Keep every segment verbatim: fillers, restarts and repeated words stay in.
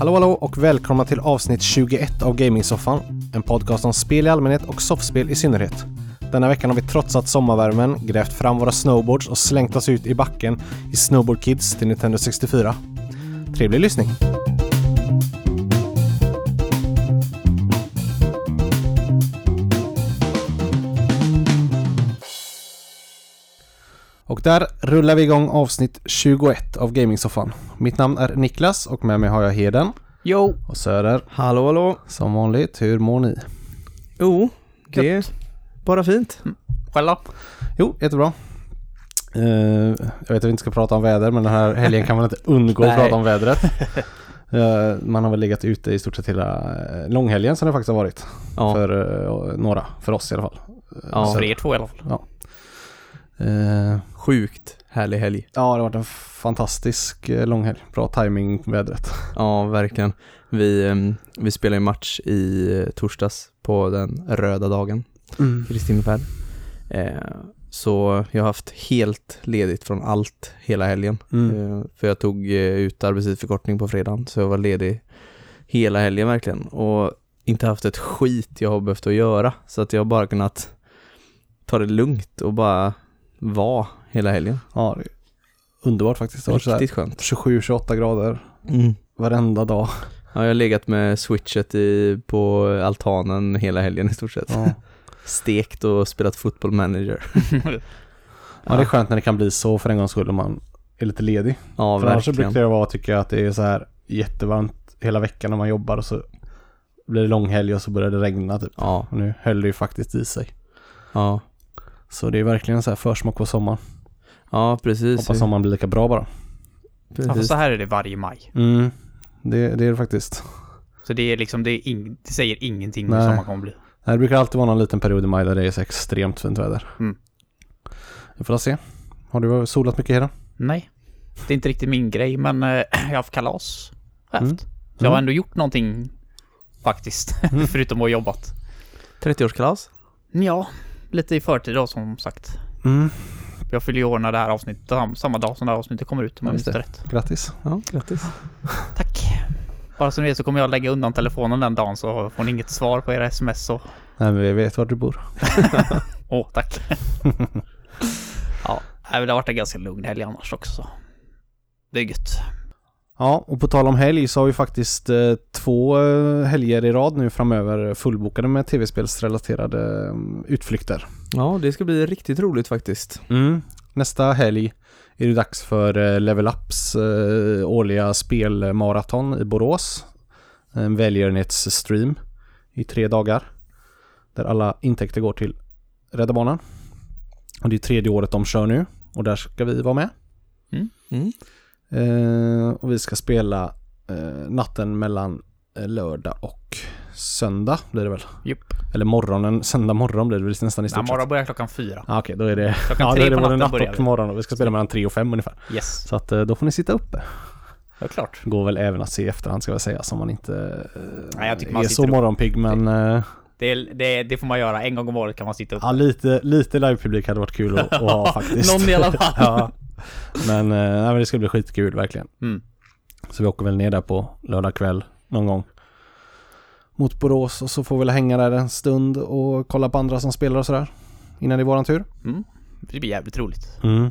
Hallå hallå och välkomna till avsnitt tjugoett av Gamingsoffan, en podcast om spel i allmänhet och soffspel i synnerhet. Denna veckan har vi trotsat sommarvärmen, grävt fram våra snowboards och slängt oss ut i backen i Snowboard Kids till Nintendo sextiofyra. Trevlig lyssning! Och där rullar vi igång avsnitt tjugoett av Gamingsoffan. Mitt namn är Niklas och med mig har jag Heden. Jo. Och Söder. Hallå, hallå. Som vanligt, hur mår ni? Jo, det är bara fint. Själva? Jo, jättebra. Uh, jag vet att vi inte ska prata om väder, men den här helgen kan man inte undgå att prata om vädret. Uh, man har väl legat ute i stort sett hela långhelgen som det faktiskt har varit. Ja. För uh, några, för oss i alla fall. Ja, för er två i alla fall. Ja. Uh, Sjukt härlig helg. Ja, det har varit en fantastisk eh, långhelg. Bra timing vädret. Ja, verkligen. Vi, um, vi spelade en match i uh, torsdags på den röda dagen. Mm. Kristinefärd. Uh, så jag har haft helt ledigt från allt hela helgen. Mm. Uh, för jag tog uh, ut arbetstidsförkortning på fredagen. Så jag var ledig hela helgen verkligen. Och inte haft ett skit jag har behövt att göra. Så att jag har bara kunnat ta det lugnt och bara... var hela helgen. Ja, det är underbart faktiskt. Det var riktigt skönt. tjugosju till tjugoåtta grader mm. varenda dag. Ja, jag har legat med switchet i, på altanen hela helgen i stort sett. Ja. Stekt och spelat football manager. ja. ja, det är skönt när det kan bli så för en gångs skull om man är lite ledig. Ja, för annars brukar det vara, tycker jag, att det är så här jättevarmt hela veckan när man jobbar och så blir det lång helg och så börjar det regna typ. Ja. Och nu höll det ju faktiskt i sig. Ja. Så det är verkligen så här försmak på sommar. Ja, precis. Hoppas sommaren blir lika bra bara. Precis. Ja, så här är det varje maj. Mm, det, det är det faktiskt. Så det är liksom, det, är ing, det säger ingenting om sommaren kommer bli. Nej, det brukar alltid vara någon liten period i maj där det är så extremt fint väder. Mm. Jag får se. Har du solat mycket här? Nej, det är inte riktigt min grej, men jag har haft kalas. Haft. Mm. Så jag har ändå gjort någonting faktiskt, mm. förutom att jobbat. trettioårskalas? Ja. Lite i förtid då, som sagt. Mm. Jag fyller ju år när det här avsnittet, samma dag som det här avsnittet kommer ut. Men inte rätt. Grattis. Ja, grattis. Tack. Bara som ni vet så kommer jag lägga undan telefonen den dagen så får ni inget svar på era sms. Och... nej, men vi vet var du bor. Åh, oh, tack. ja, det har varit en ganska lugn helg annars också. Så. Det är gött. Ja, och på tal om helg så har vi faktiskt eh, två helger i rad nu framöver fullbokade med tv-spelsrelaterade um, utflykter. Ja, det ska bli riktigt roligt faktiskt. Mm. Nästa helg är det dags för eh, Level Ups eh, årliga spelmaraton i Borås. En välgörenhetsstream i tre dagar där alla intäkter går till Rädda Barnen. Och det är tredje året de kör nu och där ska vi vara med. Mm, mm. Uh, och vi ska spela uh, natten mellan uh, lördag och söndag blir det väl? Yep. Eller morgonen, söndag morgon blir det väl nästan i stort sett. Ja, morgon börjar klockan fyra. Ah, okej, okay, då är det klockan ja, tre är det på natten natt och morgon och vi ska spela mellan tre och fem ungefär. Yes. Så att, uh, då får ni sitta uppe. Ja, klart. Går väl även att se i efterhand ska jag säga, som man inte uh, nej, jag tycker man är så morgonpigg men... Uh, Det, det, det får man göra, en gång om året kan man sitta upp. Ja, lite, lite livepublik hade varit kul att, att ha faktiskt. Någon i alla fall. ja. men, nej, men det ska bli skitkul verkligen. Mm. Så vi åker väl ner där på lördag kväll någon gång mot Borås och så får vi hänga där en stund och kolla på andra som spelar och sådär innan det är våran tur. Mm. Det blir jävligt roligt. Mm.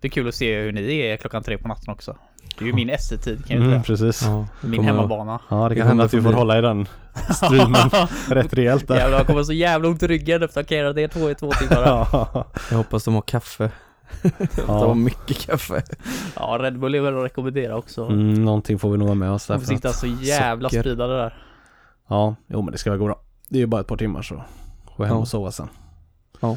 Det är kul att se hur ni är klockan tre på natten också. Det är ju min S C-tid kan jag mm, precis. Ja, min kommer, hemmabana. Ja, det kan det hända att vi får hålla i den streamen rätt rejält där. Jävlar, jag kommer så jävla ont i ryggen efter att jag har det två i två timmar. ja. Jag hoppas de har kaffe. ja. De har mycket kaffe. Ja, Red Bull är väl att rekommendera också. Mm, någonting får vi nog ha med oss där. Vi sitter så jävla socker. Spridade där. Ja, jo men det ska väl gå bra. Det är ju bara ett par timmar så gå hem ja. och sova sen. Ja.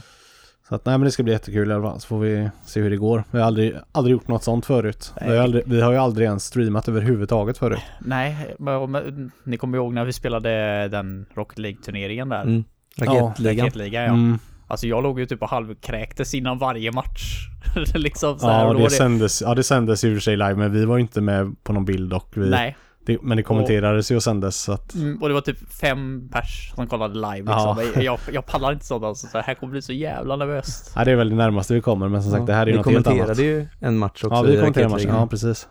Så att, nej, men det ska bli jättekul i alla fall. Så får vi se hur det går. Vi har aldrig, aldrig gjort något sånt förut. Vi har, aldrig, vi har ju aldrig ens streamat överhuvudtaget förut. Nej, men, men ni kommer ihåg när vi spelade den Rocket League-turneringen där. Mm. Raketligan. Ja, Raketligan, ja. Mm. Alltså jag låg ju typ och halvkräktes innan varje match. liksom så här, ja, det det... Sändes, ja, det sändes i och för sig live, men vi var inte med på någon bild. Och vi... Nej. Det, men det kommenterades ju och sändes så att... mm, och det var typ fem pers som kollade live liksom. ja. jag, jag pallar inte sådant alltså. Så här kommer det bli så jävla nervöst. Ja, det är väl det närmaste vi kommer men som sagt ja. det här är ju något helt annat. Vi kommenterade ju en match också. Ja, vi kommenterade matchen, ja precis.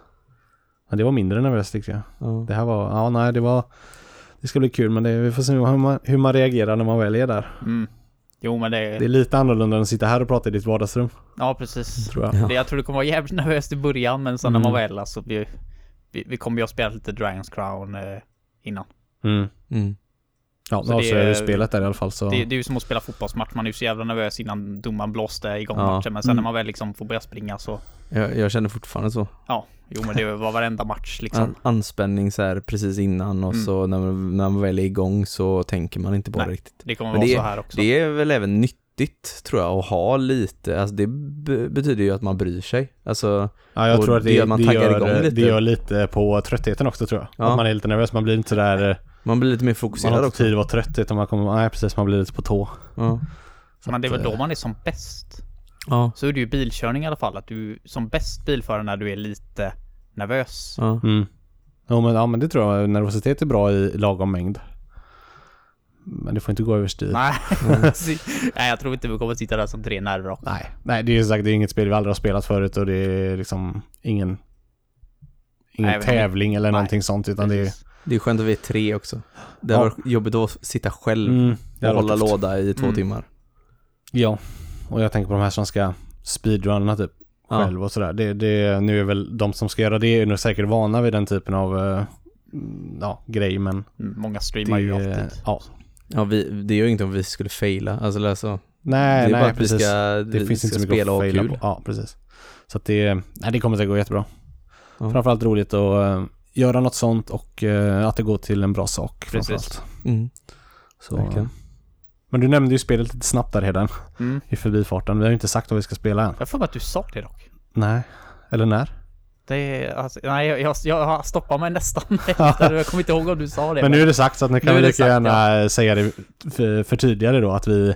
Men det var mindre nervöst tycker jag. Mm. Det här var, ja nej det var, det ska bli kul, men det, vi får se hur man, hur man reagerar när man väl är där. Mm. Jo, men det är... det är lite annorlunda än att sitta här och prata i ditt vardagsrum. Ja, precis. Tror jag. Ja. Det, jag tror det kommer vara jävligt nervöst i början, men sen mm. när man väl, alltså, vi, vi, vi kommer ju att spela lite Dragon's Crown eh, innan. Mm. Mm. Ja, så, så det, så är det spelet där i alla fall. Så... Det, det är ju som att spela fotbollsmatch. Man är ju så jävla nervös innan domaren blåste igång ja. matchen, men sen mm. när man väl liksom får börja springa så... Jag, jag känner fortfarande så. Ja, jo, men det var varenda match liksom. An, anspänning så här precis innan och mm. så när man, när man väl är igång så tänker man inte på det riktigt. Det kommer vara det, så här också. Det är väl även nyttigt tror jag att ha lite, alltså det b- betyder ju att man bryr sig. Alltså, ja, jag tror att det, det, man det, gör, igång lite. Det gör lite på tröttheten också tror jag. Ja. Att man är lite nervös, man blir inte så där... Man blir lite mer fokuserad också. Man har tid att vara trötthet och man kommer, nej precis, man blir lite på tå. Ja. Så men det är väl då man är som bäst. Ja. Så är det ju bilkörning i alla fall, att du som bäst bilförare när du är lite nervös. Ja. Mm. Ja, men, ja men det tror jag, nervositet är bra i lagom mängd. Men det får inte gå överstyr. Nej. Mm. Nej, jag tror inte vi kommer att sitta där som tre nerver. Nej. Nej, det är ju sagt, det är inget spel vi aldrig har spelat förut och det är liksom ingen ingen nej, tävling inte. Eller någonting nej. Sånt utan precis. Det är Det är skönt att vi är tre också. Det har ja. jobbigt att sitta själv mm, och hålla tufft. Låda i två mm. timmar. Ja, och jag tänker på de här som ska speedrunna typ ja. själv och sådär. Det, det, nu är väl de som ska göra det är nog säkert vana vid den typen av ja, grej, men... Många streamar det, ju alltid. Ja, ja vi, det är ju inte om vi skulle fejla. Alltså, alltså, nej, det nej, bara precis. Ska, det vi finns vi inte så mycket att fejla på. Ja, precis. Så att det, nej, det kommer att gå jättebra. Ja. Framförallt roligt att... göra något sånt och uh, att det går till en bra sak. Precis. Mm. Så. Verkligen. Men du nämnde ju spelet lite snabbt där redan mm. i förbifarten. Vi har ju inte sagt vad vi ska spela än. Jag får bara att du sa det dock. Nej. Eller när? Det är, alltså, nej, jag, jag stoppar mig nästan. Jag kommer inte ihåg om du sa det. Men nu är det sagt så att ni kan väl lika gärna ja. säga det för, för tidigare då att vi,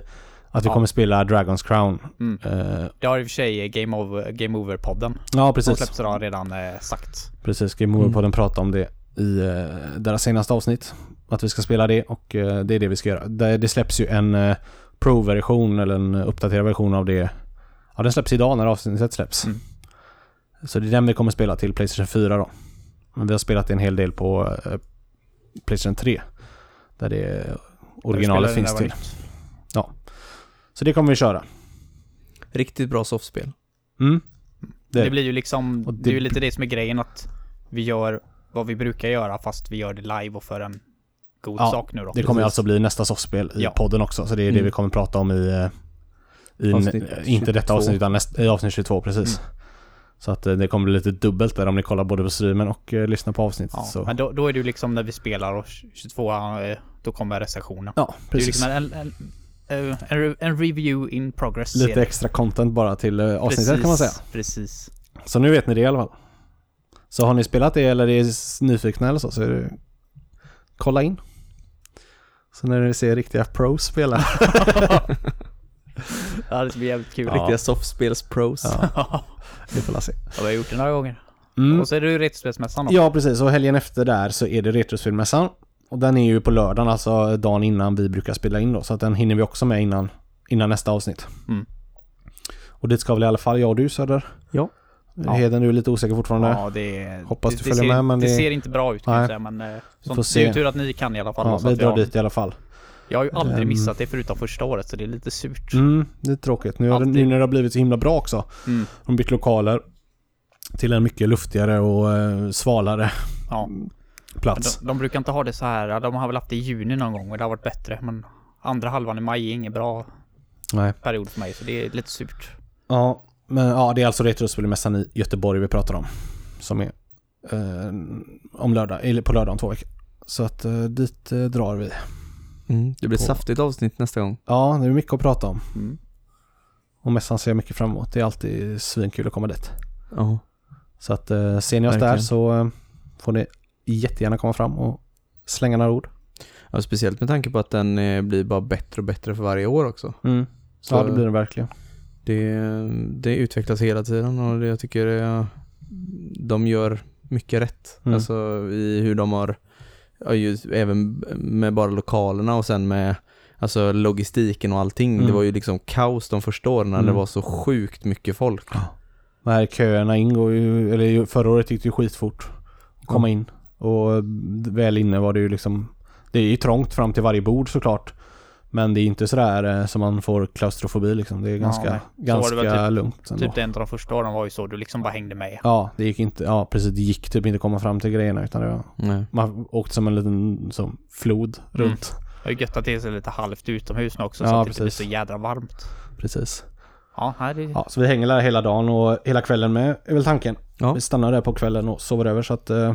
att vi ja. kommer spela Dragon's Crown. Mm. Uh, det har i och för sig Game, of, Game Over-podden. Ja, precis. Som släpps har redan eh, sagt. Precis, Game Over-podden mm. pratade om det i eh, deras senaste avsnitt. Att vi ska spela det och eh, det är det vi ska göra. Det, det släpps ju en eh, pro-version eller en uppdaterad version av det. Ja, den släpps idag när avsnittet släpps. Mm. Så det är den vi kommer spela till PlayStation fyra då. Men vi har spelat en hel del på eh, PlayStation tre. Där det originalet finns till. Ja. Så det kommer vi köra. Riktigt bra softspel. Mm. Det. det blir ju liksom det... det är ju lite det som är grejen att vi gör vad vi brukar göra fast vi gör det live och för en god ja, sak nu då. Det kommer alltså bli nästa softspel i ja. podden också så det är mm. det vi kommer prata om i, i inte detta avsnitt utan nästa, i avsnitt tjugotvå precis. Mm. Så att det kommer bli lite dubbelt där om ni kollar både på streamen och eh, lyssnar på avsnittet. Ja, så. Men då, då är det ju liksom när vi spelar och tjugotvå då kommer recensionen. Ja, precis. Det är liksom en, en, Uh, en, en review in progress. Lite serie. Extra content bara till uh, avsnittet precis, kan man säga. Precis. Så nu vet ni det i alla fall. Så har ni spelat det eller är nyfikna eller så, så är det... kolla in. Så när ni ser riktiga pros spela. Ja, det blir jävligt kul. Ja. Riktiga softspels pros. Ja. Det får jag se. Ja, vi har gjort det några gånger. Mm. Och så är det ju Retrospelsmässan då. Ja, precis. Och helgen efter där så är det Retrospelsmässan. Och den är ju på lördagen, alltså dagen innan vi brukar spela in då. Så att den hinner vi också med innan, innan nästa avsnitt. Mm. Och dit ska väl i alla fall jag och du, Söder? Ja. Heden, du är lite osäker fortfarande. Ja, det, Hoppas det, du följer det ser, med. Men det, det ser inte bra ut, nej. Säga, men sånt, det är ju tur att ni kan i alla fall. Ja, vi drar har, dit i alla fall. Jag har ju aldrig missat det förutom första året, så det är lite surt. Mm, det är tråkigt. Nu, är det, nu när det har blivit så himla bra också. Mm. De bytt lokaler till en mycket luftigare och eh, svalare. Ja. Plats. De, de brukar inte ha det så här. De har väl haft det i juni någon gång och det har varit bättre. Men andra halvan i maj är ingen bra nej. Period för mig. Så det är lite surt. Ja, men ja, det är alltså Retrospelsmässan i Göteborg vi pratar om. Som är eh, om lördag, eller på lördag om två veckor. Så att eh, dit eh, drar vi. Mm, det blir på. Saftigt avsnitt nästa gång. Ja, det är mycket att prata om. Mm. Och mässan ser jag mycket framåt. Det är alltid svinkul att komma dit. Oh. Så att eh, ser ni oss verkligen. Där så eh, får ni jättegärna komma fram och slänga några ord. Ja, speciellt med tanke på att den blir bara bättre och bättre för varje år också. Mm. Så ja, det blir den verkligen. Det, det utvecklas hela tiden och det, jag tycker det, de gör mycket rätt. Mm. Alltså i hur de har, just, även med bara lokalerna och sen med alltså logistiken och allting. Mm. Det var ju liksom kaos de första åren när mm. det var så sjukt mycket folk. De här köerna ingår ju, eller förra året gick det ju skitfort. komma in. Och väl inne var det ju liksom, det är ju trångt fram till varje bord såklart, men det är inte sådär som man får klaustrofobi liksom. Det är ganska, ja, ganska typ, lugnt ändå. Typ det en av de första åren var ju så, du liksom bara hängde med. Ja, det gick inte, ja precis, det gick typ inte komma fram till grejerna utan det var, nej. Man åkte som en liten som flod runt. Mm. Jag har ju göttat till sig lite halvt utomhus också, ja, så att precis. Det blir så jädra varmt. Precis. Ja, här är... ja, så vi hänger där hela dagen och hela kvällen med, är väl tanken. Ja. Vi stannar där på kvällen och sover över, så att eh,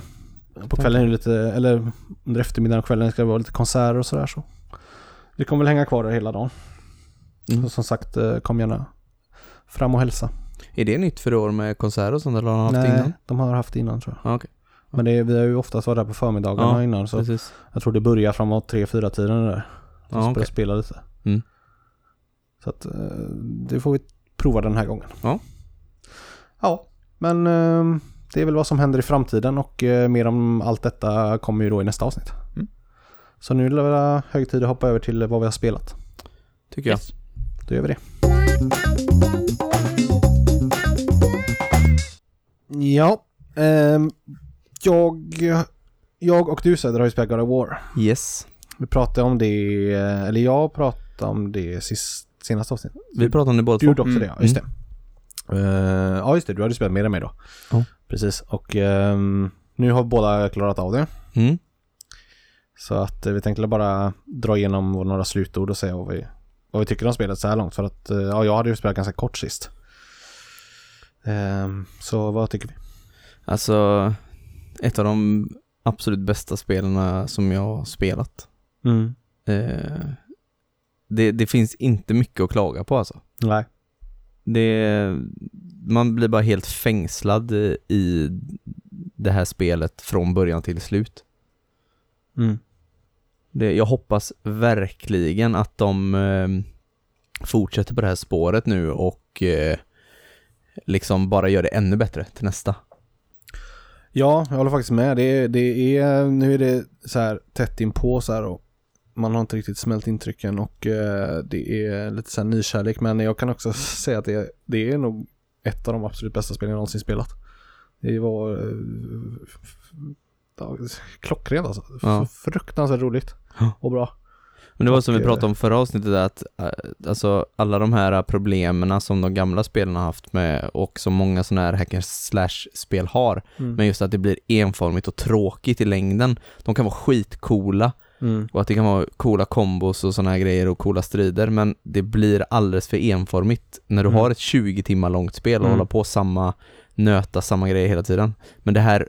på kvällen är det lite, eller under eftermiddagen och kvällen ska det vara lite konserter och sådär, så vi kommer väl hänga kvar där hela dagen. Mm. Och som sagt, kom gärna fram och hälsa. Är det nytt för år med konserter och sånt eller har de haft Nej, innan? Nej, de har haft innan tror jag. Ah, okay. Men det, vi har ju oftast varit där på förmiddagarna ah, innan, så precis. Jag tror det börjar framåt tre fyra tiden där. De ah, okay. spela lite. Mm. Så att det får vi prova den här gången. Ja. Ja, men det är väl vad som händer i framtiden, och mer om allt detta kommer ju då i nästa avsnitt. Mm. Så nu är det hög tid att hoppa över till vad vi har spelat. Tycker jag. Yes. Då gör vi det. Ja, eh, jag, jag och du Söder har ju spelat God of War. Yes. Vi pratade om det, eller jag pratade om det sist, senaste avsnittet. Vi pratade om det båda två. Du gjorde också det, ja, just det. Mm. Uh, ja, just det, du hade spelat mer än mig då. Oh. Precis, och um, nu har båda klarat av det. Mm. Så att vi tänkte bara dra igenom några slutord och säga vad vi, vad vi tycker om spelet så här långt. För att ja, jag hade ju spelat ganska kort sist. Ehm, så vad tycker vi? Alltså, ett av de absolut bästa spelarna som jag har spelat. Mm. Ehm, det, det finns inte mycket att klaga på alltså. Nej. Det, man blir bara helt fängslad i det här spelet från början till slut. Mm. Det, jag hoppas verkligen att de eh, fortsätter på det här spåret nu och eh, liksom bara gör det ännu bättre till nästa. Ja, jag håller faktiskt med. Det, det är, nu är det så här tätt inpå så här och man har inte riktigt smält intrycken och eh, det är lite så här nykärlek, men jag kan också säga att det, det är nog ett av de absolut bästa spelen jag någonsin spelat. Det var... Eh, klockrent alltså. Ja. Fruktansvärt roligt och bra. Men det var och, som vi pratade om förra avsnittet där, att alltså, alla de här problemen som de gamla spelarna har haft med och som många sådana här hacker-slash-spel har, mm. men just att det blir enformigt och tråkigt i längden. De kan vara skitcoola mm. och att det kan vara coola kombos och sådana här grejer och coola strider, men det blir alldeles för enformigt när du mm. har ett tjugo timmar långt spel och mm. håller på samma nöta, samma grejer hela tiden. Men det här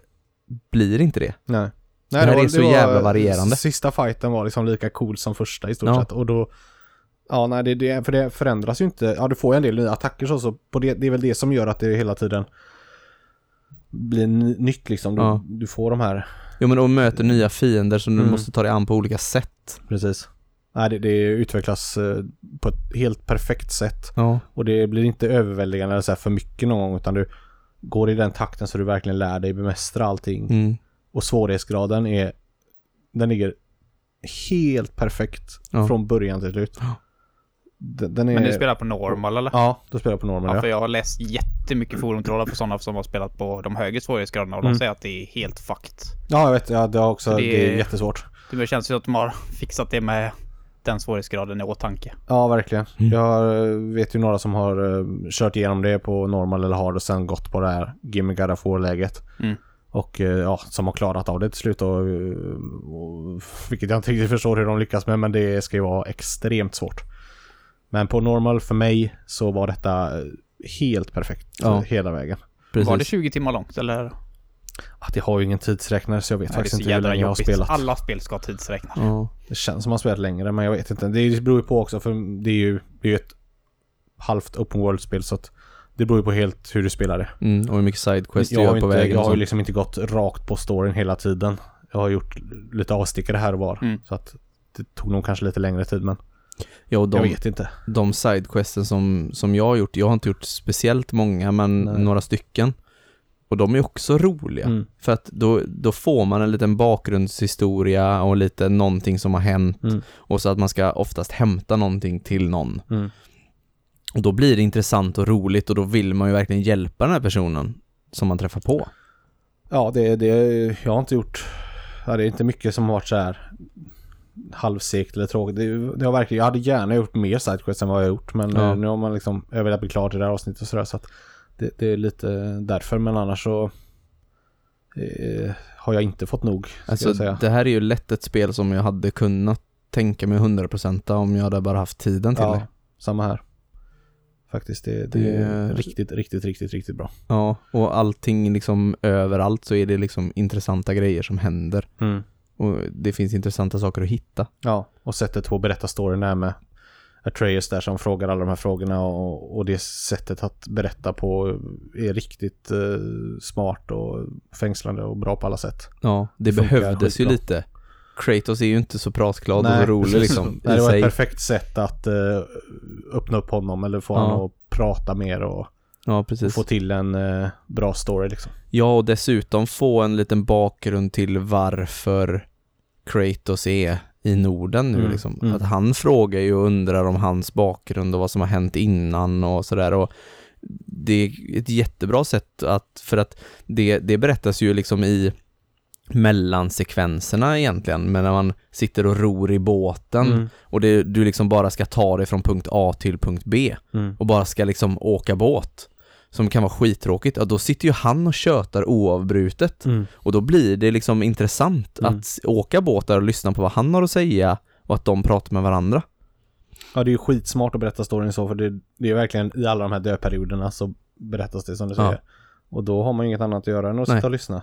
blir inte det. Nej. Det här Nej, det var, är så det jävla varierande. Sista fighten var liksom lika cool som första i stort ja. sett, och då ja, nej, det, det, för det förändras ju inte. Ja, du får ju en del nya attacker så, så på det, det är väl det som gör att det hela tiden blir nytt liksom. Du, ja. du får de här. Jo, men då möter nya fiender som mm. du måste ta dig an på olika sätt. Precis. Nej, det, det utvecklas på ett helt perfekt sätt. Ja. Och det blir inte överväldigande eller så här för mycket någon gång, utan du går i den takten så du verkligen lär dig bemästra allting. Mm. Och svårighetsgraden är, den ligger helt perfekt ja. från början till slut. Den, den är... Men du spelar på normal eller? Ja, du spelar på normal. Ja, ja. För jag har läst jättemycket forumtrådar på sådana som har spelat på de högre svårighetsgraderna och mm. de säger att det är helt fucked. Ja, jag vet. Ja, det, har också, det, det är jättesvårt. Det känns ju att de har fixat det med den svårighetsgraden i åtanke. Ja, verkligen. Mm. Jag vet ju några som har uh, kört igenom det på normal eller hard och sen gått på det här Gimme God of War-läget. Mm. Och uh, ja, som har klarat av det till slut. Och, och, vilket jag inte riktigt förstår hur de lyckas med, men det ska ju vara extremt svårt. Men på normal för mig så var detta helt perfekt ja. hela vägen. Precis. Var det tjugo timmar långt eller? Att det har ju ingen tidsräknare, så jag vet Nej, faktiskt inte hur länge jag har spelat. Alla spel ska tidsräkna. Ja. Det känns som man spelat längre, men jag vet inte. Det beror ju på också, för det är ju, det är ju ett halvt open world-spel, så att det beror ju på helt hur du spelar det. Mm, och hur mycket sidequest du gör på vägen. Jag har ju liksom inte gått rakt på storyn hela tiden. Jag har gjort lite avstickare här och var. Mm. Så att det tog nog kanske lite längre tid, men ja, och de, jag vet inte. De sidequesten som, som jag har gjort, jag har inte gjort speciellt många, men Nej. några stycken. Och de är också roliga. Mm. För att då, då får man en liten bakgrundshistoria och lite någonting som har hänt. Mm. Och så att man ska oftast hämta någonting till någon. Mm. Och då blir det intressant och roligt. Och då vill man ju verkligen hjälpa den här personen som man träffar på. Ja, det, det jag har inte gjort. Det är inte mycket som har varit så här halvsekt eller tråkigt. Det, det har verkligen, jag hade gärna gjort mer sidequests än vad jag har gjort, men ja. nu har man liksom överlagt bli klar till det här avsnittet och sådär, så att det, det är lite därför, men annars så eh, har jag inte fått nog. Alltså jag säga. Det här är ju lätt ett spel som jag hade kunnat tänka mig hundra procent om jag hade bara haft tiden till ja, det. Samma här. Faktiskt, det, det, det är riktigt, riktigt, riktigt, riktigt bra. Ja, och allting liksom överallt så är det liksom intressanta grejer som händer. Mm. Och det finns intressanta saker att hitta. Ja, och sättet att berätta storyn är med Atreus där som frågar alla de här frågorna, och, och det sättet att berätta på är riktigt eh, smart och fängslande och bra på alla sätt. Ja, det, det behövdes ju lite. Kratos är ju inte så pratglad Nej, och så rolig liksom. Det var ett perfekt sätt att uh, öppna upp honom eller få ja. honom att prata mer och, ja, precis. och få till en uh, bra story liksom. Ja, och dessutom få en liten bakgrund till varför Kratos är i Norden nu mm. liksom. Mm. Att han frågar ju och undrar om hans bakgrund och vad som har hänt innan och sådär, och det är ett jättebra sätt att, för att det, det berättas ju liksom i mellan sekvenserna egentligen, men när man sitter och ror i båten mm. och det, du liksom bara ska ta dig från punkt A till punkt B mm. och bara ska liksom åka båt, som kan vara skittråkigt, ja, då sitter ju han och tjötar oavbrutet mm. och då blir det liksom intressant mm. att åka båtar och lyssna på vad han har att säga och att de pratar med varandra. Ja, det är ju skitsmart att berätta storyn så, för det, det är verkligen i alla de här döperioderna så berättas det som du säger ja. och då har man inget annat att göra än att Nej. sitta och lyssna.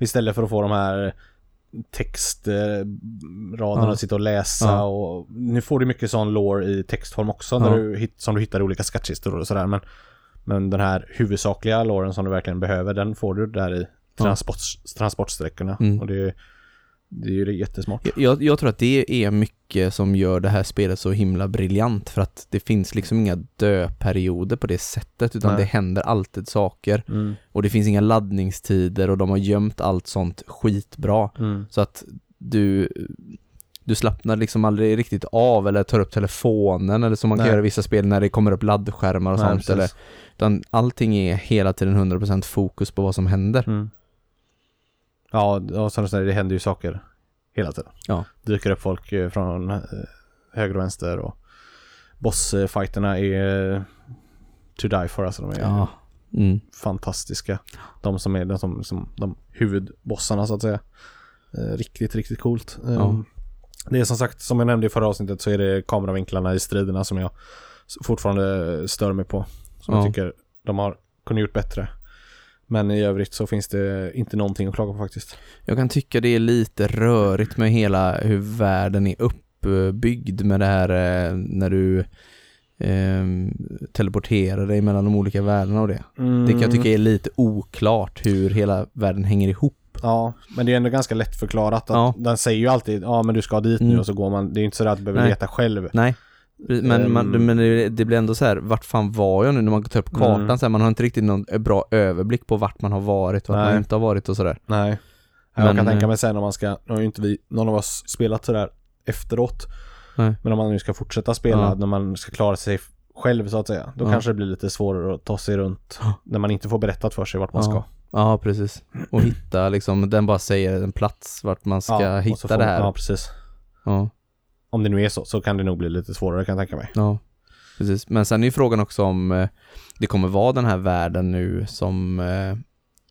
Istället för att få de här textraderna ja. att sitta och läsa. Ja. Och nu får du mycket sån lore i textform också, när ja. du, som du hittar olika skattkistor och sådär. Men, men den här huvudsakliga loren som du verkligen behöver, den får du där i transports, ja. transportsträckorna. Mm. Och det, det är ju jättesmart. Jag, jag tror att det är mycket som gör det här spelet så himla briljant. För att det finns liksom inga döperioder på det sättet, utan Nej. det händer alltid saker. Mm. Och det finns inga laddningstider, och de har gömt allt sånt skitbra. Mm. Så att du, du slappnar liksom aldrig riktigt av eller tar upp telefonen. Eller som man Nej. kan göra i vissa spel när det kommer upp laddskärmar och Nej, sånt. Eller, utan allting är hela tiden hundra procent fokus på vad som händer. Mm. Ja, och sådär, sådär, det händer ju saker hela tiden. Ja. Dyker upp folk från höger och vänster, och bossfighterna är to die for, alltså de är ja. mm. fantastiska. De som är de, som, som, de huvudbossarna så att säga. Riktigt, riktigt coolt. Ja. Det är som sagt, som jag nämnde i förra avsnittet, så är det kameravinklarna i striderna som jag fortfarande stör mig på. Som ja. jag tycker de har kunnat gjort bättre. Men i övrigt så finns det inte någonting att klaga på faktiskt. Jag kan tycka det är lite rörigt med hela hur världen är uppbyggd med det här när du eh, teleporterar dig mellan de olika världarna och det. Mm. Det kan jag tycka är lite oklart hur hela världen hänger ihop. Ja, men det är ändå ganska lätt förklarat. Att ja. Den säger ju alltid, ja men du ska dit nu mm. och så går man. Det är inte så där att du behöver Nej. leta själv. Nej. Men, man, men det blir ändå så här, vart fan var jag nu när man tar upp kartan mm. så här, man har inte riktigt någon bra överblick på vart man har varit och vart man inte har varit och sådär. Nej, jag men, kan tänka mig sen om man ska, nu har ju inte vi, någon av oss spelat sådär efteråt, nej. men om man nu ska fortsätta spela, ja. när man ska klara sig själv så att säga, då ja. kanske det blir lite svårare att ta sig runt när man inte får berättat för sig vart man ja. ska. Ja, precis. Och hitta liksom, den bara säger en plats vart man ska ja, hitta får, det här. Ja, precis. Ja. Om det nu är så, så kan det nog bli lite svårare, kan jag tänka mig. Ja, precis. Men sen är ju frågan också om eh, det kommer vara den här världen nu som, eh,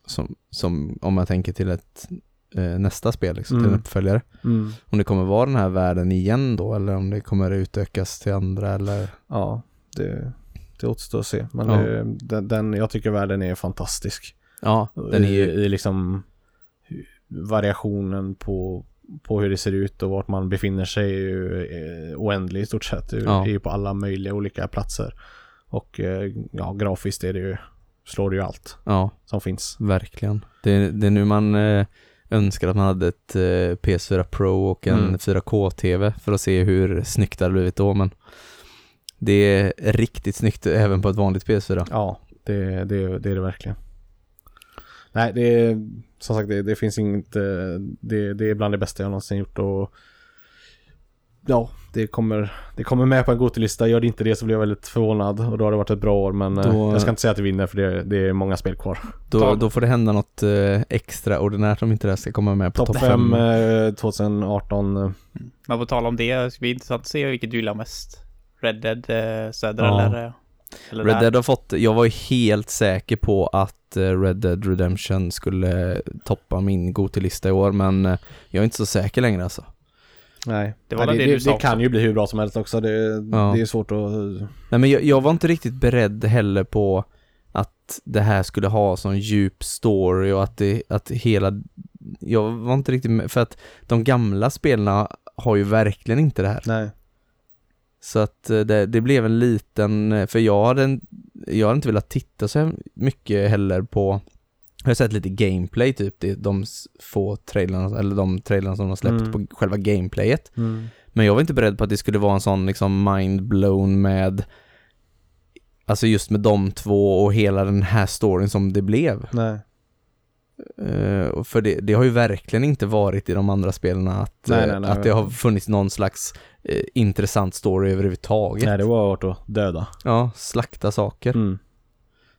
som, som om man tänker till ett eh, nästa spel, liksom, mm. till en uppföljare. Mm. Om det kommer vara den här världen igen då, eller om det kommer utökas till andra, eller... Ja, det, det återstår att se. Men ja. det, den, den, jag tycker världen är fantastisk. Ja, den är ju... I, i liksom variationen på... på hur det ser ut och vart man befinner sig är ju eh, oändlig i stort sett. Det ja. är ju på alla möjliga olika platser. Och eh, ja, grafiskt är det ju, slår det ju allt ja. som finns. Verkligen. Det, det är nu man eh, önskar att man hade ett eh, P S fyra Pro och en mm. fyra K-tv för att se hur snyggt det har blivit då. Men det är riktigt snyggt även på ett vanligt P S fyra. Ja, det, det, det är det verkligen. Nej, det är, som sagt, det, det finns inget det, det är bland det bästa jag någonsin gjort, och ja, det kommer, det kommer med på en gotilista. Gör det inte det så blir jag väldigt förvånad. Och då har det varit ett bra år, men då, jag ska inte säga att det vinner, för det, det är många spel kvar. Då, då får det hända något eh, extraordinärt om inte det ska komma med på topp fem eh, tjugo arton. Mm. Men på tal om det, vi är intressant att se vilket du gillar mest. Red Dead, eh, Söder ja. eller... Eller Red där. Dead har fått, jag var ju helt säker på att Red Dead Redemption skulle toppa min gotilista i år, men jag är inte så säker längre alltså. Nej, det, var Nej, det, det, det, det kan ju bli hur bra som helst också, det, ja. det är svårt att... Nej, men jag, jag var inte riktigt beredd heller på att det här skulle ha sån djup story och att, det, att hela... Jag var inte riktigt... För att de gamla spelarna har ju verkligen inte det här. Nej. Så att det, det blev en liten... För jag hade, en, jag hade inte velat titta så mycket heller på... Jag har sett lite gameplay typ. Det är de få trailerna, eller de trailerna som de släppt mm. på själva gameplayet. Mm. Men jag var inte beredd på att det skulle vara en sån liksom mindblown med... Alltså just med de två och hela den här storyn som det blev. Nej. Uh, för det, det har ju verkligen inte varit i de andra spelarna att, nej, nej, nej, att det har funnits någon slags uh, intressant story överhuvudtaget. Nej, det var varit att döda. Ja, slakta saker. Mm.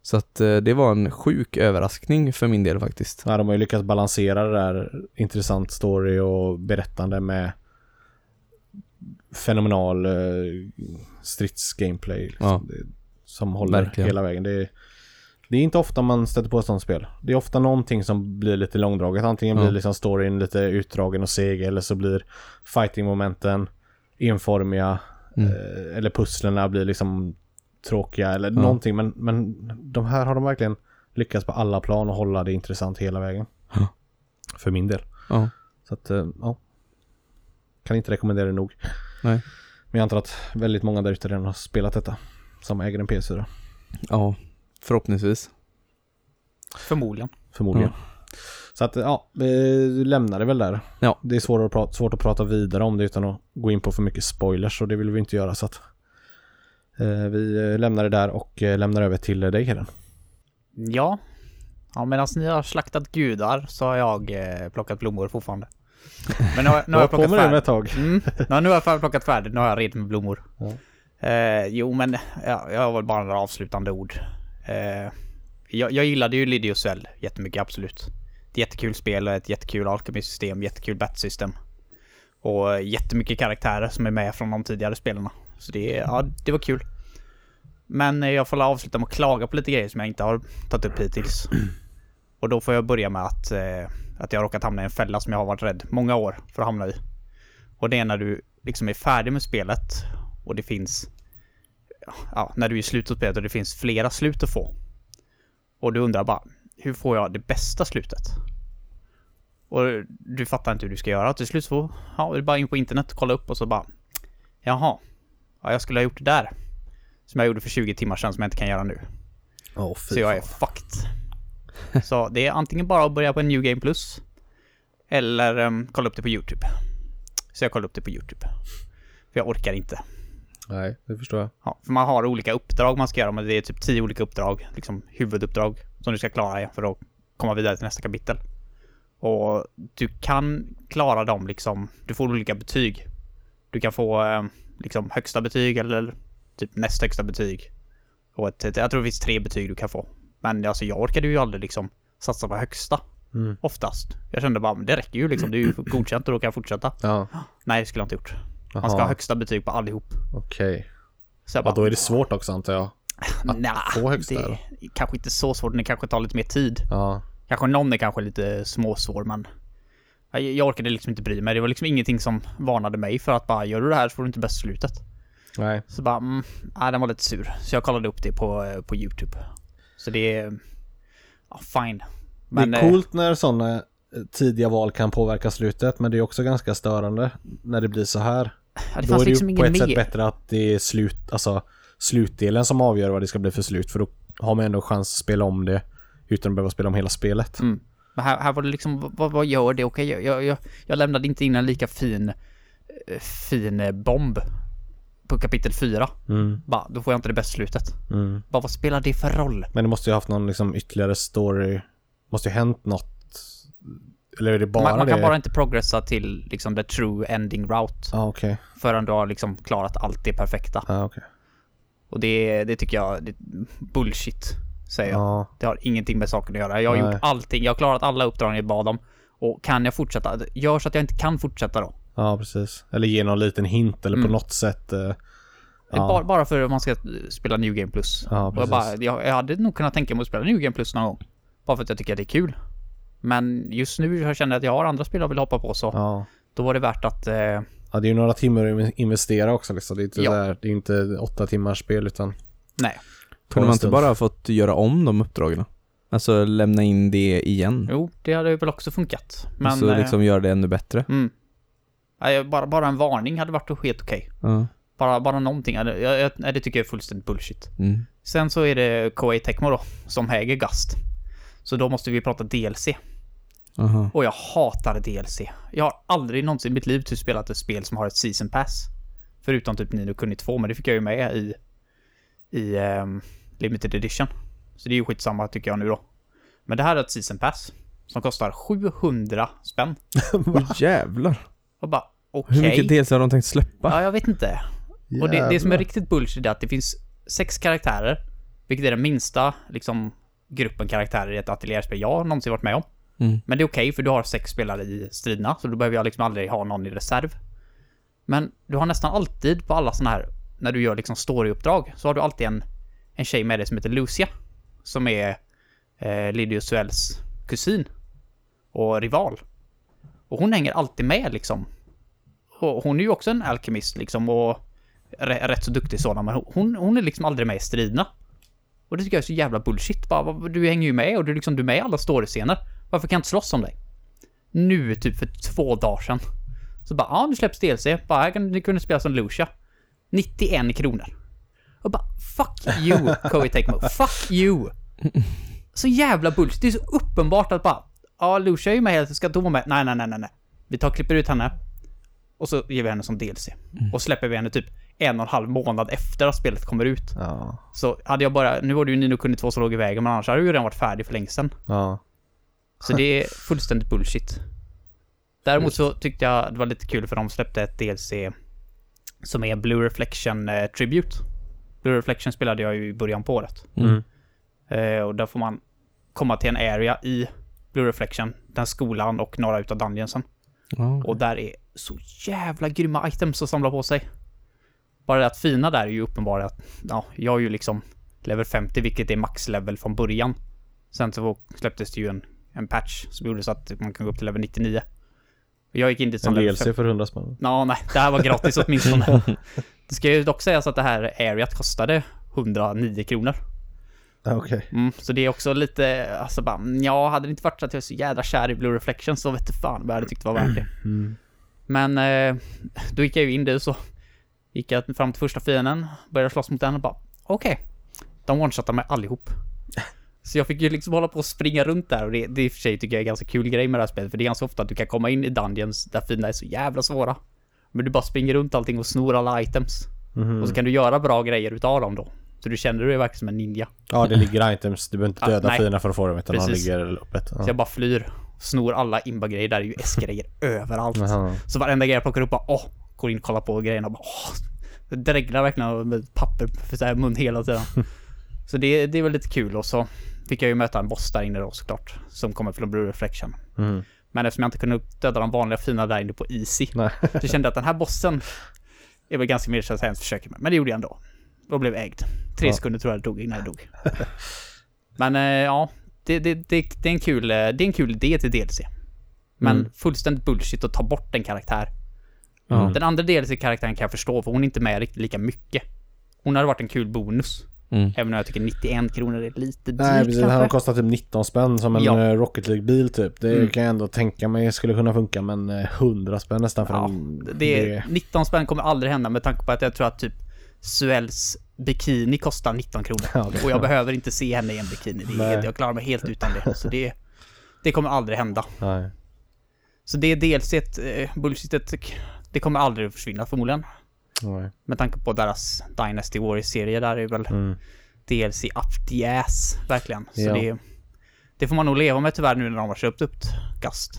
Så att uh, det var en sjuk överraskning för min del faktiskt. Ja, de har ju lyckats balansera det där intressant story och berättande med fenomenal uh, stridsgameplay liksom. Ja. Det, som håller verkligen hela vägen. Det är Det är inte ofta man stöter på ett sånt spel. Det är ofta någonting som blir lite långdraget. Antingen mm. blir liksom storyn lite utdragen och seg, eller så blir fighting-momenten enformiga, mm. eh, eller pusslerna blir liksom tråkiga eller mm. någonting. Men, men de här har de verkligen lyckats på alla plan och hålla det intressant hela vägen. Mm. För min del. Mm. Så att, eh, ja. Kan inte rekommendera det nog. Nej. Men jag antar att väldigt många där ute redan har spelat detta. Som äger en P S fyra. Ja. Mm. Förhoppningsvis. Förmodligen. Förmodligen. Mm. Så att, ja, vi lämnar det väl där. Ja. Det är svårt att, prata, svårt att prata vidare om det utan att gå in på för mycket spoilers, och det vill vi inte göra, så att eh, vi lämnar det där och eh, lämnar över till dig, Heden. Ja. Ja, medan ni har slaktat gudar så har jag eh, plockat blommor fortfarande. Men nu har, nu har jag, jag plockat färdigt. Med ett tag. Mm. Ja, nu har jag plockat färdigt. Nu har jag redan med blommor. Ja. Eh, jo, men ja, jag har väl bara några avslutande ord. Uh, jag, jag gillade ju Lidio Cell jättemycket, absolut. Ett jättekul spel, ett jättekul alkemisystem, jättekul battlesystem. Och jättemycket karaktärer som är med från de tidigare spelarna. Så det, ja, det var kul. Men jag får avsluta med att klaga på lite grejer som jag inte har tagit upp hittills. Och då får jag börja med att, eh, att jag har råkat hamna i en fälla som jag har varit rädd många år för att hamna i. Och det är när du liksom är färdig med spelet och det finns... Ja, när du är i slutet och det finns flera slut att få. Och du undrar bara, hur får jag det bästa slutet? Och du fattar inte hur du ska göra. Till slut så, ja, du är bara in på internet och kolla upp och så bara, jaha, ja, jag skulle ha gjort det där som jag gjorde för tjugo timmar sedan som jag inte kan göra nu. Oh, så jag är fucked. Så det är antingen bara att börja på en New Game Plus eller um, kolla upp det på YouTube. Så jag kollar upp det på YouTube. För jag orkar inte. Nej, det förstår jag. Ja, för man har olika uppdrag man ska göra, men det är typ tio olika uppdrag, liksom huvuduppdrag som du ska klara för att komma vidare till nästa kapitel. Och du kan klara dem liksom, du får olika betyg. Du kan få liksom högsta betyg eller typ näst högsta betyg. Och ett, jag tror det finns tre betyg du kan få. Men alltså jag orkade ju aldrig liksom satsa på högsta. Mm. Oftast. Jag kände bara, men det räcker ju liksom, det är ju godkänt och då kan jag fortsätta. Ja. Nej, det skulle jag inte gjort. Man ska ha högsta betyg på allihop. Okej. Okay. Ja, då är det svårt också, antar jag. Att nah, få högsta. Det är kanske inte så svårt. Det kanske tar lite mer tid. Ja. Kanske någon är kanske lite småsvår, men jag orkade liksom inte bry mig. Det var liksom ingenting som varnade mig för att bara, gör du det här så får du inte bäst slutet. Nej. Så bara, mm, nej, den var lite sur. Så jag kollade upp det på, på YouTube. Så det är, ja, fine. Men, det är coolt när sådana tidiga val kan påverka slutet, men det är också ganska störande när det blir så här. Ja, det då är det liksom ju på ett sätt bättre att det är slut, alltså, slutdelen som avgör vad det ska bli för slut, för då har man ändå chans att spela om det utan att behöva spela om hela spelet. Mm. Men här, här var det liksom, vad, vad gör det? Okej, okay, jag, jag, jag lämnade inte in en lika fin fin bomb på kapitel fyra. Mm. Bara, då får jag inte det bästa slutet. Mm. Bara, vad spelar det för roll? Men det måste ju ha haft någon liksom, ytterligare story. Måste ju ha hänt något Eller är det bara man, man kan det? Bara inte progressa till liksom the true ending route. Ah, okay. Förrän du har liksom klarat allt det perfekta. Ah, okay. Och det, det tycker jag det är bullshit, säger ah. jag. Det har ingenting med saker att göra. Jag har Nej. gjort allting. Jag har klarat alla uppdrag jag bad om. Och kan jag fortsätta? Gör så att jag inte kan fortsätta då. Ja, ah, precis. Eller ge någon liten hint eller mm. på något sätt. Eh, ah. bara, bara för att man ska spela New Game Plus. Ah, jag, bara, jag, jag hade nog kunnat tänka mig att spela New Game Plus någon gång. Bara för att jag tycker att det är kul. Men just nu jag känner jag att jag har andra spel jag vill hoppa på, så ja. då var det värt att... Eh... Ja, det är ju några timmar att investera också. Liksom. Det, är inte ja. där, det är inte åtta timmars spel, utan... Nej. Kunde man inte bara fått göra om de uppdragen? Alltså lämna in det igen? Jo, det hade väl också funkat. Men, alltså eh... liksom göra det ännu bättre? Mm. Nej, bara, bara en varning hade varit helt okej. Ja. Bara, bara någonting. Jag, jag, jag, det tycker jag är fullständigt bullshit. Mm. Sen så är det K A Tecmo då, som äger Gast. Så då måste vi prata D L C. Uh-huh. Och jag hatar D L C. Jag har aldrig någonsin i mitt liv typ spelat ett spel som har ett season pass. Förutom typ Nino Kuni två, men det fick jag ju med i, i um, limited edition. Så det är ju skitsamma tycker jag nu då. Men det här är ett season pass som kostar sjuhundra spänn. Vad jävlar. Och bara, okay. Hur mycket D L C har de tänkt släppa? Ja, jag vet inte. Jävlar. Och det, det som är riktigt bullshit är att det finns sex karaktärer. Vilket är den minsta liksom, gruppen karaktärer i ett ateljärspel jag någonsin varit med om. Mm. Men det är okej, okay, för du har sex spelare i striderna, så då behöver jag liksom aldrig ha någon i reserv. Men du har nästan alltid på alla såna här, när du gör liksom storyuppdrag, så har du alltid en, en tjej med dig som heter Lucia, som är eh, Lidius Suells kusin och rival. Och hon hänger alltid med liksom. Och hon är ju också en alkemist liksom, och r- rätt så duktig sådan, men hon, hon är liksom aldrig med i striderna. Och det tycker jag är så jävla bullshit. Bara, du hänger ju med och du, liksom, du är med i alla storyscener. Varför kan jag inte slåss om dig? Nu, typ för två dagar sedan. Så bara, ja, nu släpps D L C. Bara, här kan, ni kunde spela som Lucia. nittioen kronor. Och bara, fuck you, Koei Tecmo. Fuck you. Så jävla bullshit. Det är så uppenbart att bara, ja, Lucia är ju med hela tiden. Ska inte vara med? Nej, nej, nej, nej. Vi tar och klipper ut henne. Och så ger vi henne som D L C. Mm. Och släpper vi henne typ en och en halv månad efter att spelet kommer ut. Ja. Så hade jag bara, nu var det ju Nino Kuni två som låg i vägen, men annars hade ju redan varit färdig för länge sedan. Ja. Så det är fullständigt bullshit. Däremot så tyckte jag det var lite kul för de släppte ett D L C som är Blue Reflection eh, Tribute. Blue Reflection spelade jag ju i början på året. Mm. Eh, och där får man komma till en area i Blue Reflection, den skolan och några utav dungeonsen. Mm. Och där är så jävla grymma items att samla på sig. Bara det att fina där är ju uppenbart att ja, jag är ju liksom level femtio, vilket är max level från början. Sen så släpptes det ju en en patch som gjorde så att man kan gå upp till level nittionio. Jag gick in dit som en D L C för hundra spänn. Nå, nej, det här var gratis åtminstone. Det ska ju dock sägas att det här areat kostade etthundranio kronor. Okej. Okay. Mm, så det är också lite, alltså bara, ja, hade det inte varit så att jag är så jävla kär i Blue Reflection så vet du fan vad jag hade tyckt var värt det. Mm. Men eh, då gick jag ju in dit så gick jag fram till första fienden, började slåss mot den och bara, okej, okay. De one-shotar mig allihop. Så jag fick ju liksom hålla på och springa runt där. Och det, det i och för sig tycker jag är en ganska kul grej med det här spelet. För det är ganska ofta att du kan komma in i dungeons där fina är så jävla svåra. Men du bara springer runt allting och snor alla items. Mm-hmm. Och så kan du göra bra grejer utav dem då. Så du känner dig verkligen som en ninja. Ja, det ligger items. Du behöver inte döda ah, fina för att få dem, utan de ligger öppet. Ja. Så jag bara flyr. Snor alla inbagrejer. Där är ju S-grejer överallt. Mm-hmm. Så varenda grej jag plockar upp bara, åh, går in och kollar på grejerna. Och bara, åh, det dreglar verkligen med papper för så här mun hela tiden. Så det, det var lite kul. Och så fick jag ju möta en boss där inne då såklart, som kommer från Blue Reflection. Mm. Men eftersom jag inte kunde döda de vanliga fina där inne på Easy, så kände jag att den här bossen är väl ganska mer så att jag ens försöker med. Men det gjorde jag ändå. Och blev ägd. Tre ja. sekunder tror jag det dog innan jag dog. Men eh, ja, det, det, det, det, är en kul, det är en kul idé till D L C. Men mm. fullständigt bullshit att ta bort en karaktär. Mm. Den andra D L C-karaktären kan jag förstå, för hon är inte med riktigt lika mycket. Hon hade varit en kul bonus. Mm. Även om jag tycker nittioen kronor är lite dyrt. Nej, precis, det här har kostat typ nitton spänn som en ja. Rocket League-bil typ. Det mm. kan jag ändå tänka mig skulle kunna funka. Men hundra spänn nästan för ja, en, det, det... nitton spänn kommer aldrig hända, med tanke på att jag tror att typ Suels bikini kostar nitton kronor. Ja, det, och jag ja. behöver inte se henne i en bikini. Det är helt, jag klarar mig helt utan det. Så det, det kommer aldrig hända. Nej. Så det är dels ett bullshitet. Det kommer aldrig att försvinna förmodligen. Nej. Med tanke på deras Dynasty Warriors-serie där är väl mm. D L C up the ass, verkligen. Så ja. det, det får man nog leva med tyvärr nu när de har köpt upp Gast.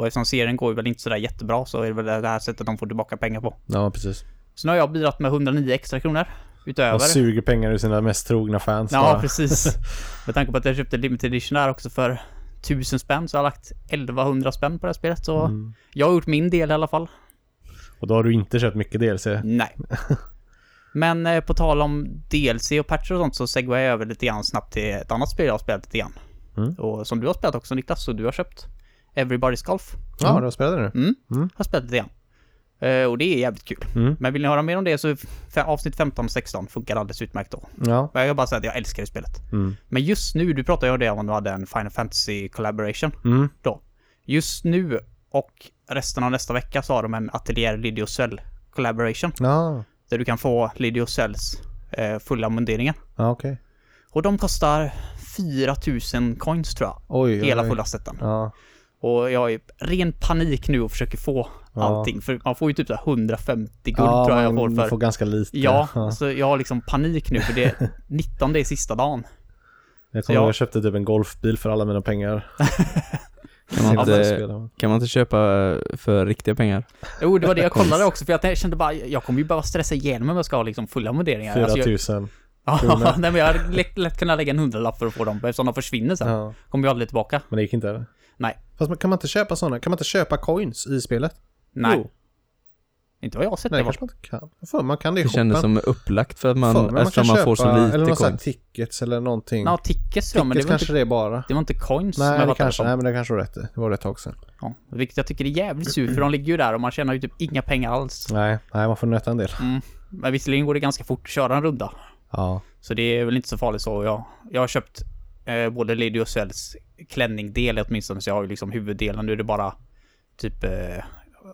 Och eftersom serien går ju väl inte sådär jättebra så är det väl det här sättet de får tillbaka pengar på. Ja, precis. Så nu har jag bidragit med hundranio extra kronor utöver. Och suger pengar ur sina mest trogna fans. Ja, bara. Precis. Med tanke på att jag köpte Limited Edition här också för tusen spänn så har jag lagt elvahundra spänn på det här spelet. Så mm. jag har gjort min del i alla fall. Och då har du inte köpt mycket D L C? Nej. Men eh, på tal om D L C och patcher och sånt så segwar jag över lite grann snabbt till ett annat spel jag har spelat lite grann. Mm. Och som du har spelat också, Niklas, så du har köpt Everybody's Golf. Mm. Ja, du har spelat det nu. Mm, mm. har spelat lite grann. Eh, och det är jävligt kul. Mm. Men vill ni höra mer om det så för avsnitt femton och sexton funkar alldeles utmärkt då. Ja. Jag kan bara säga att jag älskar det spelet. Mm. Men just nu, du pratade ju om det om du hade en Final Fantasy collaboration mm. då. Just nu och resten av nästa vecka så har de en Atelier Lidio Cell collaboration. Ja. Där du kan få Lidio Cells eh, fulla munderingen. Ja, okej. Okay. Och de kostar fyra tusen coins tror jag. Oj, hela oj. fulla setten. Ja. Och jag är ren panik nu och försöker få ja. allting. För man får ju typ så hundrafemtio guld ja, tror jag jag får för. Får ganska lite. Ja, ja. Alltså jag har liksom panik nu för det är nittonde är sista dagen. Jag kommer jag... jag köpte typ en golfbil för alla mina pengar. Kan man, inte, kan man inte köpa för riktiga pengar? Jo, det var det jag kollade också. För jag kände bara, jag kommer ju behöva stressa igenom om jag ska ha liksom fulla moderingar. fyra tusen alltså jag, ja, nej, men jag hade lätt, lätt kunnat lägga en hundralapp för att få dem. Eftersom de försvinner sen ja. kommer jag aldrig tillbaka. Men det gick inte eller? Nej. Fast man, kan man inte köpa sådana? Kan man inte köpa coins i spelet? Nej. Jo. Inte vad jag har sett. Nej, det kanske man inte kan. För man kan det i shoppen. Det känns som upplagt för att man, för, man, kan man köpa, får så lite eller någon tickets eller någonting. Ja, tickets då, men det var kanske inte, det bara. Det var inte coins. Nej, det var kanske, nej men det kanske var rätt. Det var rätt också. Ja, vilket jag tycker är jävligt sur för de ligger ju där och man tjänar ju typ inga pengar alls. Nej, nej man får nöta en del. Mm. Men visserligen går det ganska fort att köra en runda. Ja. Så det är väl inte så farligt så. Jag, jag har köpt eh, både Lady och Sells klänning-del åtminstone så jag har ju liksom huvuddelen. Nu är det bara typ... Eh,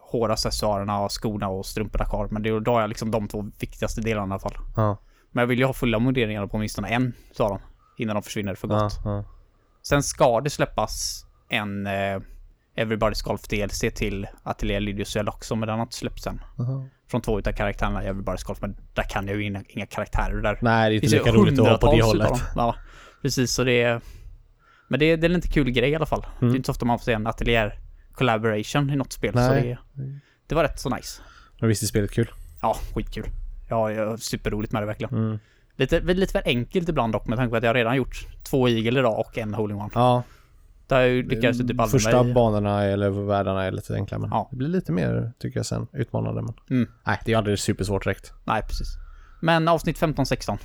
håraccessoarerna och skorna och strumporna kvar. Men det är, då har jag liksom de två viktigaste delarna i alla fall. Ja. Men jag vill ju ha fulla moderingar på åtminstone en, sa de. Innan de försvinner för gott. Ja, ja. Sen ska det släppas en eh, Everybody's Golf D L C till Atelier Lydiosel också, men den har inte släppts än. Uh-huh. Från två utav karaktärerna i Everybody's Golf, men där kan jag ju inga, inga karaktärer där. Nej, det är inte lika roligt att ha på det hållet. Ja, precis. Så det är, men det, det är en lite kul grej i alla fall. Mm. Det är inte så ofta man får se en Atelier collaboration i något spel. Nej. Så det, det var rätt så nice. Men visst är spelet kul? Ja, skitkul. Ja, jag är superroligt med det verkligen. Mm. Lite, lite för enkelt ibland dock med tanke på att jag redan gjort två igel idag och en hole-in-one. Ja. Där jag lyckades typ alla första med banorna eller världarna är lite enklare. Men ja. Det blir lite mer tycker jag sen. Utmanande. Men... Mm. Nej, det är aldrig supersvårt direkt. Nej, precis. Men avsnitt femton sexton.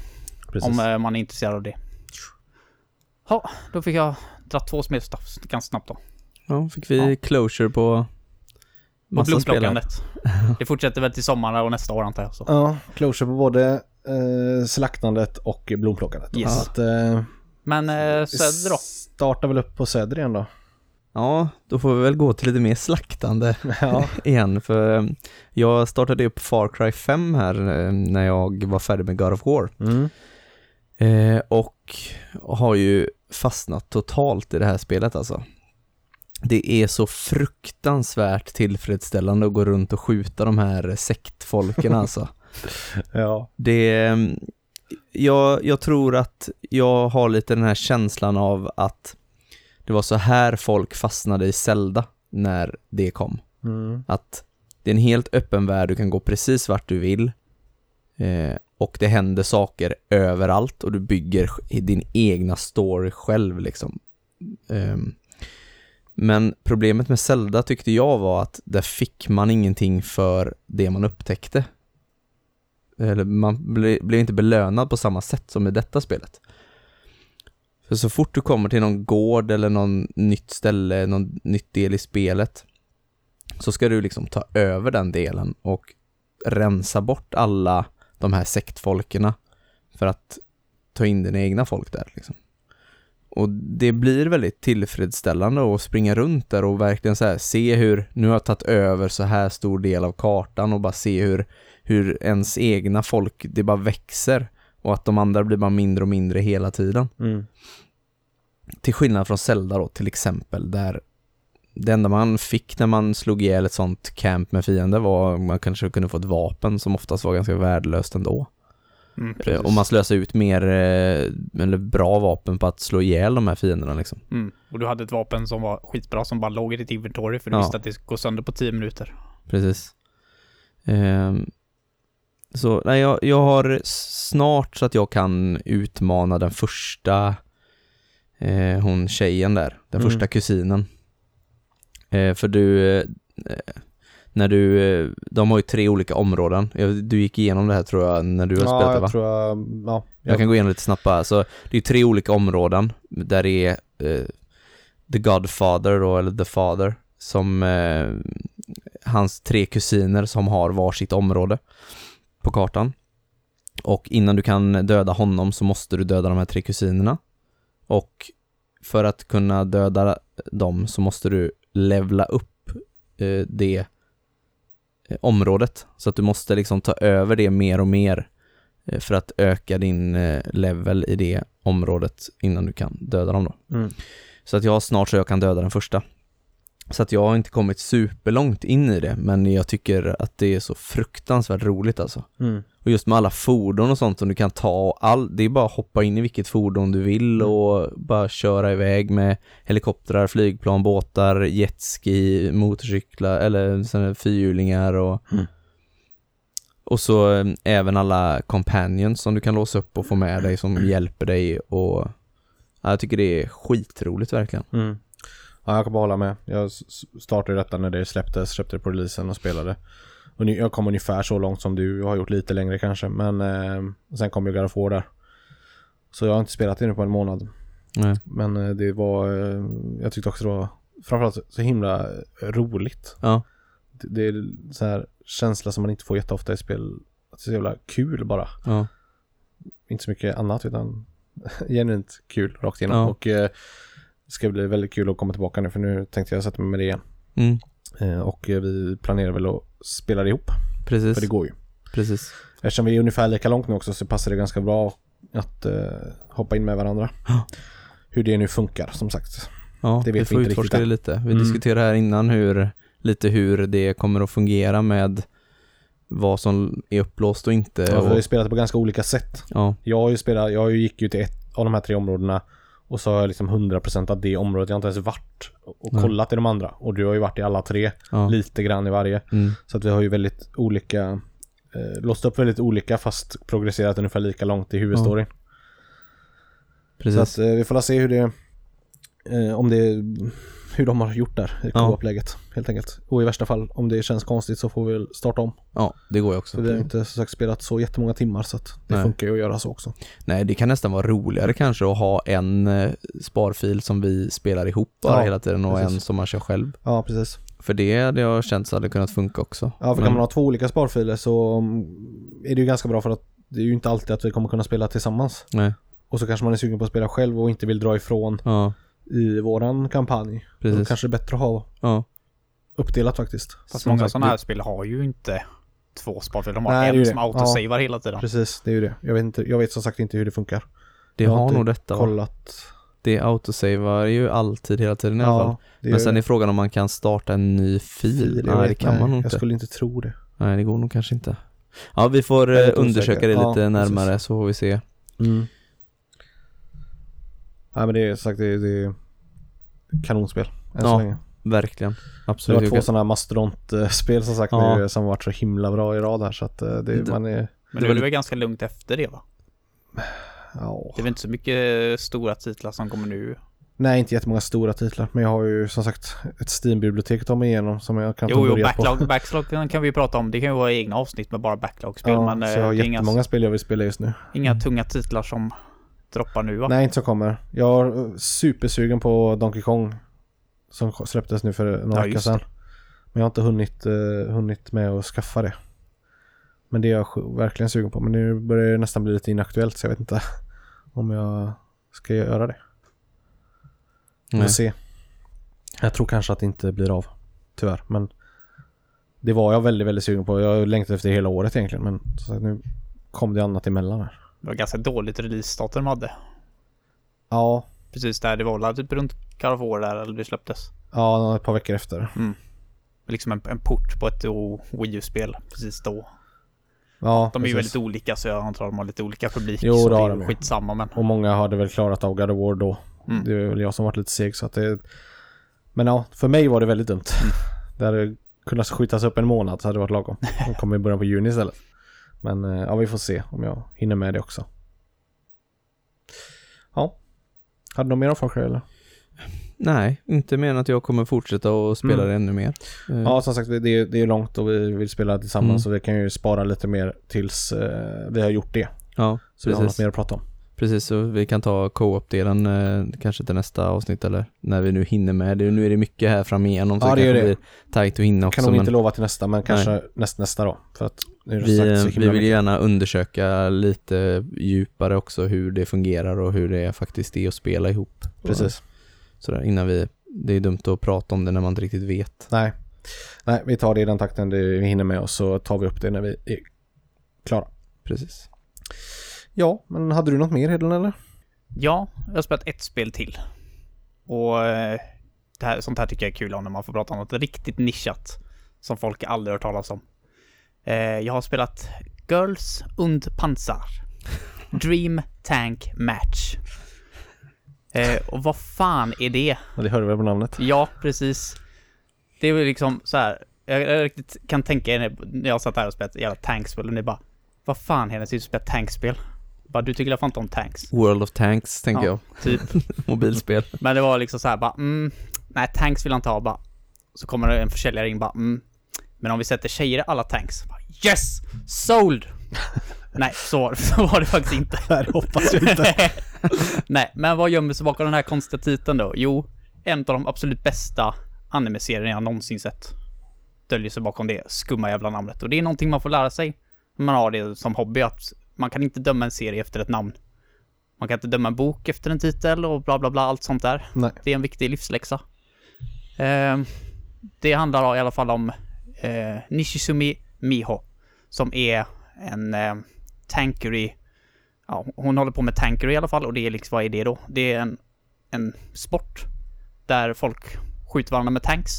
Precis. Om man är intresserad av det. Ja, då fick jag dra två smedstav ganska snabbt då. Ja, fick vi ja. closure på massa spelare. Det fortsätter väl till sommaren och nästa år antar jag. Så. Ja, closure på både eh, slaktandet och blomplockandet. Yes. Så att, eh, men eh, Söder då? Startar väl upp på Söder igen då? Ja, då får vi väl gå till lite mer slaktande ja. igen. För jag startade upp Far Cry fem här när jag var färdig med God of War. Mm. Eh, och har ju fastnat totalt i det här spelet alltså. Det är så fruktansvärt tillfredsställande att gå runt och skjuta de här sektfolken alltså. Ja. Det, jag, jag tror att jag har lite den här känslan av att det var så här folk fastnade i Zelda när det kom. Mm. Att det är en helt öppen värld, du kan gå precis vart du vill. Eh, och det händer saker överallt och du bygger din egna story själv liksom. Eh, Men problemet med Zelda tyckte jag var att där fick man ingenting för det man upptäckte. Eller man ble, blev inte belönad på samma sätt som i detta spelet. För så fort du kommer till någon gård eller någon nytt ställe, någon nytt del i spelet så ska du liksom ta över den delen och rensa bort alla de här sektfolkerna för att ta in dina egna folk där liksom. Och det blir väldigt tillfredsställande att springa runt där och verkligen så här se hur, nu har jag tagit över så här stor del av kartan och bara se hur, hur ens egna folk, det bara växer och att de andra blir bara mindre och mindre hela tiden. Mm. Till skillnad från Zelda då till exempel, där det enda man fick när man slog ihjäl ett sånt camp med fiender var man kanske kunde få ett vapen som oftast var ganska värdelöst ändå. Mm, om man slösar ut mer eller bra vapen på att slå ihjäl de här fienderna liksom. Mm. Och du hade ett vapen som var skitbra som bara låg i ditt inventory för du ja. visste att det går sönder på tio minuter. Precis. Um, så nej, jag, jag har snart så att jag kan utmana den första eh, hon tjejen där, den mm. första kusinen. Eh, för du eh, när du, de har ju tre olika områden. Du gick igenom det här tror jag när du har spelat ja, det va? Tror jag, ja, jag, jag kan gå igenom lite snabbt bara. Så det är tre olika områden där det är eh, The Godfather då, eller The Father som eh, hans tre kusiner som har varsitt område på kartan. Och innan du kan döda honom så måste du döda de här tre kusinerna. Och för att kunna döda dem så måste du levla upp eh, det området, så att du måste liksom ta över det mer och mer för att öka din level i det området innan du kan döda dem då. Mm. Så att jag snart så jag kan döda den första. Så att jag har inte kommit superlångt in i det, men jag tycker att det är så fruktansvärt roligt alltså. Mm. Och just med alla fordon och sånt som du kan ta, all, det är bara att hoppa in i vilket fordon du vill och bara köra iväg med helikoptrar, flygplan, båtar, jetski, motorcyklar eller sådana fyrhjulingar och, mm. och så även alla companions som du kan låsa upp och få med dig som hjälper dig och ja, jag tycker det är skitroligt verkligen. Mm. Ja, jag kan bara hålla med. Jag startade detta när det släpptes, släppte på releasen och spelade. Och jag kom ungefär så långt som du. Jag har gjort lite längre kanske. Men eh, sen kom ju God of War där. Så jag har inte spelat det nu på en månad. Nej. Men eh, det var... Eh, jag tyckte också det var framförallt så himla roligt. Ja. Det, det är så här känsla som man inte får jätteofta i spel. Att det är så jävla kul bara. Ja. Inte så mycket annat utan genuint kul rakt igenom. Ja. Och eh, det ska bli väldigt kul att komma tillbaka nu. För nu tänkte jag sätta mig med det igen. Mm. Och vi planerar väl att spela det ihop. Precis. För det går ju. Precis. Eftersom vi är ungefär lika långt nu också så passar det ganska bra att uh, hoppa in med varandra. Oh. Hur det nu funkar som sagt. Ja, det vet vi, får vi inte utforska det lite. Vi mm. diskuterade här innan hur, lite hur det kommer att fungera med vad som är upplåst och inte. Ja, vi har ju spelat på ganska olika sätt. Ja. Jag har ju spelat, jag gick ju till ett av de här tre områdena. Och så har jag liksom hundra procent av det området. Jag har inte ens varit och kollat Nej. i de andra. Och du har ju varit i alla tre. Ja. Lite grann i varje. Mm. Så att vi har ju väldigt olika... Eh, låst upp väldigt olika fast progresserat ungefär lika långt i huvudstory. Ja. Precis. Så att eh, vi får se hur det... Eh, om det... Hur de har gjort där i co-op-läget. Ja. Helt enkelt. Och i värsta fall, om det känns konstigt så får vi starta om. Ja, det går ju också. För vi har inte så sagt, spelat så jättemånga timmar så att det Nej. funkar ju att göra så också. Nej, det kan nästan vara roligare kanske att ha en sparfil som vi spelar ihop bara ja, hela tiden och precis. en som man kör själv. Ja, precis. För det, det har känts hade kunnat funka också. Ja, för Men... kan man ha två olika sparfiler så är det ju ganska bra för att det är ju inte alltid att vi kommer kunna spela tillsammans. Nej. Och så kanske man är sugen på att spela själv och inte vill dra ifrån. Ja. I våran kampanj. Precis. Då kanske det är bättre att ha ja. uppdelat faktiskt. Fast många sådana här spel har ju inte två sparfiler. De har Nej, en som autosavar ja. hela tiden. Precis, det är ju det. Jag vet, inte, jag vet som sagt inte hur det funkar. Det jag har, har nog detta. Kollat. Det autosavar ju alltid hela tiden i alla ja, fall. Men sen är frågan om man kan starta en ny fil. fil Nej, vet, det kan nej, man nog inte. Jag skulle inte tro det. Nej, det går nog kanske inte. Ja, vi får undersöka det lite ja, närmare precis. så får vi se. Mm. Nej, men det är sagt, det, det är kanonspel än så länge. Ja, verkligen. Absolut. Det var två sådana här mastodontspel som sagt ja. nu, som varit så himla bra i rad här. Så att det, det, man är... Men det var väl ganska lugnt efter det va? Ja. Det är väl inte så mycket stora titlar som kommer nu? Nej, inte jättemånga stora titlar. Men jag har ju som sagt ett Steam-bibliotek att ta mig igenom som jag kan jo, ta jo, backlog, på. Backlog kan vi prata om. Det kan ju vara egna avsnitt med bara backlog-spel. Ja, men, så jag har jättemånga inga, spel jag vill spela just nu. Inga tunga titlar som... droppar nu va? Nej, inte så kommer. Jag är supersugen på Donkey Kong som släpptes nu för några ja, veckor sedan. Men jag har inte hunnit, uh, hunnit med att skaffa det. Men det är jag verkligen sugen på. Men nu börjar det nästan bli lite inaktuellt så jag vet inte om jag ska göra det. Vi får se. Jag tror kanske att det inte blir av. Tyvärr. Men det var jag väldigt, väldigt sugen på. Jag längtade efter det hela året egentligen. Men så att nu kom det annat emellan här. Det var ganska dåligt release-datum de hade. Ja. Precis där det var typ runt God of War där eller det släpptes. Ja, ett par veckor efter. Mm. Liksom en, en port på ett Wii U-spel precis då. Ja, de är precis. Ju väldigt olika, så jag antar att de har lite olika publik. Jo, så det är de skitsamma. Men... Och många hade väl klarat av God of War då. Mm. Det är väl jag som varit lite seg. Så att det... Men ja, för mig var det väldigt dumt. Mm. Det hade kunnat skjutas upp en månad så hade det varit lagom. De kommer i början på juni istället. Men ja, vi får se om jag hinner med det också. Ja. Hade du något mer om Far Cry eller? Nej, inte mer än att jag kommer fortsätta och spela mm. det ännu mer. Ja, som sagt, det är, det är långt och vi vill spela tillsammans mm. så vi kan ju spara lite mer tills eh, vi har gjort det. Ja, så precis. Vi har något mer att prata om. Precis, så vi kan ta co-op-delen eh, kanske till nästa avsnitt eller när vi nu hinner med det. Nu är det mycket här fram igenom så ja, det, det kanske blir tajt att hinna också. Kan nog men... inte lova till nästa, men kanske näst, nästa då. För att nu är det vi, sagt, så vi vill mycket. Gärna undersöka lite djupare också hur det fungerar och hur det faktiskt är att spela ihop. Precis. Sådär, innan vi, det är dumt att prata om det när man inte riktigt vet. Nej, Nej vi tar det i den takten det vi hinner med och så tar vi upp det när vi är klara. Precis. Ja, men hade du något mer Hedlund eller? Ja, jag har spelat ett spel till. Och det här, sånt här tycker jag är kul när man får prata om något riktigt nischat som folk aldrig har talas om. Jag har spelat Girls und Panzer Dream Tank Match. Eh, och vad fan är det? Ja, det hörde väl på namnet. Ja, precis. Det är väl liksom så här. Jag, jag riktigt kan tänka när jag satt här och spelade jävla tankspel och ni bara, vad fan hennes sitter och spelar tankspel? Bara, du tycker jag fan om tanks. World of Tanks, tänker ja, jag. Typ. Mobilspel. Men det var liksom så här, bara, mm, nej, tanks vill han inte ha. Bara. Så kommer det en försäljare in, bara, mm. Men om vi sätter tjejer i alla tanks. Bara, yes! Sold! Nej, så, så var det faktiskt inte. Här hoppas jag inte. Nej, men vad gömmer sig bakom den här konstiga titeln då? Jo, en av de absolut bästa anime-serierna jag någonsin sett döljer sig bakom det skumma jävla namnet. Och det är någonting man får lära sig när man har det som hobby, att man kan inte döma en serie efter ett namn. Man kan inte döma en bok efter en titel och bla bla bla, allt sånt där. Nej. Det är en viktig livsläxa. Eh, det handlar i alla fall om eh, Nishizumi Miho, som är en... Eh, Tankery, ja, hon håller på med tankery i alla fall, och det är liksom, vad är det då? Det är en, en sport där folk skjuter varandra med tanks.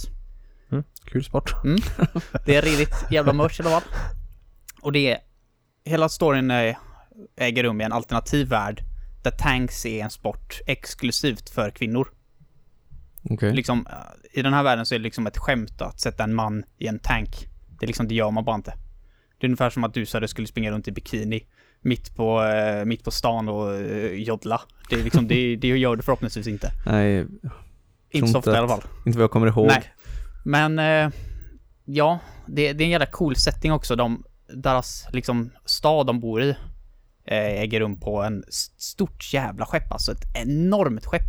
Mm, kul sport. Mm. Det är riktigt jävla mörs i alla fall. Och det är, hela storyn äger rum i en alternativ värld där tanks är en sport exklusivt för kvinnor. Okay. Liksom, i den här världen så är det liksom ett skämt att sätta en man i en tank. Det är liksom, det gör man bara inte. Det är ungefär som att du Söder skulle springa runt i bikini mitt på, eh, mitt på stan och eh, joddla. Det är liksom, det, det gör du förhoppningsvis inte. Nej. Inte så ofta i alla fall. Inte vad jag kommer ihåg. Nej. Men eh, ja, det, det är en jävla cool setting också. De, deras liksom, stad de bor i eh, äger rum på en stort jävla skepp. Alltså ett enormt skepp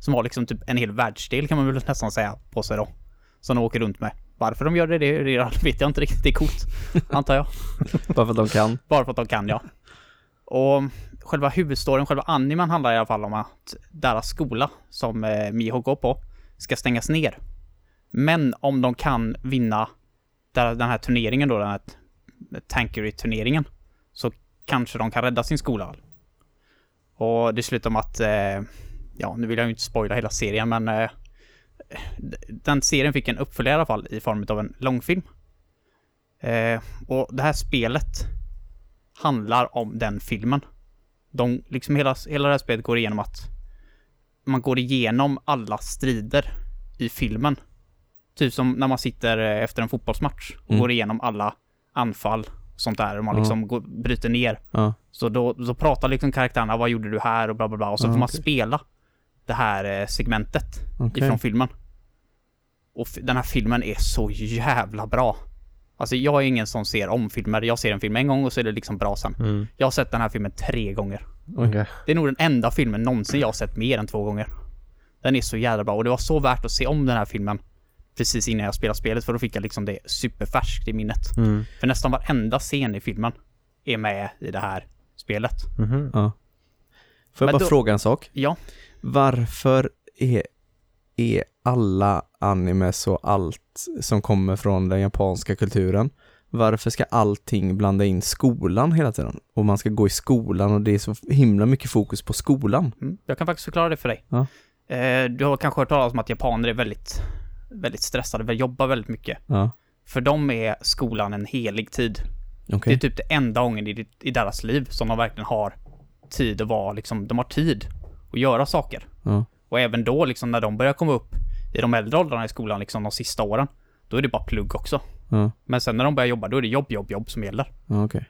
som har liksom typ en hel världsdel, kan man väl nästan säga, på sig då. Som de åker runt med. Varför de gör det, det, det vet jag inte riktigt. Det är coolt, antar jag. Bara för att de kan. Bara för att de kan, ja. Och själva huvudstoryn, själva animen handlar i alla fall om att deras skola, som eh, Miho går på, ska stängas ner. Men om de kan vinna där, den här turneringen då, den här Tankery-turneringen, så kanske de kan rädda sin skola. Och det slutar med att, eh, ja, nu vill jag ju inte spoila hela serien, men... Eh, den serien fick en uppföljare i alla fall i form av en långfilm. Eh, och det här spelet handlar om den filmen. De, liksom hela, hela det här spelet går igenom att man går igenom alla strider i filmen. Typ som när man sitter efter en fotbollsmatch och mm. går igenom alla anfall och sånt där. Och man liksom mm. går, bryter ner. Mm. Så då, då pratar liksom karaktärerna, vad gjorde du här och bla bla bla. Och så mm, får man okay. spela det här segmentet okay. ifrån filmen. Och f- den här filmen är så jävla bra. Alltså jag är ingen som ser om filmer. Jag ser en film en gång och så är det liksom bra sen. Mm. Jag har sett den här filmen tre gånger. Okay. Det är nog den enda filmen någonsin jag har sett mer än två gånger. Den är så jävla bra. Och det var så värt att se om den här filmen precis innan jag spelade spelet. För då fick jag liksom det superfärskt i minnet. Mm. För nästan varenda scen i filmen är med i det här spelet. Mm-hmm. Ja. Får jag Men bara då, fråga en sak? Ja. Varför är, är alla animes och allt som kommer från den japanska kulturen, varför ska allting blanda in skolan hela tiden? Och man ska gå i skolan och det är så himla mycket fokus på skolan. Mm, jag kan faktiskt förklara det för dig. Ja. Eh, du har kanske hört talas om att japaner är väldigt, väldigt stressade och jobbar väldigt mycket. Ja. För dem är skolan en helig tid. Okay. Det är typ det enda gången i, i deras liv som de verkligen har tid att vara, liksom, de har tid att göra saker. Ja. Och även då, liksom, när de börjar komma upp i de äldre åldrarna i skolan, liksom, de sista åren, då är det bara plugg också. Ja. Men sen när de börjar jobba, då är det jobb, jobb, jobb som gäller. Ja, okay.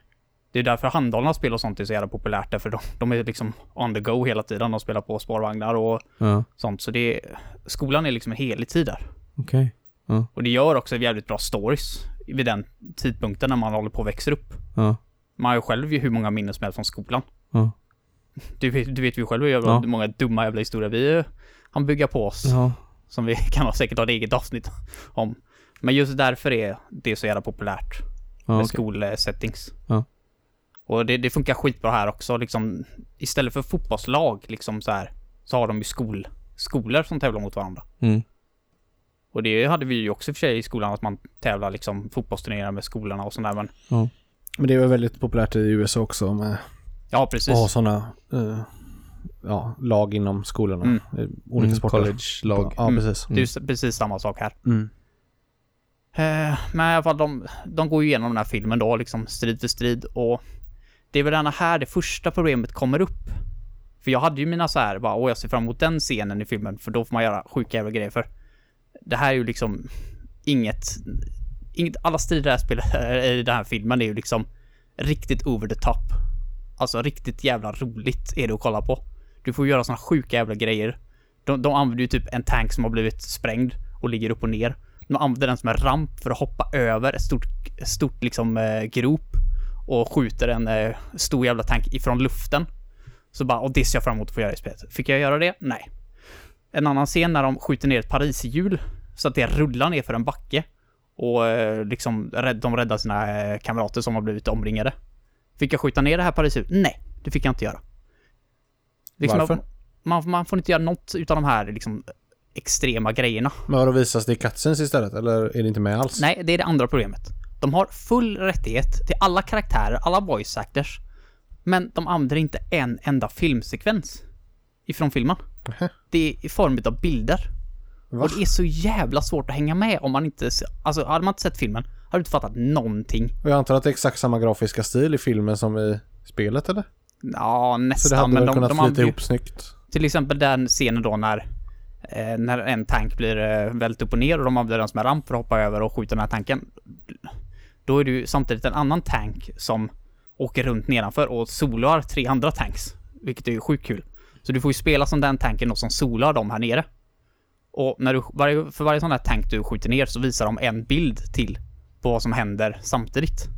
Det är därför handhållna spel och sånt är så jävla populärt, därför de, de är liksom on the go hela tiden. De spelar på spårvagnar och ja. sånt. Så det är, skolan är liksom en helig tid där. Okay. Ja. Och det gör också jävligt bra stories vid den tidpunkten när man håller på och växer upp. Ja. Man har ju själv hur många minnen som helst från skolan. Ja. Du, du vet ju själv hur jävla, ja. många dumma jävla historier vi han bygger på oss. Ja. Som vi kan ha säkert ha ett eget avsnitt om. Men just därför är det så jävla populärt med ja, okay. skolsettings. Ja. Och det, det funkar skitbra här också. Liksom, istället för fotbollslag, liksom, så, här, så har de ju skol, skolor som tävlar mot varandra. Mm. Och det hade vi ju också för sig i skolan, att man tävlar, liksom, fotbollsturneringar med skolorna och sådär. Men... Ja. men det var väldigt populärt i U S A också med ja, precis. Och sådana uh, ja, lag inom skolorna. Mm. Olika mm, sporter. College-lag. Ja, mm. precis. Mm. Det är precis samma sak här. Mm. Eh, men i alla fall, de, de går ju igenom den här filmen då, liksom, strid för strid. Och det är väl den här det första problemet kommer upp. För jag hade ju mina så här, bara, åh, jag ser fram emot den scenen i filmen, för då får man göra sjuka jävla grejer, för det här är ju liksom inget, inget alla strider här spel, i den här filmen är ju liksom riktigt over the top. Alltså riktigt jävla roligt är det att kolla på. Du får göra såna sjuka jävla grejer. De, de använder ju typ en tank som har blivit sprängd och ligger upp och ner. De använder den som en ramp för att hoppa över ett stort, stort liksom eh, grop och skjuter en eh, stor jävla tank ifrån luften. Så bara, och det ser jag fram emot att få göra i spelet. Fick jag göra det? Nej. En annan scen när de skjuter ner ett Paris-hjul så att det rullar ner för en backe och eh, liksom rädd, de räddar sina eh, kamrater som har blivit omringade. Fick jag skjuta ner det här Paris-hjulet? Nej, det fick jag inte göra. Liksom, varför? Man, man får inte göra något utan de här, liksom, extrema grejerna. Men har det visats det i cutscenes istället? Eller är det inte med alls? Nej, det är det andra problemet. De har full rättighet till alla karaktärer, alla voice actors, men de använder inte en enda filmsekvens ifrån filmen. Uh-huh. Det är i form av bilder. Va? Och det är så jävla svårt att hänga med om man inte, alltså hade man inte sett filmen hade du inte fattat någonting. Och jag antar att det är exakt samma grafiska stil i filmen som i spelet, eller? Ja, nästan. Så det hade men de, kunnat de använder ihop snyggt. Till exempel den scenen då när eh, när en tank blir eh, vält upp och ner och de använder den som en ramp för att hoppa över och skjuta den här tanken. Då är det ju samtidigt en annan tank som åker runt nedanför och solar tre andra tanks, vilket är ju sjukt kul. Så du får ju spela som den tanken och som solar dem här nere. Och när du, för varje sån här tank du skjuter ner så visar de en bild till på vad som händer samtidigt.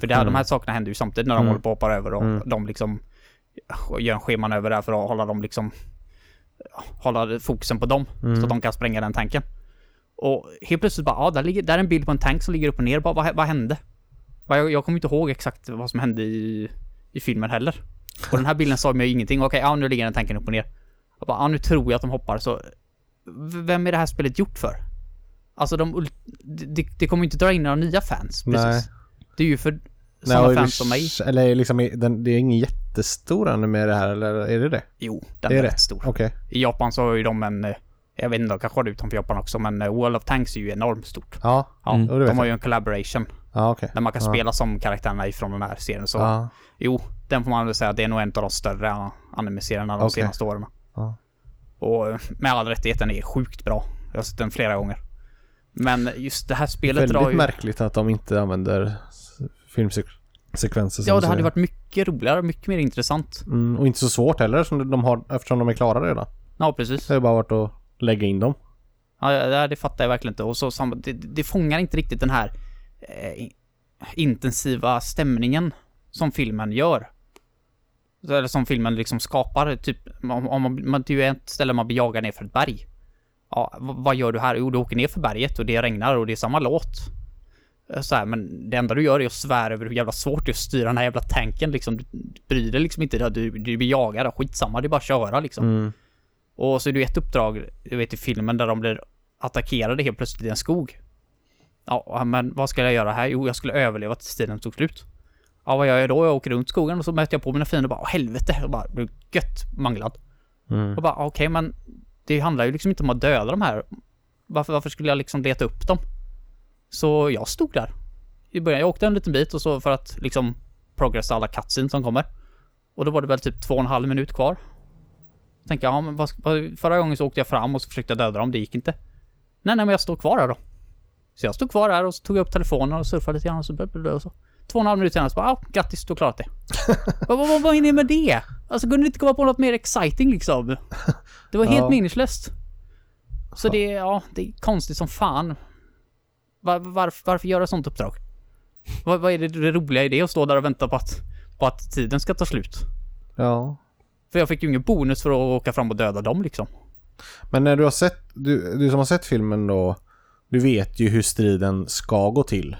För det här, mm. de här sakerna händer ju samtidigt när de mm. håller på att hoppa över och mm. de liksom gör en scheman över där för att hålla dem liksom hålla fokusen på dem mm. så att de kan spränga den tanken. Och helt plötsligt bara, ja, där, ligger, där är en bild på en tank som ligger upp och ner. Bara, vad, vad hände? Jag, jag kommer inte ihåg exakt vad som hände i, i filmen heller. Och den här bilden sa mig ingenting. Okej, ja, nu ligger den tanken upp och ner. Jag bara, ja, nu tror jag att de hoppar. Så vem är det här spelet gjort för? Alltså, de, de, de kommer inte dra in några nya fans. Nej. Precis. Det är ju för sådana Nej, fans som mig. Eller liksom, det är ingen jättestor anime det här, eller är det det? Jo, den är, är rätt det? stor. Okay. I Japan så har ju de en... Jag vet inte, kanske har det utanför Japan också, men World of Tanks är ju enormt stort. Ja, ja, mm. De har ju en collaboration. Ja, okay. Där man kan ja. spela som karaktärerna ifrån den här serien. Så ja. jo, den får man väl säga, det är nog en av de större anime-serierna de okay. senaste åren. Ja. Och med all rättighet, den är sjukt bra. Jag har sett den flera gånger. Men just det här spelet... Väldigt drar ju... märkligt att de inte använder filmsekvenser. Ja, det hade serien. varit mycket roligare, mycket mer intressant. Mm, och inte så svårt heller, som de har, eftersom de är klara redan. Ja, precis. Det har bara varit att lägga in dem. Ja, det fattar jag verkligen inte. Och så, det, det fångar inte riktigt den här eh, intensiva stämningen som filmen gör. Eller som filmen liksom skapar. Typ, om, om man, det är ju ett ställe man blir jagad ner för ett berg. Ja, vad gör du här? Jo, du åker ner för berget och det regnar och det är samma låt. Så här, men det enda du gör är att svära över hur jävla svårt det är att styra den här jävla tanken. Liksom, du bryr dig liksom inte. Du, du blir jagad. Skitsamma, det är bara att köra liksom. Mm. Och så är det ett uppdrag, jag vet, i filmen där de blir attackerade helt plötsligt i en skog. Ja, men vad skulle jag göra här? Jo, jag skulle överleva tills tiden tog slut. Ja, vad gör jag då? Jag åker runt skogen och så möter jag på mina fiender och bara, helvete, och bara blir gött manglad. Mm. Och bara, okej, okay, men det handlar ju liksom inte om att döda de här. Varför, varför skulle jag liksom leta upp dem? Så jag stod där i början. Jag åkte en liten bit och så för att liksom progressa alla cutscenes som kommer. Och då var det väl typ två och en halv minut kvar. Jag tänkte, ja, men vad, vad, förra gången så åkte jag fram och så försökte jag döda dem, det gick inte. Nej, nej, men jag stod kvar här då. Så jag stod kvar här och så tog jag upp telefonen och surfade lite grann och så blablabla och så. Två och en halv minut senare så bara, ja, grattis, du har klarat det. Vad var vad, vad inne med det? Alltså kunde du inte komma på något mer exciting liksom? Det var helt ja. meningslöst. Så det, ja, det är konstigt som fan. Var, var, varför göra sånt uppdrag? Vad, vad är det, det roliga i det att stå där och vänta på att, på att tiden ska ta slut? Ja. För jag fick ju ingen bonus för att åka fram och döda dem liksom. Men när du har sett, du, du som har sett filmen då, du vet ju hur striden ska gå till.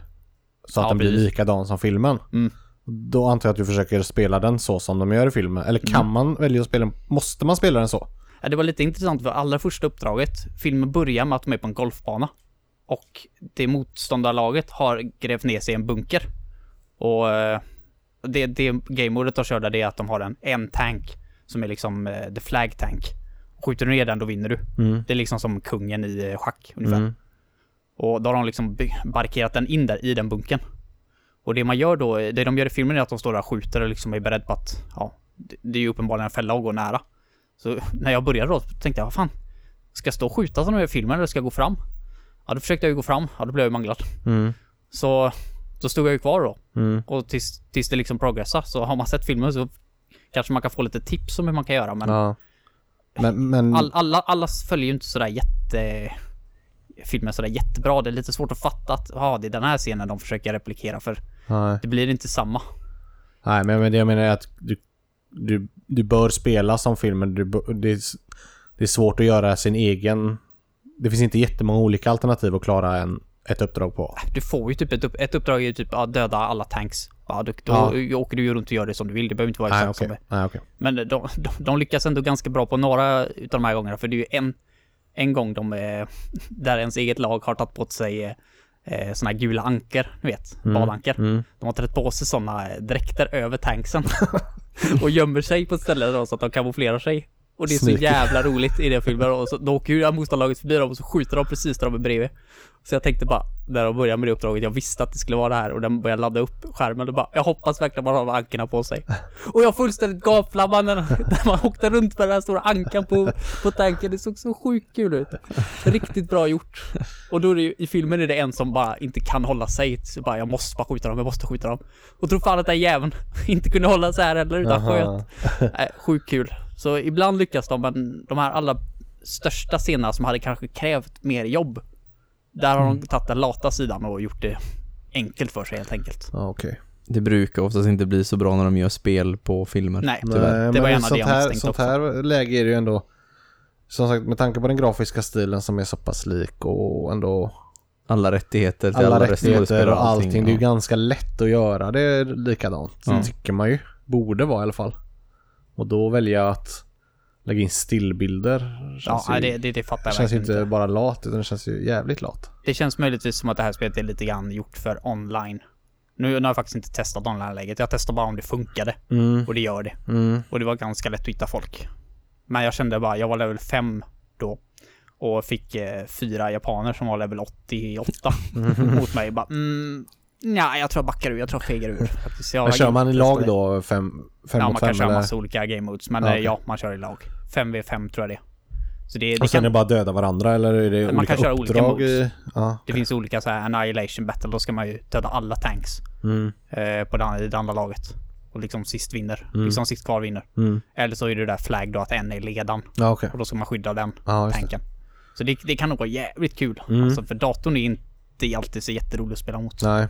Så att ja, den blir likadan som filmen. Mm. Då antar jag att du försöker spela den så som de gör i filmen. Eller kan mm. man välja att spela den? Måste man spela den så? Ja, det var lite intressant för allra första uppdraget. Filmen börjar med att de är på en golfbana. Och det motståndarlaget har grävt ner sig i en bunker. Och det, det gamemodet har kört det är att de har en, en tank som är liksom uh, the flag tank. Skjuter du ner den, då vinner du. Mm. Det är liksom som kungen i schack ungefär. Mm. Och då har de liksom barkerat den in där i den bunken. Och det man gör då, det de gör i filmen är att de står där och skjuter och liksom är beredd på att, ja, det är ju uppenbarligen en fälla och går nära. Så när jag började då tänkte jag, vad fan, ska jag stå och skjuta som de gör i filmen eller ska jag gå fram? Ja, då försökte jag ju gå fram. Ja, då blev jag ju manglad. Mm. Så då stod jag ju kvar då. Mm. Och tills, tills det liksom progressar. Så har man sett filmen så kanske man kan få lite tips om hur man kan göra. Men, ja. men, men... All, alla, alla följer ju inte sådär jätte... filmen sådär jättebra. Det är lite svårt att fatta att ah, det är den här scenen de försöker replikera för. Nej. Det blir inte samma. Nej, men det jag menar är att du, du, du bör spela som filmen. Du, det, det är svårt att göra sin egen... Det finns inte jättemånga olika alternativ att klara en, ett uppdrag på. Du får ju typ ett, upp, ett uppdrag är ju typ ja, döda alla tanks. Ja, du, då ja. åker du ju runt och gör det som du vill. Det behöver inte vara exakt okay. som det. Nej, okay. Men de, de, de lyckas ändå ganska bra på några utav de här gångerna. För det är ju en En gång de, där ens eget lag har tagit på sig eh, såna här gula anker, ni vet, mm, badanker. Mm. De har tagit på sig såna dräkter över tanksen och gömmer sig på stället då, så att de kamouflerar sig. Och det är Snick. så jävla roligt i den filmen. Och så, då åker ju motståndarlaget förbi dem och så skjuter de precis där de är bredvid. Så jag tänkte bara, när de började med det uppdraget, jag visste att det skulle vara det här. Och den började ladda upp skärmen och bara, jag hoppas verkligen man har ankarna på sig. Och jag fullständigt gapflabbade när, när man åkte runt med den här stora ankan på, på tanken. Det såg så sjukt kul ut. Riktigt bra gjort. Och då är det ju, i filmen är det en som bara inte kan hålla sig. Så bara, jag måste bara skjuta dem, jag måste skjuta dem. Och tror fan att den jäveln inte kunde hålla sig här heller utan sköt. Äh, sjukt kul. Så ibland lyckas de, men de här alla största scenerna som hade kanske krävt mer jobb, där har de tagit den lata sidan och gjort det enkelt för sig helt enkelt. Ja, okej. Okay. Det brukar oftast inte bli så bra när de gör spel på filmer. Nej, tyvärr. Nej, det var gärna det jag hade stängt sånt här också. Läge är det ju ändå, som sagt, med tanke på den grafiska stilen som är så pass lik och ändå... Alla rättigheter till alla, alla rättigheter och allting. allting. Det är ju ganska lätt att göra. Det är likadant, mm. tycker man ju. Borde vara i alla fall. Och då väljer jag att lägga in stillbilder. Ja, ju, det, det, det fattar jag. Det känns ju inte bara lat, utan det känns ju jävligt lat. Det känns möjligtvis som att det här spelet är lite grann gjort för online. Nu har jag faktiskt inte testat online-läget. Jag testade bara om det funkade. Mm. Och det gör det. Mm. Och det var ganska lätt att hitta folk. Men jag kände bara, jag var level fem då. Och fick eh, fyra japaner som var level åttioåtta mot mig. Bara, mm... Nej, jag tror jag backar ur, jag tror jag fegar ur. Jag men kör man i lag då? Fem, fem ja, mot man fem, kan köra eller? Massa olika game modes. Men ja, okay. ja, man kör i lag. fem mot fem tror jag det. Så det, det och sen kan... är det bara döda varandra? Eller är det man olika kan köra olika modes. I... Ja. Det finns olika så här, annihilation battle. Då ska man ju döda alla tanks mm. eh, på det, det andra laget. Och liksom sist vinner. Mm. Liksom sist kvar vinner. Mm. Eller så är det där flagg då att en är ledan. Ja, okay. Och då ska man skydda den ja, tanken. Det. Så det, det kan nog vara jävligt kul. Mm. Alltså, för datorn är inte alltid så jätterolig att spela mot. Nej.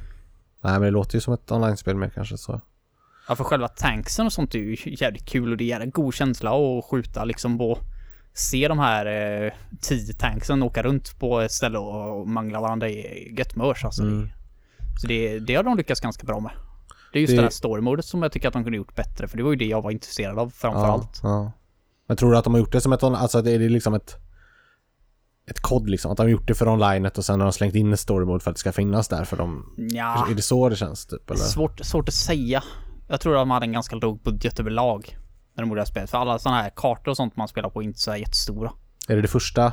Nej, men det låter ju som ett online-spel mer kanske så. Ja, för själva tanksen och sånt är ju jävligt kul och det ger en god känsla att skjuta liksom på, se de här eh, tio tanksen åka runt på ett ställe och mangla varandra i gött mörs alltså. Mm. Så det, det har de lyckats ganska bra med. Det är just det, det här story-modet som jag tycker att de kunde gjort bättre, för det var ju det jag var intresserad av framförallt. Ja, ja. Men tror du att de har gjort det som ett, alltså att det är liksom ett ett kod liksom, att de har gjort det för onlinet och sen har de slängt in ett storyboard för att det ska finnas där för dem? Ja. Är det så det känns typ? Eller? Svårt, svårt att säga. Jag tror att de hade en ganska låg budget överlag när de gjorde det här spelet, för alla sådana här kartor och sånt man spelar på är inte så här jättestora. Är det det första?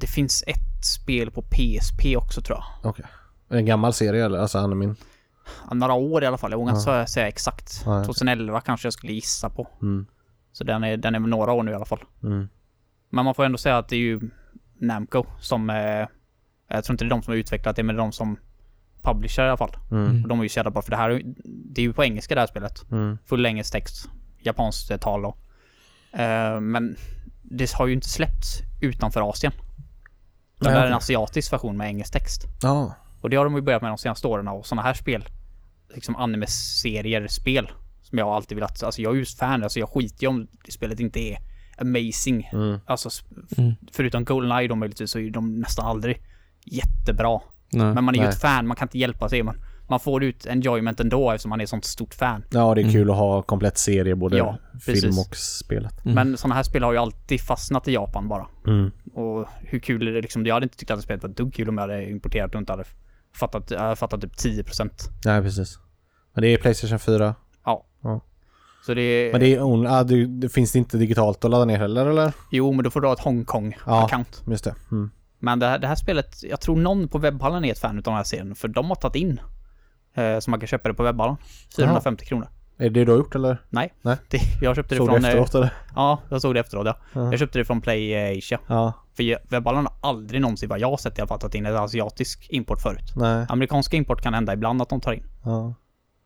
Det finns ett spel på P S P också tror jag. Okej. En gammal serie eller? Alltså animen? Några år i alla fall. Jag vågar ja. inte säga exakt. Nej. tjugohundraelva kanske jag skulle gissa på. Mm. Så den är, den är några år nu i alla fall. Mm. Men man får ändå säga att det är ju Namco som... Eh, jag tror inte det är de som har utvecklat det, men det är de som publisher i alla fall. Mm. Och de är ju så jävla bra, för det här det är ju på engelska det här spelet. Mm. Full engelsk text. Japanskt tal då. Eh, men det har ju inte släppts utanför Asien. Det är en asiatisk version med engelsk text. Oh. Och det har de ju börjat med de senaste åren. Och sådana här spel, liksom anime-serier, spel som jag alltid velat. Alltså jag är just fan, alltså jag skiter ju om det spelet inte är amazing. Mm. Alltså mm. förutom GoldenEye då möjligtvis, så är de nästan aldrig jättebra. Nej, men man är nej. ju ett fan, man kan inte hjälpa sig. Man, man får ut enjoyment ändå eftersom man är ett sånt stort fan. Ja, det är mm. kul att ha komplett serie, både ja, film och spelet. Mm. Men sådana här spel har ju alltid fastnat i Japan bara. Mm. Och hur kul är det liksom? Jag hade inte tyckt att det spelet var dugg kul om jag hade importerat och inte hade fattat, jag hade fattat typ tio procent. Nej, precis. Men det är PlayStation fyra. Ja. ja. Så det är, men det, är on- ah, det, det finns det inte digitalt att ladda ner heller, eller? Jo, men då får du ha ett Hongkong-account. Ja, just det. Mm. Men det här, det här spelet, jag tror någon på webbhallen är ett fan av den här serien, för de har tagit in eh, som man kan köpa det på webbhallen. fyrahundrafemtio Aha. kronor. Är det du har gjort, eller? Nej. Nej. Det, jag köpte det såg från... Såg efteråt, eller? Ja, jag såg det efteråt, ja. Uh-huh. Jag köpte det från PlayAsia. Uh-huh. För webbhallen har aldrig någonsin, vad jag har sett, i alla fall tagit in en asiatisk import förut. Nej. Amerikanska import kan hända ibland att de tar in. Uh-huh.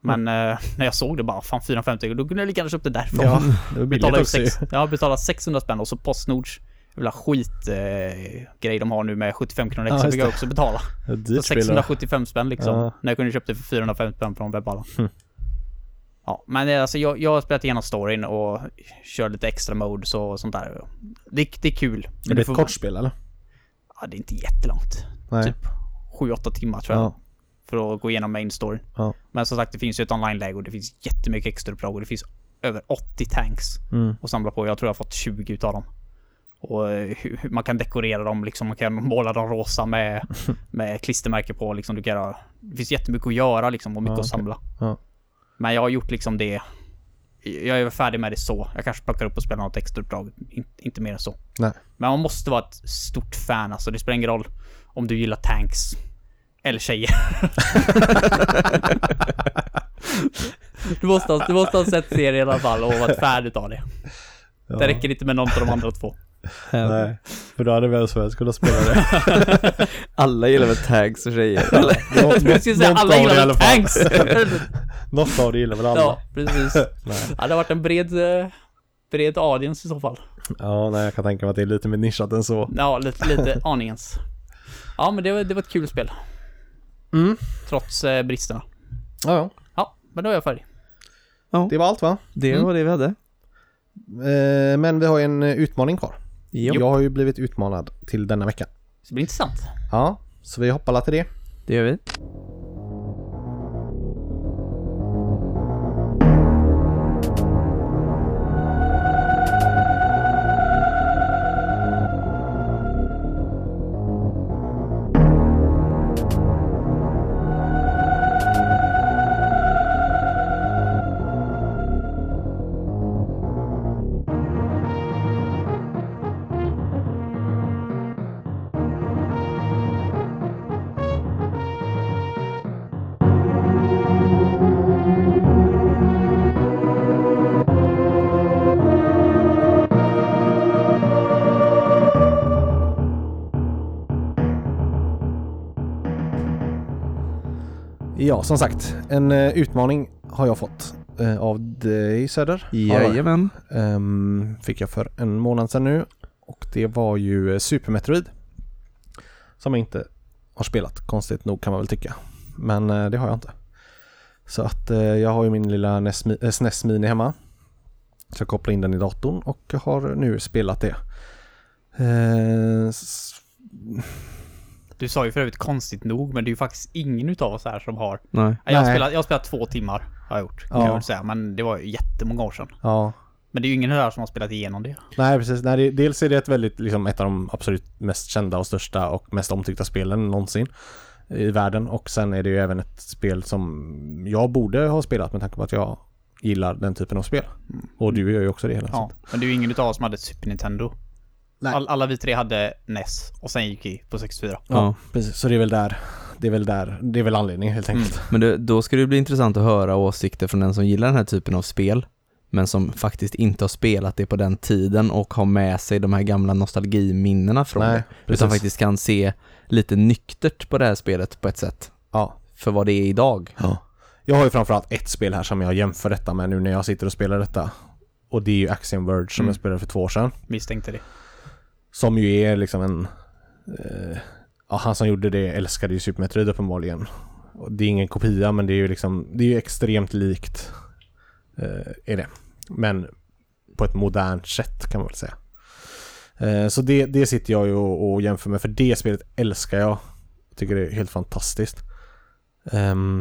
Men mm. eh, när jag såg det bara, fan fyrahundrafemtio, då kunde jag lika gärna köpt det därifrån. Ja, det var billigt också. Jag har betalat sexhundra spänn och så Postnords jävla skit eh, grej de har nu med sjuttiofem kronor extra, ja, fick jag också betala. Så sexhundrasjuttiofem spänn liksom. Ja. När jag kunde köpa det för fyrahundrafemtio spänn från webbhallen. Mm. Ja, men alltså jag, jag har spelat igenom storyn och kör lite extra modes och sånt där. Det, det är kul. Är det, det ett får... kort spel eller? Ja, det är inte jättelångt. Nej. Typ sju åtta timmar tror jag. Ja. För att gå igenom main story. Ja. Men som sagt, det finns ju ett online-läge och det finns jättemycket extra uppdrag och det finns över åttio tanks mm. att samla på. Jag tror jag har fått tjugo utav dem. Och hur man kan dekorera dem liksom, man kan måla dem rosa med, med klistermärken på liksom, du kan, det finns jättemycket att göra liksom, och mycket ja, okay. att samla. Ja. Men jag har gjort liksom det. Jag är färdig med det så. Jag kanske plockar upp och spelar något extra uppdrag. In, inte mer än så. Nej. Men man måste vara ett stort fan alltså. Det spelar ingen roll om du gillar tanks eller tjejer. du, måste ha, du måste ha sett serien i alla fall och varit färdig av det. Ja. Det räcker inte med någon av de andra två. Nej, för då hade vi alltså jag skulle spela det. Alla gillar väl tags och tjejer. Eller? Nå- jag skulle säga alla gillar väl tags. Något av det gillar väl alla. Ja, precis. Nej. Ja, det har varit en bred, bred audience i så fall. Ja, nej, jag kan tänka mig att det är lite mer nischat än så. Ja, lite, lite aningens. Ja, men det var, det var ett kul spel. Mm. Trots eh, bristerna. Ja, ja. Ja, men då är jag färdig. Ja. Det var allt va? Det mm. var det vi hade. Eh, men vi har en utmaning kvar. Jo. Jag har ju blivit utmanad till denna vecka. Så det blir intressant. Ja, så vi hoppar alla till det. Det gör vi. Ja, som sagt, en uh, utmaning har jag fått uh, av dig, Söder. Jajamän. Um, fick jag för en månad sedan nu. Och det var ju uh, Super Metroid. Som jag inte har spelat, konstigt nog kan man väl tycka. Men uh, det har jag inte. Så att uh, jag har ju min lilla S N E S Mini hemma. Så jag kopplar in den i datorn och har nu spelat det. Uh, s- Du sa ju för övrigt konstigt nog, men det är ju faktiskt ingen utav oss här som har. Nej. Jag har spelat, jag har spelat två timmar har jag gjort, kan ja. jag väl säga, men det var ju jättemånga år sedan. Ja. Men det är ju ingen här som har spelat igenom det. Nej, precis. Nej, det, dels är det ett väldigt liksom ett av de absolut mest kända och största och mest omtyckta spelen någonsin i världen, och sen är det ju även ett spel som jag borde ha spelat med tanke på att jag gillar den typen av spel. Mm. Och du gör ju också det hela tiden. Ja, men det är ju ingen utav oss som hade Super Nintendo. All, alla vi tre hade N E S och sen gick vi på sextiofyra. Ja, ja, precis. Så det är väl där det är väl där, det är väl anledningen helt enkelt. Mm. Men det, då ska det bli intressant att höra åsikter från den som gillar den här typen av spel, men som faktiskt inte har spelat det på den tiden och har med sig de här gamla nostalgiminnena från. Nej, det. Utan faktiskt kan se lite nyktert på det här spelet på ett sätt. Ja. För vad det är idag. Ja. Jag har ju framförallt ett spel här som jag jämför detta med nu när jag sitter och spelar detta. Och det är ju Axiom Verge som mm. jag spelade för två år sedan. Misstänkte det. Som ju är liksom en... Eh, ja, han som gjorde det älskade ju Super Metroid uppenbarligen. Och det är ingen kopia, men det är ju liksom... Det är ju extremt likt... är det. Men på ett modernt sätt kan man väl säga. Så det, det sitter jag ju och, och jämför med, för det spelet älskar jag. Jag tycker det är helt fantastiskt.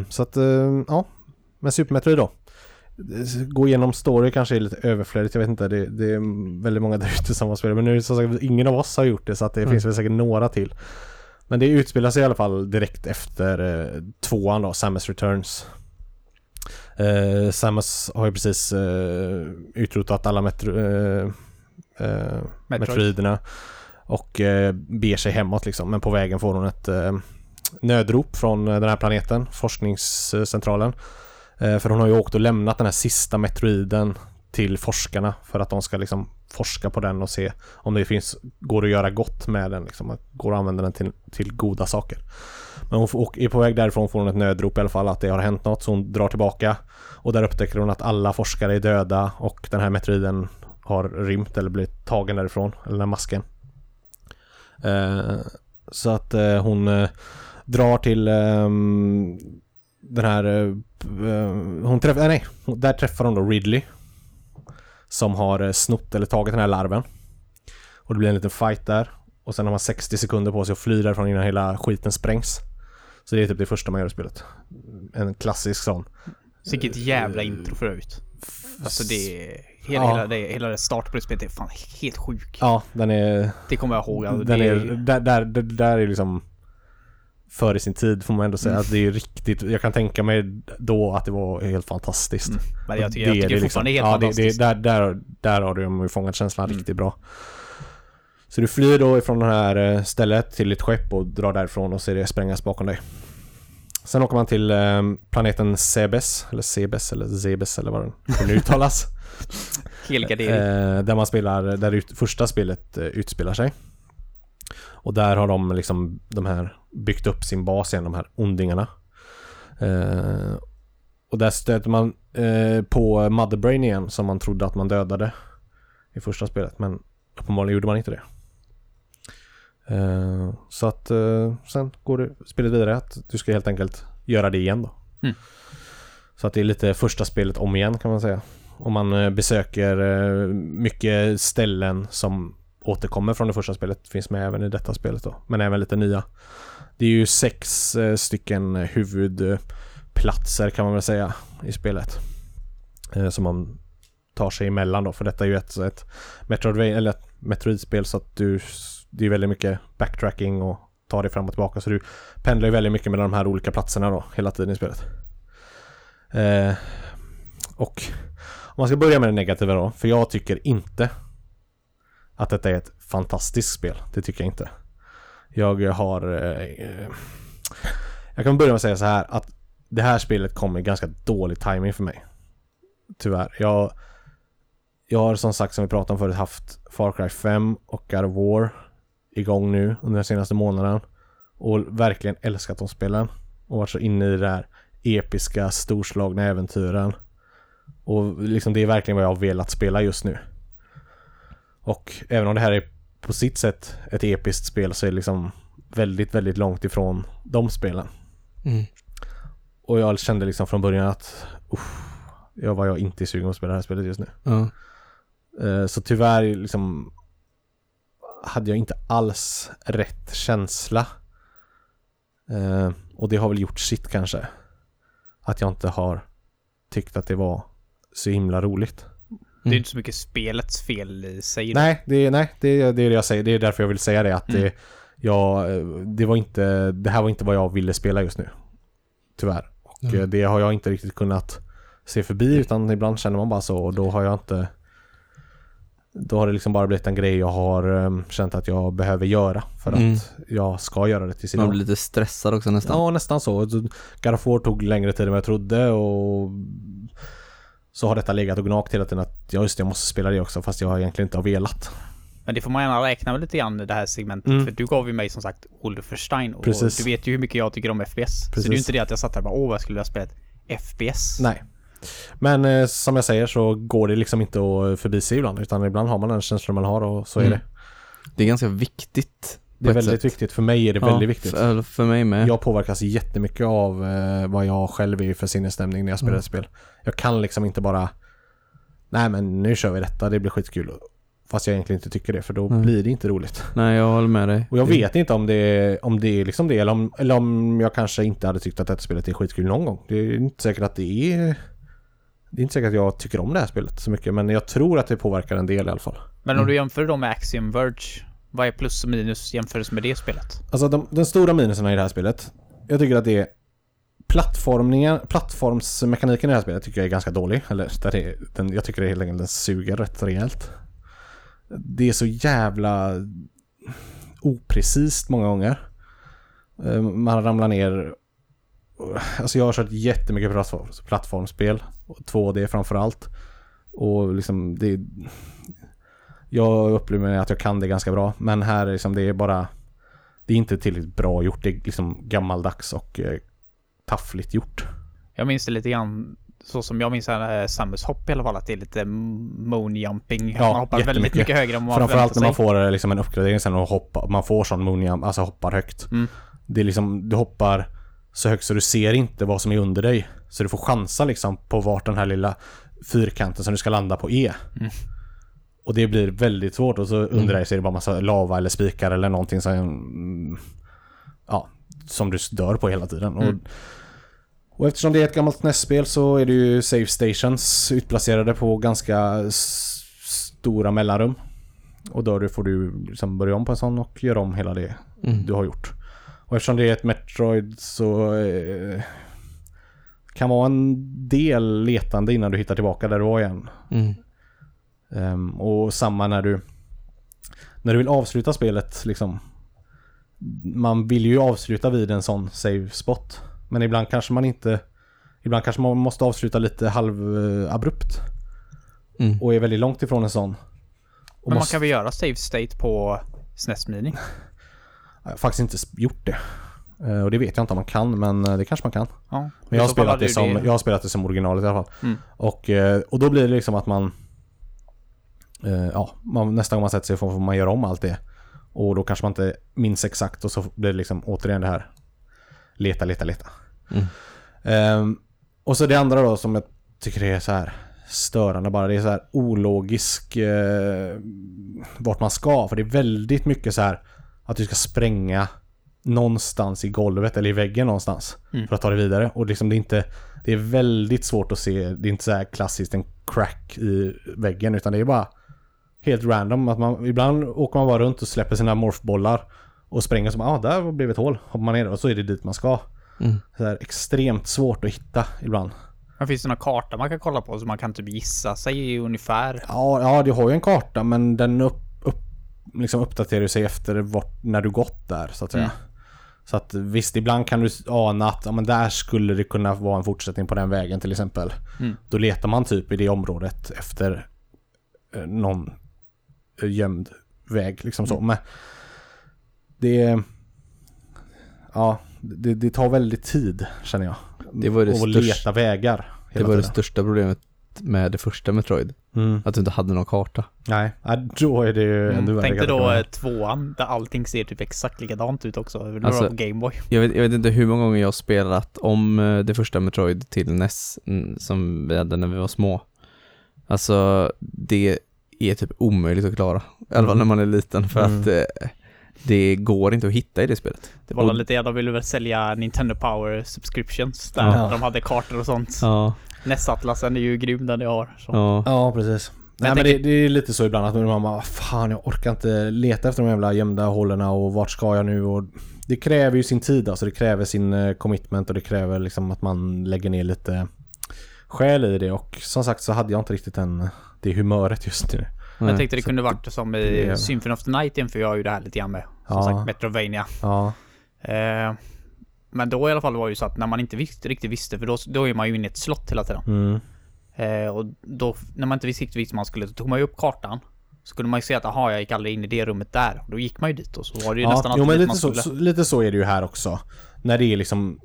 Så att, ja. Men Super Metroid då. Gå igenom story kanske är lite överflödigt, jag vet inte. Det, det är väldigt många där ute som har spelat, men nu så sagt, ingen av oss har gjort det, så att det mm. finns väl säkert några till. Men det utspelar sig i alla fall direkt efter eh, tvåan då, Samus Returns. Uh, Samus har ju precis uh, utrotat alla metro, uh, uh, metroiderna och uh, ber sig hemåt liksom. Men på vägen får hon ett uh, nödrop från den här planeten, forskningscentralen, uh, för hon har ju åkt och lämnat den här sista metroiden till forskarna för att de ska liksom forska på den och se om det finns, går att göra gott med den liksom, går att använda den till, till goda saker. Men hon får, är på väg därifrån, får hon ett nödrop i alla fall att det har hänt något, så hon drar tillbaka och där upptäcker hon att alla forskare är döda och den här metroiden har rymt eller blivit tagen därifrån, eller den här masken. Eh, så att eh, hon eh, drar till eh, den här eh, hon träffar, eh, nej, där träffar hon då Ridley som har snott eller tagit den här larven. Och det blir en liten fight där. Och sen har man sextio sekunder på sig att fly därifrån innan hela skiten sprängs. Så det är typ det första man gör i spelet. En klassisk sån. Vilket jävla intro förut. Alltså det är... Hela, ja. hela, det, hela det start på det spelet är fan helt sjuk. Ja, den är... Det kommer jag ihåg. Alltså den det är, är, där, där, där, där är liksom... För i sin tid får man ändå säga mm. att det är riktigt... Jag kan tänka mig då att det var helt fantastiskt. Mm. Men jag tycker, det, jag tycker det, det fortfarande liksom, är helt ja, fantastiskt. Det, det, där, där, där har de ju fångat känslan mm. riktigt bra. Så du flyr då ifrån det här stället till ett skepp och drar därifrån och ser det sprängas bakom dig. Sen åker man till planeten Zebes, eller Zebes, eller Zebes, eller vad den nu uttalas. Helgardering. Där man spelar, där ut, första spelet utspelar sig. Och där har de liksom de här byggt upp sin bas igen, de här ondingarna. Eh, och där stöter man eh, på Motherbrain igen, som man trodde att man dödade i första spelet, men uppenbarligen gjorde man inte det. Eh, så att eh, sen går det spelet vidare att du ska helt enkelt göra det igen då. Mm. Så att det är lite första spelet om igen kan man säga. Och man eh, besöker eh, mycket ställen som återkommer från det första spelet, finns med även i detta spelet då, men även lite nya. Det är ju sex eh, stycken huvudplatser kan man väl säga i spelet eh, som man tar sig emellan då, för detta är ju ett, ett Metroidvania eller ett Metroid-spel, så att du, det är väldigt mycket backtracking och tar dig fram och tillbaka, så du pendlar ju väldigt mycket mellan de här olika platserna då hela tiden i spelet. Eh, och om man ska börja med det negativa då, för jag tycker inte att detta är ett fantastiskt spel. Det tycker jag inte. Jag har... Eh, jag kan börja med att säga så här. Att det här spelet kommer i ganska dålig timing för mig. Tyvärr. Jag, jag har som sagt, som vi pratade om förut, haft Far Cry fem och God of War igång nu under den senaste månaden. Och verkligen älskat de spelen. Och varit så inne i det här episka, storslagna äventyren. Och liksom det är verkligen vad jag har velat spela just nu. Och även om det här är på sitt sätt ett episkt spel, så är det liksom väldigt, väldigt långt ifrån de spelen. Mm. Och jag kände liksom från början att jag var jag inte sugen på att spela det här spelet just nu. Mm. Uh, så tyvärr liksom hade jag inte alls rätt känsla. Uh, och det har väl gjort sitt kanske. Att jag inte har tyckt att det var så himla roligt. Mm. Det är inte så mycket spelets fel i sig. Nej, det är, nej det, det är det jag säger. Det är därför jag vill säga det. Att mm. det, jag, det, var inte, det här var inte vad jag ville spela just nu. Tyvärr. Och mm. det har jag inte riktigt kunnat se förbi. Utan ibland känner man bara så. Och då har jag inte då har det liksom bara blivit en grej jag har um, känt att jag behöver göra för mm. att jag ska göra det till sin. Man blir lite stressad också nästan. Ja, nästan så. God of War tog längre tid än jag trodde, och så har detta legat och gnagt hela tiden att ja, just det, jag måste spela det också, fast jag egentligen inte har velat. Men det får man gärna räkna med lite grann, det här segmentet. Mm. För du gav ju mig som sagt Wolfenstein, och precis. Du vet ju hur mycket jag tycker om F P S. Precis. Så det är ju inte det att jag satt här och bara, åh, jag skulle ha spelat F P S. Nej. Men eh, som jag säger så går det liksom inte att förbi sig ibland, utan ibland har man den känslan man har, och så mm. är det. Det är ganska viktigt. Det är väldigt sätt. viktigt. För mig är det ja, väldigt viktigt. För, för mig med. Jag påverkas jättemycket av eh, vad jag själv är för sinnesstämning när jag spelar mm. ett spel. Jag kan liksom inte bara, nej men nu kör vi detta, det blir skitkul. Fast jag egentligen inte tycker det, för då mm. blir det inte roligt. Nej, jag håller med dig. Och jag vet inte om det är, om det är liksom det, eller om, eller om jag kanske inte hade tyckt att detta spelet är skitkul någon gång. Det är inte säkert att det är... Det är inte säkert att jag tycker om det här spelet så mycket, men jag tror att det påverkar en del i alla fall. Men om mm. du jämför dem med Axiom Verge, vad är plus och minus jämförs med det spelet? Alltså de, den stora minusen i det här spelet, jag tycker att det är plattformningen, plattformsmekaniken i det här spelet tycker jag är ganska dålig. Eller där är, den, jag tycker det är helt enkelt, den suger rätt rejält. Det är så jävla oprecist många gånger. Man ramlar ner. Alltså jag har kört jättemycket plattformspel, två D framförallt, och liksom det, jag upplever att jag kan det ganska bra, men här liksom det är bara, det är inte tillräckligt bra gjort, det är liksom gammaldags och eh, taffligt gjort. Jag minns det lite grann så som jag minns här Samus hopp i alla fall, att det är lite moonjumping. Ja, man hoppar väldigt mycket högre än man framförallt när man får liksom en uppgradering sen och hoppar, man får sån moonjump, alltså hoppar högt. Mm. Det är liksom, du hoppar så högt så du ser inte vad som är under dig. Så du får chansa liksom på vart den här lilla fyrkanten som du ska landa på är. Mm. Och det blir väldigt svårt. Och så under mm. dig så är det bara massa lava eller spikar eller någonting som, ja, som du dör på hela tiden. Mm. Och, och eftersom det är ett gammalt N E S-spel så är det ju save stations utplacerade på ganska s- stora mellanrum. Och då får du liksom börja om på en sån och göra om hela det mm. du har gjort. Och eftersom det är ett Metroid så eh, kan vara en del letande innan du hittar tillbaka där du var igen. Mm. Um, och samma när du när du vill avsluta spelet liksom, man vill ju avsluta vid en sån save spot, men ibland kanske man inte ibland kanske man måste avsluta lite halvabrupt mm. och är väldigt långt ifrån en sån. Och men man måste... kan väl göra save state på S N E S Mini? Jag har faktiskt inte gjort det. Och det vet jag inte om man kan, men det kanske man kan. Ja, men jag har, spelat det som, det. jag har spelat det som originalet i alla fall. Mm. Och, och då blir det liksom att man, ja, man nästa gång man sätter sig får man göra om allt det. Och då kanske man inte minns exakt, och så blir det liksom återigen det här leta, leta, leta. Mm. Um, och så det andra då som jag tycker är så här störande bara, det är så här ologisk uh, vart man ska. För det är väldigt mycket så här att du ska spränga någonstans i golvet eller i väggen någonstans mm. för att ta det vidare. Och liksom det, är inte, det är väldigt svårt att se. Det är inte så här klassiskt en crack i väggen, utan det är bara helt random. Att man, ibland åker man bara runt och släpper sina morphbollar och spränger som, ja ah, där blev ett hål. Hoppar man ner och så är det dit man ska. Mm. Så här, extremt svårt att hitta ibland. Men finns det några kartor man kan kolla på så man kan typ gissa sig ungefär? Ja, ja det har ju en karta, men den upp liksom uppdaterar sig efter vart, när du gått där så att säga. Mm. Så att visst, ibland kan du ana att ja, men där skulle det kunna vara en fortsättning på den vägen till exempel. Mm. Då letar man typ i det området efter eh, någon gömd väg liksom mm. så. Men det ja, det, det tar väldigt tid känner jag. Det var det att största, leta vägar. Det var tiden. Det största problemet med det första Metroid. Mm. Att du inte hade någon karta. Nej, då är det ju mm. ändå. Tänkte då med. Tvåan där allting ser typ exakt likadant ut också. Hur alltså, var på Game Boy. Jag vet, jag vet inte hur många gånger jag spelat om det första Metroid till N E S som vi hade när vi var små. Alltså det är typ omöjligt att klara. Eller mm. när man är liten för mm. att eh, det går inte att hitta i det spelet. Det var och, lite jag de ville väl sälja Nintendo Power subscriptions där ja. De hade kartor och sånt. Ja. N E S-atlasen är ju grym där det har. Så. Ja. ja, precis. Men Nej, men tänk... det, det är lite så ibland att man bara, fan jag orkar inte leta efter de jävla gömda hållerna och vart ska jag nu? Och det kräver ju sin tid, alltså det kräver sin commitment och det kräver liksom att man lägger ner lite själ i det. Och som sagt så hade jag inte riktigt en, det humöret just nu. Nej, jag tänkte det kunde varit som i det... Symphony of the Night, för jag har ju det här lite grann med, som ja. sagt, Metroidvania. Ja. Eh, men då i alla fall var det ju så att när man inte visste, riktigt visste, för då, då är man ju inne i ett slott hela tiden. Mm. Eh, och då, när man inte visste riktigt visste man skulle, då tog man ju upp kartan. Så kunde man ju se att aha, jag gick aldrig in i det rummet där. Då gick man ju dit och så var det ju ja, nästan alltid jo, men lite, man så, så, lite så är det ju här också. När det är liksom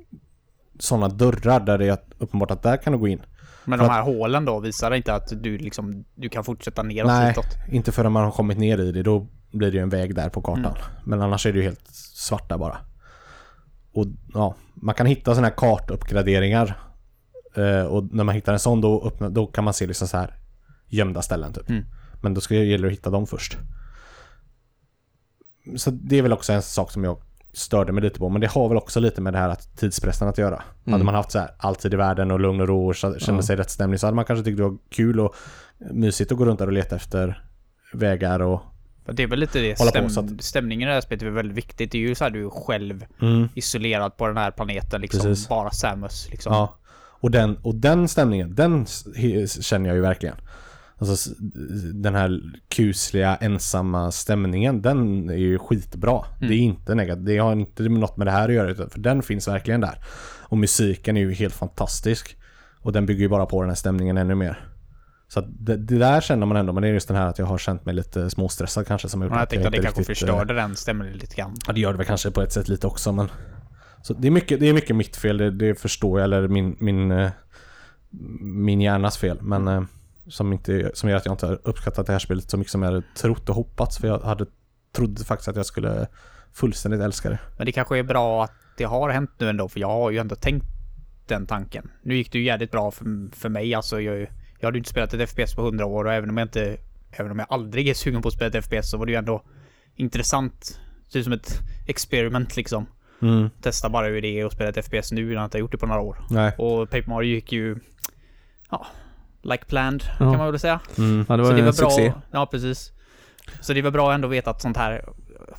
sådana dörrar där det är uppenbart att där kan du gå in. Men för de här att, hålen då visar inte att du, liksom, du kan fortsätta neråt. Nej, hitåt. Inte förrän man har kommit ner i det. Då blir det ju en väg där på kartan. Mm. Men annars är det ju helt svart där bara. Och ja, man kan hitta sådana här kartuppgraderingar. Eh, och när man hittar en sån då, öppna, då kan man se liksom så här gömda ställen typ. Mm. Men då ska jag gälla att hitta dem först. Så det är väl också en sak som jag störde mig lite på. Men det har väl också lite med det här att tidspressen att göra. Mm. Hade man haft så här alltid i världen och lugn och ro och kände mm. sig rätt stämning, så hade man kanske tyckt det var kul och mysigt att gå runt där och leta efter vägar och det är väl lite det. Stäm- att... Stämningen i det här spelet är väldigt viktigt. Det är ju så här du är själv mm. isolerad på den här planeten. Liksom, precis. Bara Samus. Liksom. Ja. Och, den, och den stämningen, den känner jag ju verkligen. Alltså, den här kusliga, ensamma stämningen, den är ju skitbra. Mm. Det är inte negativt. Det har inte något med det här att göra, utan för den finns verkligen där. Och musiken är ju helt fantastisk. Och den bygger ju bara på den här stämningen ännu mer. Så att det, det där känner man ändå, men det är just den här att jag har känt mig lite småstressad kanske. Som jag ja, jag tänkte att det kanske riktigt, förstörde den stämningen lite grann. Ja, det gör det väl kanske på ett sätt lite också. Men... Så det är mycket, det är mycket mitt fel, det, det förstår jag, eller min, min, min hjärnas fel. Men... Mm. Som, inte, som gör att jag inte har uppskattat det här spelet så mycket som jag hade trott och hoppats. För jag hade trodde faktiskt att jag skulle fullständigt älska det. Men det kanske är bra att det har hänt nu ändå. För jag har ju ändå tänkt den tanken. Nu gick det ju jävligt bra för, för mig. Alltså jag, jag hade ju inte spelat ett F P S på hundra år. Och även om jag, inte, även om jag aldrig är sugen på att spela ett F P S, så var det ju ändå intressant. Det är som ett experiment liksom. Mm. Testa bara hur det är att spela ett F P S nu när jag inte har gjort det på några år. Nej. Och Paper Mario gick ju... Ja... Like planned, ja. Kan man väl säga. Mm. Ja, det var så det var en bra. Succé. Ja, precis. Så det var bra ändå att veta att sånt här...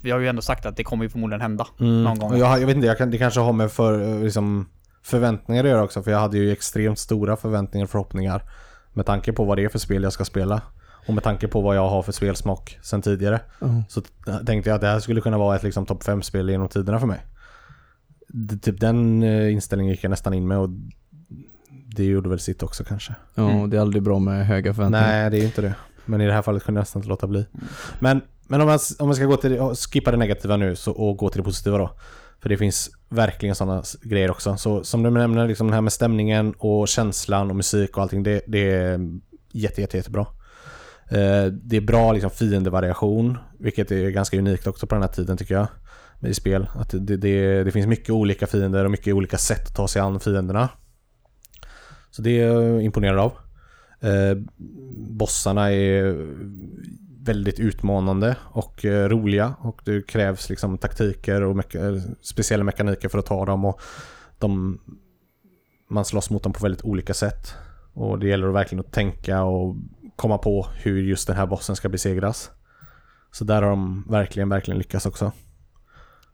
Vi har ju ändå sagt att det kommer ju förmodligen hända mm. någon gång. Jag, jag vet inte, jag kan, det kanske har med för, liksom, förväntningar att göra också. För jag hade ju extremt stora förväntningar och förhoppningar. Med tanke på vad det är för spel jag ska spela. Och med tanke på vad jag har för spelsmak sen tidigare. Mm. Så tänkte jag att det här skulle kunna vara ett liksom, topp fem-spel genom tiderna för mig. Det, typ den eh, inställningen gick jag nästan in med och... Det gjorde väl sitt också kanske. Ja, mm. Det är aldrig bra med höga förväntningar. Nej, det är ju inte det. Men i det här fallet kunde jag nästan inte låta bli. Men, men om, man, om man ska gå till skippa det negativa nu så, och gå till det positiva då. För det finns verkligen sådana grejer också. Så som du nämner, liksom det här med stämningen och känslan och musik och allting. Det, det är jätte, jätte, jättebra. Eh, det är bra liksom, fiendevariation. Vilket är ganska unikt också på den här tiden tycker jag. I spel. Att det, det, det finns mycket olika fiender och mycket olika sätt att ta sig an fienderna. Så det är jag imponerad av. Eh, bossarna är väldigt utmanande och eh, roliga. Och det krävs liksom taktiker och meka- speciella mekaniker för att ta dem. Och de, man slåss mot dem på väldigt olika sätt. Och det gäller verkligen att tänka och komma på hur just den här bossen ska besegras. Så där har de verkligen, verkligen lyckats också.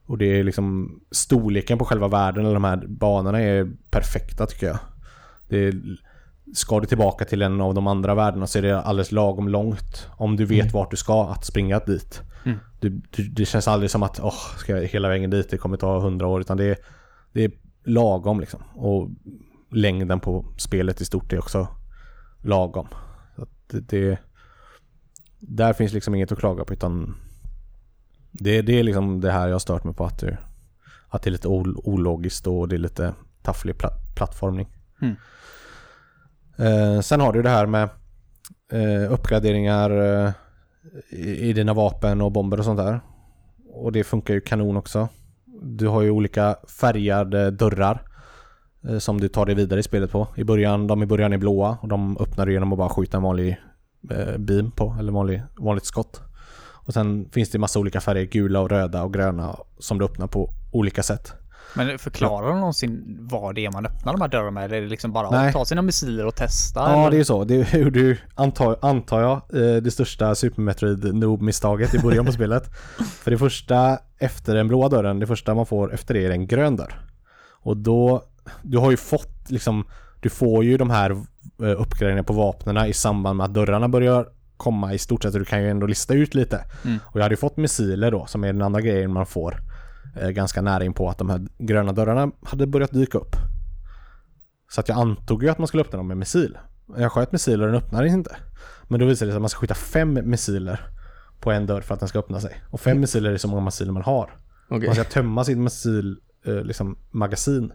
Och det är liksom storleken på själva världen eller de här banorna är perfekta tycker jag. Det ska du tillbaka till en av de andra världarna så är det alldeles lagom långt om du vet mm. vart du ska att springa dit. Mm. Du, du, det känns aldrig som att åh, ska jag hela vägen dit, det kommer ta hundra år utan det är, det är lagom liksom. Och längden på spelet i stort är också lagom. Så att det, det, där finns liksom inget att klaga på utan det, det är liksom det här jag har stört mig på att, du, att det är lite ologiskt och det är lite tafflig pl- plattformning. Mm. Eh, sen har du det här med eh, uppgraderingar eh, i, i dina vapen och bomber och sånt där. Och det funkar ju kanon också. Du har ju olika färgade dörrar eh, som du tar dig vidare i spelet på. I början, de i början är blåa och de öppnar du genom att bara skjuta en vanlig eh, beam på, eller vanlig, vanligt skott. Och sen finns det massa olika färger, gula och röda och gröna som du öppnar på olika sätt. Men förklarar de någonsin vad det är man öppnar de här dörrarna med? Eller är det liksom bara Nej. Att ta sina missiler och testa? Ja, eller? Det är ju så. Det är hur du, antar, antar jag, det största Super Metroid-noob-misstaget i början på spelet. För det första efter den blåa dörren, det första man får efter det är en grön dörr. Och då, du har ju fått liksom, du får ju de här uppgraderingarna på vapnena i samband med att dörrarna börjar komma i stort sett, du kan ju ändå lista ut lite. Mm. Och jag hade ju fått missiler då, som är den andra grejen man får eh, ganska nära in på, att de här gröna dörrarna hade börjat dyka upp. Så att jag antog ju att man skulle öppna dem med missil. Jag sköt missiler och den öppnade inte. Men då visade det sig att man ska skjuta fem missiler på en dörr för att den ska öppna sig. Och fem mm. missiler är så många missiler man har. Okay. Man ska tömma sitt missil, eh, liksom magasin.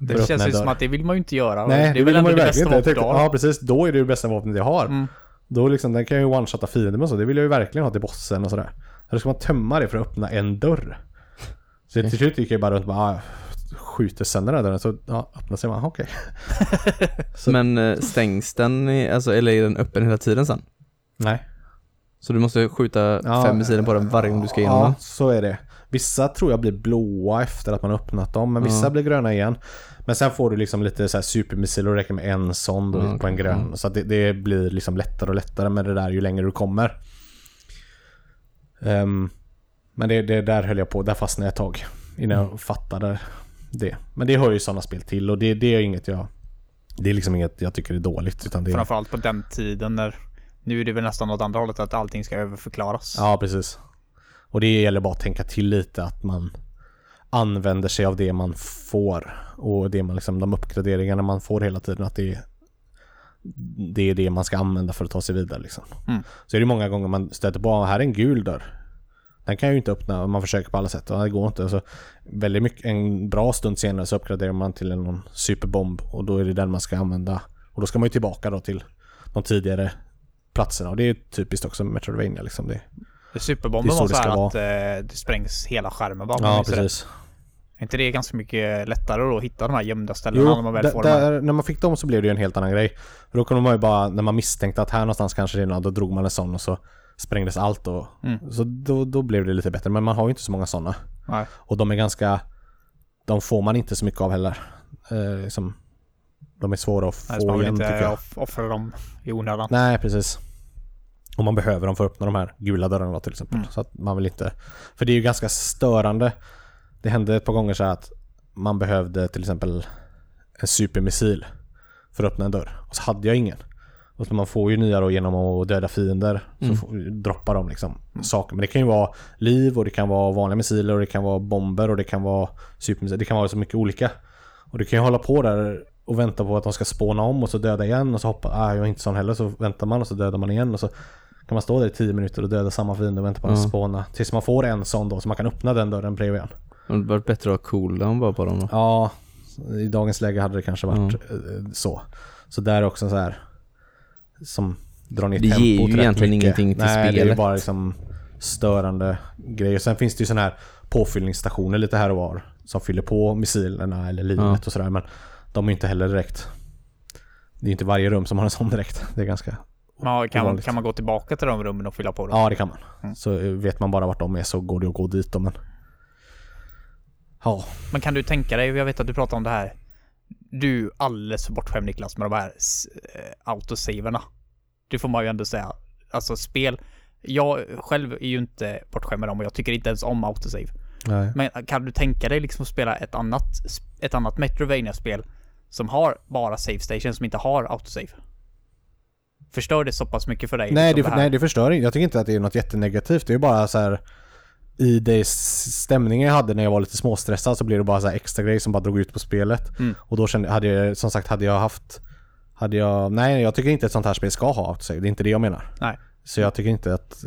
Det känns ju som att det vill man ju inte göra. Nej, det, det vill man ju verkligen inte. Tyckte, ja, precis. Då är det ju bästa vapnet jag har. Mm. Då liksom, den kan jag ju one-shotta fienden med så. Det vill jag ju verkligen ha till bossen och sådär. Då ska man tömma det för att öppna en dörr. Så okay. Till slut gick jag bara runt och bara, skjuter sönder den där, så ja, öppnar sig man, okej. Okay. Men stängs den, alltså, eller är den öppen hela tiden sen? Nej. Så du måste skjuta ja, fem missiler på den varje gång du ska in? Ja, så är det. Vissa tror jag blir blåa efter att man öppnat dem, men vissa mm. blir gröna igen. Men sen får du liksom lite så här supermissiler och räcker med en sån då, mm, på en grön. Mm. Så att det, det blir liksom lättare och lättare med det där ju längre du kommer. Um, men det, det där höll jag på, där fastnade jag ett tag innan mm. jag fattade det. Men det hör ju sådana spel till, och det, det är inget jag, det är liksom inget jag tycker är dåligt. Utan det är... Framförallt på den tiden när, nu är det väl nästan åt andra hållet att allting ska överförklaras. Ja, precis. Och det gäller bara att tänka till lite, att man använder sig av det man får och det man liksom, de uppgraderingarna man får hela tiden, att det, det är det man ska använda för att ta sig vidare liksom. Mm. Så är det många gånger man stöter på, här är en gul dörr. Den kan ju inte öppna och man försöker på alla sätt och det går inte. Så väldigt mycket, en bra stund senare så uppgraderar man till en superbomb och då är det den man ska använda. Och då ska man ju tillbaka då till de tidigare platserna, och det är typiskt också Metroidvania liksom det. Superbomben var så här att eh, det sprängs hela skärmen bara. Ja, precis. Är inte det är ganska mycket lättare då, att hitta de här gömda ställena? Jo, när man väl d- får där, när man fick dem så blev det ju en helt annan grej. För då kunde man ju bara, när man misstänkte att här någonstans kanske det är något, då drog man en sån och så sprängdes allt. Och, mm. Så då, då blev det lite bättre. Men man har ju inte så många sådana. Nej. Och de är ganska, de får man inte så mycket av heller. Eh, liksom, de är svåra att Nej, få man vill igen, tycker jag. Off- offra dem i onödan. Nej, precis. Och man behöver dem för att öppna de här gula dörrarna till exempel. Mm. Så att man vill inte... För det är ju ganska störande. Det hände ett par gånger så här att man behövde till exempel en supermissil för att öppna en dörr. Och så hade jag ingen. Och så man får ju nya då genom att döda fiender. Så mm. får, droppar de liksom mm. saker. Men det kan ju vara liv och det kan vara vanliga missiler och det kan vara bomber och det kan vara supermissiler. Det kan vara så mycket olika. Och du kan ju hålla på där och vänta på att de ska spåna om och så döda igen. Och så hoppar, ah, jag är inte sån heller. Så väntar man och så dödar man igen och så... kan man stå där i tio minuter och döda samma fiende och vänta på att mm. spåna. Tills man får en sån då, så man kan öppna den dörren bredvid en. Det varit bättre att ha cooldown bara på dem då. Ja, i dagens läge hade det kanske varit mm. så. Så där är också så här som drar ner tempot rätt mycket. Det ger ju egentligen ingenting till spelet. Nej, det är ju bara liksom störande grejer. Sen finns det ju såna här påfyllningsstationer lite här och var som fyller på missilerna eller livet mm. och sådär. Men de är inte heller direkt. Det är inte varje rum som har en sån direkt. Det är ganska... Ja, kan, man, kan man gå tillbaka till de rummen och fylla på dem? Ja, det kan man. Mm. Så vet man bara vart de är så går det att gå dit. Men... Ja. Men kan du tänka dig, jag vet att du pratar om det här, du alldeles för bortskämd Niklas med de här äh, autosaverna. Det får man ju ändå säga. Alltså spel, jag själv är ju inte bortskämd med dem och jag tycker inte ens om autosave. Nej. Men kan du tänka dig liksom att spela ett annat, ett annat Metroidvania-spel som har bara save station, som inte har autosave? Förstör det så pass mycket för dig? Nej, det, det nej, det förstör inte. Jag tycker inte att det är något jättenegativt. Det är bara så här, i det stämningen jag hade när jag var lite småstressad så blev det bara så här extra grejer som bara drog ut på spelet. Mm. Och då kände, hade jag, som sagt, hade jag haft... Hade jag, nej, jag tycker inte att ett sånt här spel ska ha autosave. Det är inte det jag menar. Nej. Så jag tycker inte att...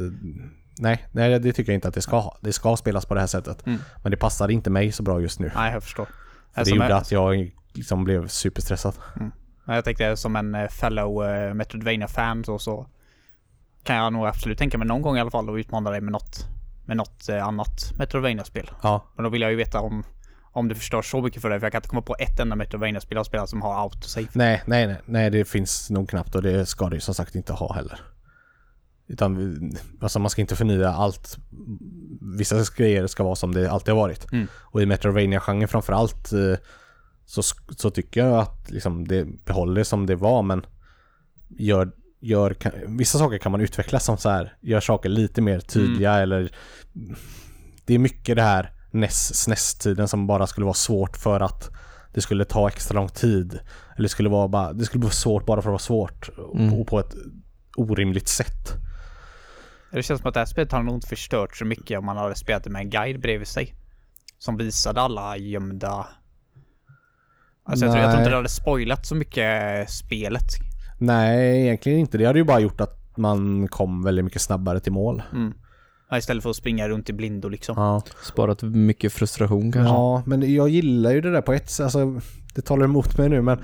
Nej, nej, det tycker jag inte att det ska ha. Det ska spelas på det här sättet. Mm. Men det passade inte mig så bra just nu. Nej, jag förstår. Det, det gjorde är... att jag liksom blev superstressad. Mm. Jag tänkte som en fellow uh, Metroidvania-fan så, så kan jag nog absolut tänka mig någon gång i alla fall att utmana dig med något, med något uh, annat Metroidvania-spel. Ja. Men då vill jag ju veta om, om du förstår så mycket för dig, för jag kan inte komma på ett enda Metroidvania-spel jag spelar som har autosave. Nej, nej, nej, nej, det finns nog knappt och det ska det ju som sagt inte ha heller. Utan alltså, man ska inte förnya allt. Vissa grejer ska vara som det alltid har varit. Mm. Och i Metroidvania-genren framförallt... Uh, Så, så tycker jag att liksom det behåller som det var, men gör, gör, kan, vissa saker kan man utveckla som så här, gör saker lite mer tydliga mm. eller det är mycket det här N E S S N E S-tiden som bara skulle vara svårt för att det skulle ta extra lång tid eller skulle vara bara, det skulle vara svårt bara för att vara svårt mm. och på ett orimligt sätt. Det känns som att det här spelet har nog inte förstört så mycket om man hade spelat det med en guide bredvid sig. Som visade alla gömda... Alltså jag tror, jag tror inte det hade spoilat så mycket spelet. Nej, egentligen inte. Det hade ju bara gjort att man kom väldigt mycket snabbare till mål. Mm. Ja, istället för att springa runt i blindo liksom. Ja. Sparat mycket frustration kanske. Ja, men jag gillar ju det där på ett sätt. Alltså, det talar emot mig nu, men...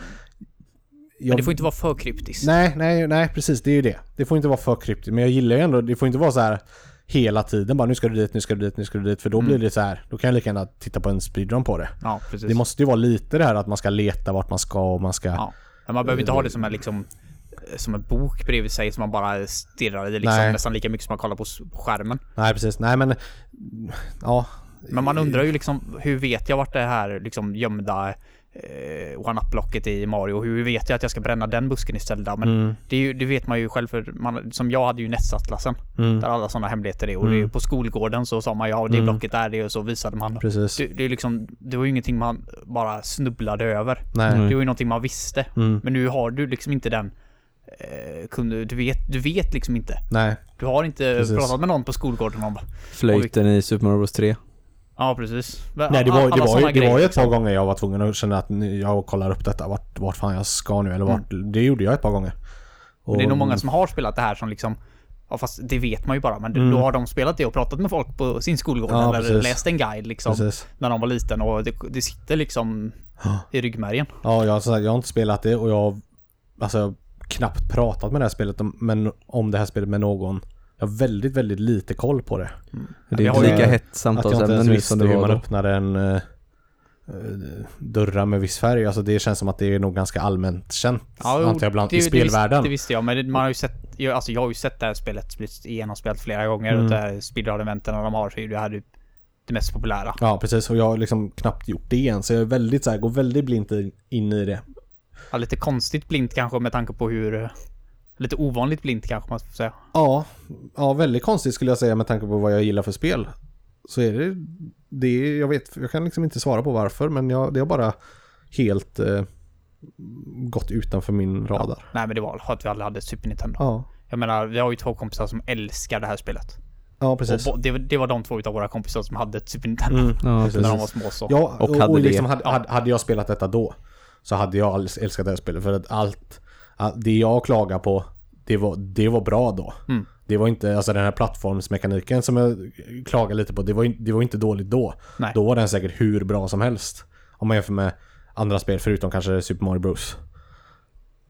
Jag... Men det får inte vara för kryptiskt. Nej, nej, nej, precis. Det är ju det. Det får inte vara för kryptiskt. Men jag gillar ju ändå, det får inte vara så här hela tiden. Bara nu ska du dit, nu ska du dit, nu ska du dit. För då mm. blir det så här, då kan jag lika gärna titta på en speedrun på det. Ja, precis. Det måste ju vara lite det här att man ska leta vart man ska och man ska... Ja. Men man behöver inte ha det som en, liksom, som en bok bredvid sig som man bara stirrar i liksom, nästan lika mycket som man kollar på skärmen. Nej, precis. Nej, men... Ja. Men man undrar ju liksom, hur vet jag vart det här liksom gömda... one-up-blocket i Mario. Hur vet jag att jag ska bränna den busken istället? Men mm. det, är ju, det vet man ju själv, för man, som jag hade ju N E S-atlasen mm. där alla sådana hemligheter är. Och mm. det är på skolgården så sa man ja, det mm. blocket där det, och så visade man. Precis. Det, det, är liksom, det var ju ingenting man bara snubblade över. Nej. Det var ju någonting man visste. Mm. Men nu har du liksom inte den eh, kunde, du, vet, du vet liksom inte. Nej. Du har inte Precis. pratat med någon på skolgården om flöjten i Super Mario Bros. tre. Ja, precis. Nej, det var, det var, ju, det var ju ett par gånger jag var tvungen att känna att jag kollar upp detta, vart, vart fan jag ska nu. Eller vart, mm. Det gjorde jag ett par gånger. Och det är nog många som har spelat det här som liksom, ja, fast det vet man ju bara. Men mm. då har de spelat det och pratat med folk på sin skolgård, ja, eller precis. läst en guide liksom, precis. när de var liten. Och det, det sitter liksom i ryggmärgen. Ja, jag, jag har inte spelat det och jag har alltså, knappt pratat med det här spelet om, men, om det här spelet med någon. Jag har väldigt, väldigt lite koll på det. Mm. Det är jag lika jag, hett samtalsämnen nu som det var man då. Öppnar en uh, dörra med viss färg. Alltså det känns som att det är nog ganska allmänt känt, ja, antar jag, bland, det, i spelvärlden. Det visste, det visste jag, men man har ju sett, jag, alltså jag har ju sett det här spelet genomspelat flera gånger. Mm. Och det här speedrun-eventen de har, så är det här det mest populära. Ja, precis. Och jag har liksom knappt gjort det än. Så jag är väldigt, så här, går väldigt blint in i det. Ja, lite konstigt blint kanske med tanke på hur... Lite ovanligt blint kanske man ska säga. Ja, ja, väldigt konstigt skulle jag säga med tanke på vad jag gillar för spel. Så är det, det är, jag vet, jag kan liksom inte svara på varför, men jag, det har bara helt eh, gått utanför min radar. Ja. Nej, men det var att vi alla hade Super Nintendo. Ja. Jag menar, vi har ju två kompisar som älskar det här spelet. Ja, precis. Och det, det var de två av våra kompisar som hade Super Nintendo mm, ja, när de var små. Så. Ja, och, och, hade, och liksom, hade, ja. hade jag spelat detta då så hade jag älskat det här spelet, för att allt det jag klagar på, det var, det var bra då. Mm. Det var inte, alltså den här plattformsmekaniken som jag klagar lite på, det var, det var inte dåligt då. Nej. Då var den säkert hur bra som helst. Om man jämför med andra spel förutom kanske Super Mario Bros.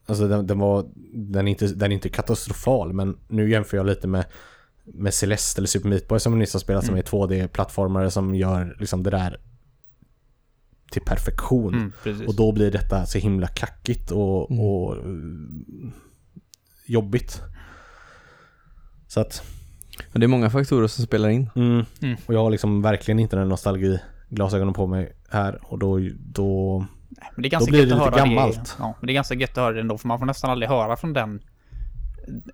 Alltså den, den var, den är inte, den är inte katastrofal, men nu jämför jag lite med, med Celeste eller Super Meat Boy som nyss har spelat mm. som är två D-plattformare som gör liksom det där till perfektion. Mm, och då blir detta så himla kackigt och, mm. och jobbigt. Så att... Men det är många faktorer som spelar in. Mm. Mm. Och jag har liksom verkligen inte den nostalgi glasögonen på mig här, och då då, Nej, men det är ganska då blir det lite gammalt. Det, ja, men det är ganska gött att höra det ändå, för man får nästan aldrig höra från den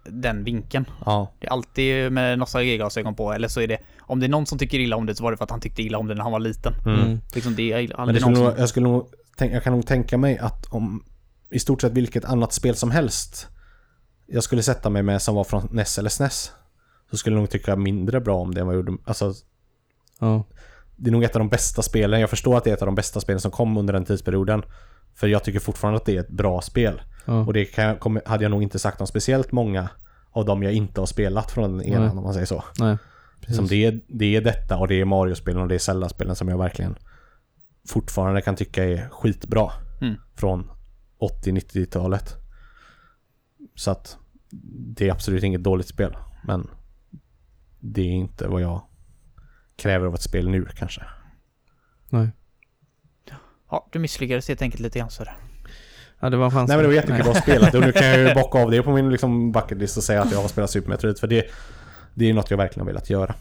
den vinkeln. Ja. Det är alltid med nostalgiglasögon på, eller så är det, om det är någon som tycker illa om det så var det för att han tyckte illa om det när han var liten. Mm. Liksom det är aldrig det någon som... nog, jag skulle nog, jag kan nog tänka mig att om i stort sett vilket annat spel som helst jag skulle sätta mig med som var från N E S eller S N E S, så skulle jag nog tycka mindre bra om det än vad jag gjorde. Alltså, ja. Det är nog ett av de bästa spelen. Jag förstår att det är ett av de bästa spelen som kom under den tidsperioden, för jag tycker fortfarande att det är ett bra spel. Ja. Och det kan, hade jag nog inte sagt om speciellt många av dem jag inte har spelat från den ena, om man säger så. Nej, som det, är, det är detta, och det är Mario-spelen och det är Zelda-spelen som jag verkligen fortfarande kan tycka är skitbra mm. från åttio-nittiotalet. Så att det är absolut inget dåligt spel, men det är inte vad jag kräver av ett spel nu kanske. Nej. Ja, du misslyckades helt enkelt lite grann sådär. Ja, det var Nej, men det var jättekul att spela det, och nu kan jag ju bocka av det på min liksom bucket list och säga att jag har spelat Super Metroid, för det, det är något jag verkligen har velat göra.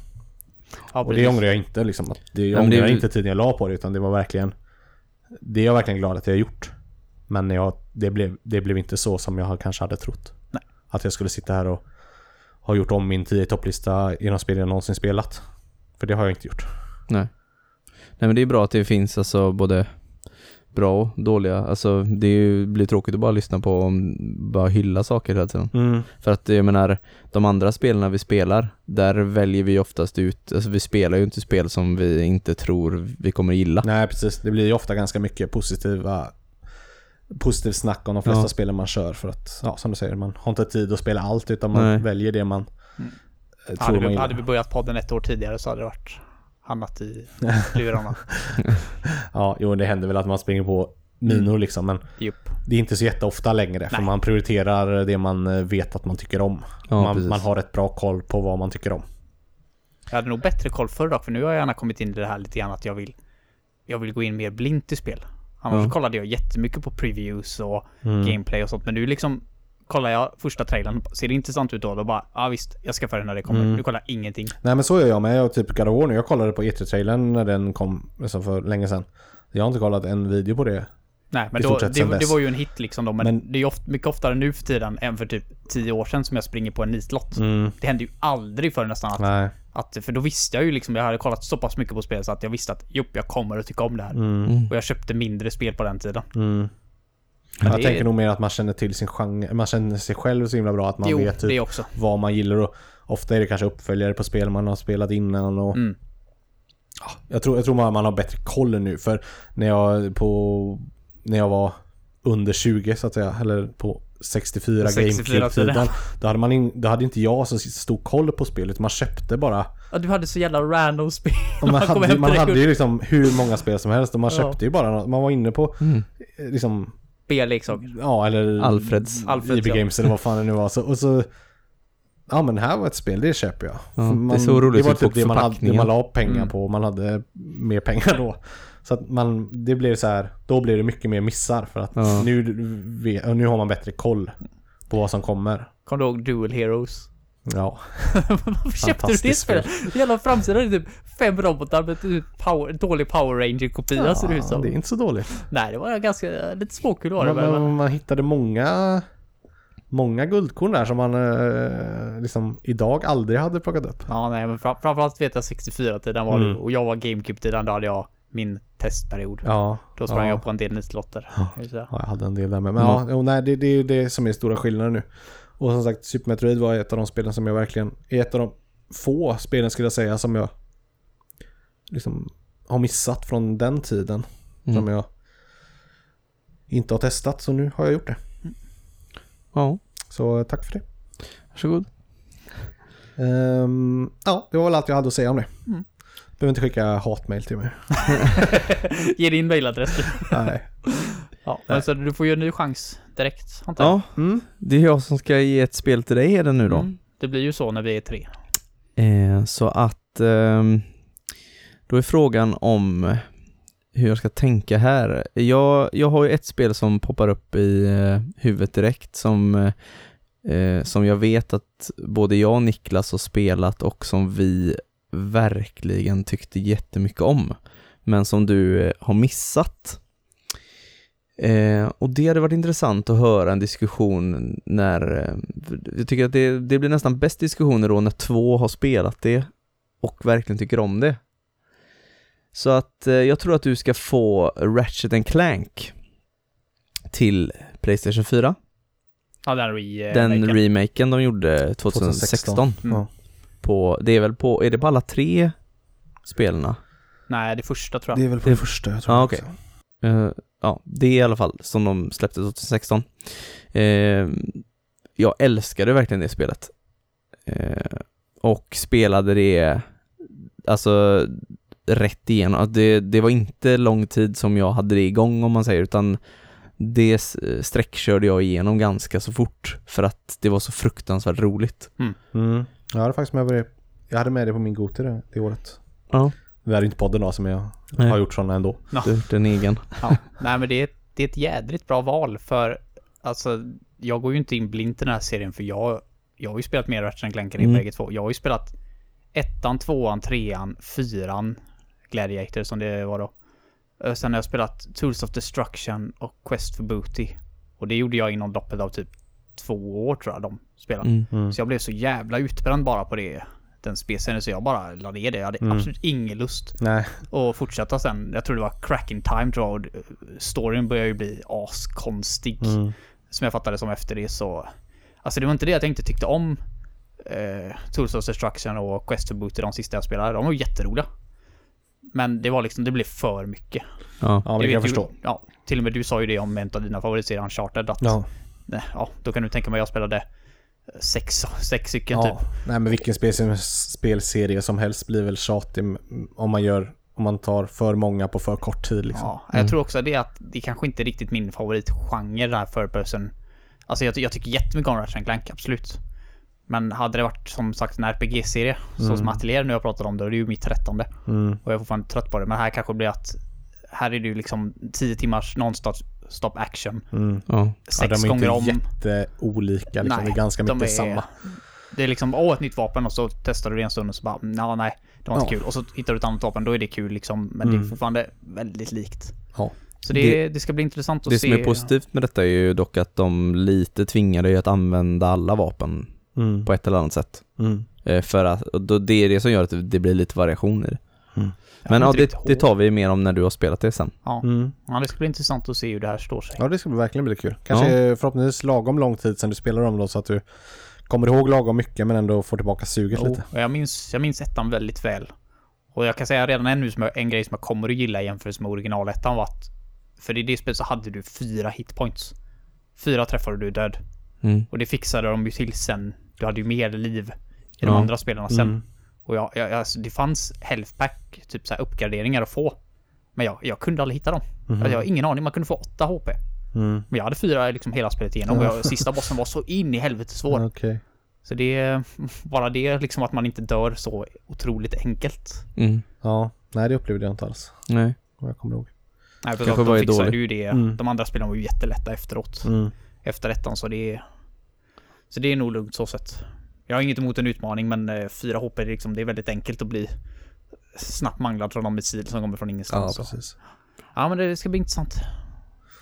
Ja, och det ångrar jag inte liksom, att det ångrar jag inte tiden jag la på det, utan det var verkligen, det är jag verkligen glad att jag har gjort. Men jag, det, blev, det blev inte så som jag kanske hade trott. Nej. Att jag skulle sitta här och ha gjort om min tio topplista genom spel jag någonsin spelat, för det har jag inte gjort. Nej. Nej, men det är bra att det finns alltså både bra och dåliga. Alltså det är ju, blir tråkigt att bara lyssna på och bara hylla saker hela tiden. Mm. För att jag menar, de andra spelarna vi spelar, där väljer vi oftast ut, alltså vi spelar ju inte spel som vi inte tror vi kommer gilla. Nej precis, det blir ju ofta ganska mycket positiva positiv snack om de flesta ja. spelen man kör. För att, ja, som du säger, man har inte tid att spela allt utan man Nej. väljer det man mm. tror hade man vi, gillar. Hade vi börjat podden ett år tidigare så hade det varit hamnat i lurarna. Ja, jo, det händer väl att man springer på minor liksom, men yep. det är inte så jätteofta längre. Nej. För man prioriterar det man vet att man tycker om. Ja, man, man har ett bra koll på vad man tycker om. Jag hade nog bättre koll förr dock, för nu har jag gärna kommit in i det här lite grann att jag vill, jag vill gå in mer blint i spel. Annars mm. kollade jag jättemycket på previews och mm. gameplay och sånt, men nu liksom kollar jag första trailern, ser det intressant ut då, då bara, ja ah, visst, jag ska förrän när det kommer. Mm. Nu kollar ingenting. Nej, men så gör jag med. Jag typ God of War nu. Jag kollade på E tre-trailern när den kom liksom för länge sedan. Jag har inte kollat en video på det. Nej, men då, det, det var ju en hit liksom då, men, men det är ju ofta, mycket oftare nu för tiden än för typ tio år sedan som jag springer på en nitlott. Mm. Det hände ju aldrig förrän nästan att, Nej. att, för då visste jag ju liksom, jag hade kollat så pass mycket på spel så att jag visste att jobb, jag kommer att tycka om det här. Mm. Och jag köpte mindre spel på den tiden. Mm. Men jag tänker är... nog mer att man känner till sin genre, man känner sig själv så himla bra att man jo, vet typ vad man gillar, och ofta är det kanske uppföljare på spel man har spelat innan och mm. ja, jag tror jag tror man, man har bättre koll nu, för när jag på när jag var under tjugo så att säga, eller på sextiofyra, sextiofyra GameCube-tiden, då hade man in, då hade inte jag så stor koll på spelet, man köpte bara. Ja, du hade så jävla random spel. Man, man hade, man hade ju liksom hur många spel som helst och man ja. köpte ju bara, man var inne på mm. liksom B-leksaker. Ja, eller Alfreds. Alfreds I B Games ja. eller vad fan det nu var. Så, och så, ja, men här var ett spel, det köper jag. Ja, man, det är så roligt. Det var typ det man, hade, det man la pengar mm. på, man hade mer pengar då. Så att man, det blev så här, då blev det mycket mer missar för att ja. nu, nu har man bättre koll på vad som kommer. Kom du ihåg Dual Heroes? Ja. Varför köpte du det spelet? Hela framsidan är typ fem robotar med power, dålig Power Ranger-kopia ja, ser det ut som. Det är inte så dåligt. Nej, det var ganska lite småkul då. Man, man, man hittade många många guldkorn där som man eh, liksom idag aldrig hade plockat upp. Ja, nej, men fram, framförallt vet jag sextiofyra-tiden var mm. och jag var GameCube-tiden, då hade jag min testperiod. Ja, då sprang ja. jag på en del nitlotter. Ja. Ja, jag hade en del där med. Men mm. ja, oh, nej, det, det är ju det som är stora skillnader nu. Och som sagt, Super Metroid var ett av de spelen som jag verkligen... Är ett av de få spelen, skulle jag säga, som jag liksom har missat från den tiden. Mm. Som jag inte har testat, så nu har jag gjort det. Mm. Ja. Så tack för det. Varsågod. Um, ja, det var väl allt jag hade att säga om det. Mm. Behöver inte skicka hatmail till mig. Ge din mailadress. Nej. Ja, alltså, du får ju en ny chans direkt. Antar jag. Ja, mm. Det är jag som ska ge ett spel till dig Heden nu då. Mm. Det blir ju så när vi är tre. Eh, så att eh, då är frågan om hur jag ska tänka här. Jag, jag har ju ett spel som poppar upp i eh, huvudet direkt som, eh, som jag vet att både jag och Niklas har spelat och som vi verkligen tyckte jättemycket om. Men som du eh, har missat. Eh, och det hade varit intressant att höra en diskussion när eh, jag tycker att det, det blir nästan bäst diskussioner då när två har spelat det och verkligen tycker om det. Så att eh, jag tror att du ska få Ratchet and Clank till PlayStation fyra. Ja, den, re- den remaken. remaken de gjorde tjugohundrasexton. tjugohundrasexton. Mm. På, det är väl på, är det på alla tre spelarna? Nej, det första tror jag. Det är väl på det, det första jag tror. Ah, okej. Okay. Eh, Ja, det är i alla fall som de släppte tjugohundrasexton. Eh, jag älskade verkligen det spelet. Eh, och spelade det alltså rätt igenom. Det, det var inte lång tid som jag hade det igång om man säger, utan det sträckkörde jag igenom ganska så fort för att det var så fruktansvärt roligt. Mm. Mm. Jag hade faktiskt med det, jag hade med det på min Gote det, det året. Ja. Det är inte podden då som jag Nej. har gjort sådana ändå. Ja. Du har gjort en egen. Ja. Nej, men det är, det är ett jädrigt bra val för alltså, jag går ju inte in blint i den här serien för jag, jag har ju spelat mer Ratchet and Clank än i bägge två. Jag har ju spelat ettan, tvåan, trean, fyran Gladiator som det var då. Sen har jag spelat Tools of Destruction och Quest for Booty. Och det gjorde jag inom doppet av typ två år tror jag de spelade. Mm. Mm. Så jag blev så jävla utbränd bara på det ens P C, så jag bara la ner det. Jag hade mm. absolut ingen lust Nej. att fortsätta sen. Jag tror det var Cracking Time Drawd. Storyn började ju bli askonstig. Mm. Som jag fattade som efter det så... Alltså det var inte det jag inte tyckte om. Eh, Tools of Destruction och Quest to Boot, de sista jag spelade, de var ju jätteroliga. Men det var liksom, det blev för mycket. Ja, ja det kan jag förstå. Ja, till och med du sa ju det om en av dina favoritserier, Uncharted. Att, ja. Nej, ja, då kan du tänka mig att jag spelade sex, sex stycken ja. typ. Nej, men vilken spel, spelserie som helst blir väl tjatig om man gör... Om man tar för många på för kort tid liksom. Ja, jag mm. tror också det att det kanske inte är riktigt min favoritgenre där för person. Alltså jag, jag tycker jättemycket om Ratchet and Clank, absolut. Men hade det varit som sagt en R P G-serie mm. så som Atelier nu jag pratat om, då är det ju mitt trettonde. Mm. Och jag är fortfarande trött på det. Men här kanske blir att här är det ju liksom tio timmars non-stop stop action. Mm. Ja. Sex ja, gånger om. De är inte jätteolika liksom. Nej, det är ganska de mycket är... samma. Det är liksom, åh, ett nytt vapen och så testar du det en stund och så bara, nah, nej, det var inte ja. kul. Och så hittar du ett annat vapen, då är det kul liksom. Men mm. det är fortfarande väldigt likt. Ja. Så det, det, det ska bli intressant att det se. Det som är positivt med detta är ju dock att de lite tvingar dig att använda alla vapen mm. på ett eller annat sätt. Mm. Eh, för att, och då, det är det som gör att det blir lite variation i det. Mm. Men ja, det, det tar vi mer om när du har spelat det sen. Ja. Mm. Ja, det ska bli intressant att se hur det här står sig. Ja, det ska bli verkligen bli kul. Kanske ja. förhoppningsvis lagom lång tid sen du spelar om då så att du kommer ihåg lagom mycket men ändå får tillbaka suget oh, lite. Jag minns, jag minns ettan väldigt väl. Och jag kan säga redan ännu som jag, en grej som jag kommer att gilla jämfört med originalettan var att för i det spelet så hade du fyra hitpoints. Fyra träffar och du är död. Mm. Och det fixade de ju till sen. Du hade ju mer liv i de mm. andra spelarna sen. Mm. Och jag, jag, alltså, det fanns healthpack, typ så här uppgraderingar att få. Men jag, jag kunde aldrig hitta dem. Mm. Alltså, jag har ingen aning, man kunde få åtta H P. Mm. Men jag hade fyra liksom hela spelet igenom och jag, sista bossen var så in i helvete svår. Okay. Så det är bara det liksom att man inte dör så otroligt enkelt. Mm. Ja, nej det upplevde jag inte alls. Nej, jag kommer ihåg. Nej, för kanske de fixade ju det. Mm. De andra spelen var ju jättelätta efteråt. Mm. Efter ettan så det är så det är nog lugnt så sett. Jag har inget emot en utmaning men fyra H P är liksom, det är väldigt enkelt att bli snabbt manglad från de missil som kommer från ingenstans. Ja, precis. Ja, men det ska bli intressant.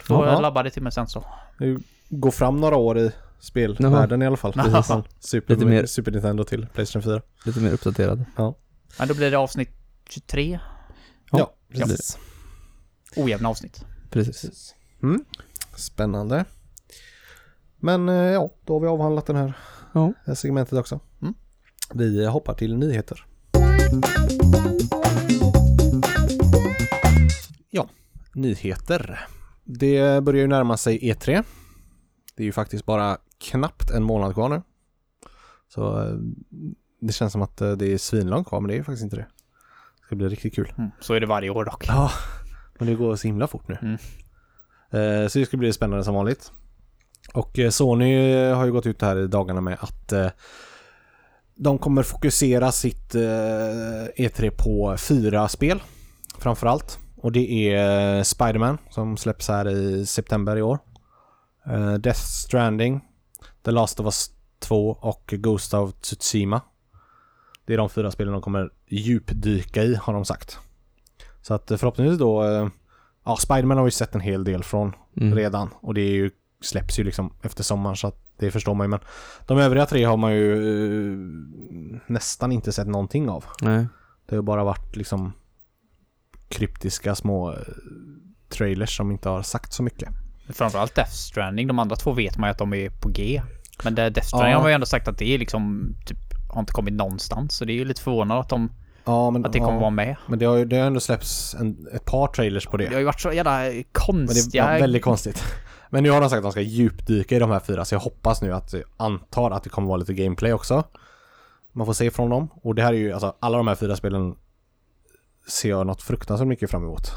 Då jag labbade till mig sen så. Nu går fram några år i spelvärlden i alla fall. Precis. Super, lite mer, Super Nintendo till PlayStation fyra. Lite mer uppdaterad. Ja. Men då blir det avsnitt tjugotre. Ja, ja precis. Ja. Ojämna avsnitt. Precis. Mm. Spännande. Men ja, då har vi avhandlat den här ja. segmentet också. Mm. Vi hoppar till nyheter. Ja, nyheter. Det börjar ju närma sig E tre. Det är ju faktiskt bara knappt en månad kvar nu. Så det känns som att det är svinlångt kvar, men det är ju faktiskt inte det. Det ska bli riktigt kul. Mm, så är det varje år dock. Ja, men det går så himla fort nu. Mm. Eh, så det ska bli spännande som vanligt. Och Sony har ju gått ut här i dagarna med att eh, de kommer fokusera sitt eh, E tre på fyra spel framförallt. Och det är Spider-Man som släpps här i september i år. Uh, Death Stranding, The Last of Us två och Ghost of Tsushima. Det är de fyra spelen de kommer djupdyka i, har de sagt. Så att förhoppningsvis då... Uh, ja, Spider-Man har vi sett en hel del från mm. redan. Och det är ju, släpps ju liksom efter sommaren så att det förstår man ju. Men de övriga tre har man ju uh, nästan inte sett någonting av. Nej. Det har bara varit liksom... kryptiska små trailers som inte har sagt så mycket. Framförallt Death Stranding, de andra två vet man ju att de är på G. Men Death Stranding ja. har ju ändå sagt att det är liksom typ, har inte kommit någonstans, så det är ju lite förvånande att de ja, men, att det kommer ja, vara med. Men det har ju det har ändå släpps en, ett par trailers på det. Det har ju varit så jävla konstigt. Ja, väldigt konstigt. Men nu har de sagt att de ska djupdyka i de här fyra, så jag hoppas nu att jag antar att det kommer vara lite gameplay också. Man får se från dem. Och det här är ju alltså alla de här fyra spelen ser jag något fruktansvärt mycket fram emot.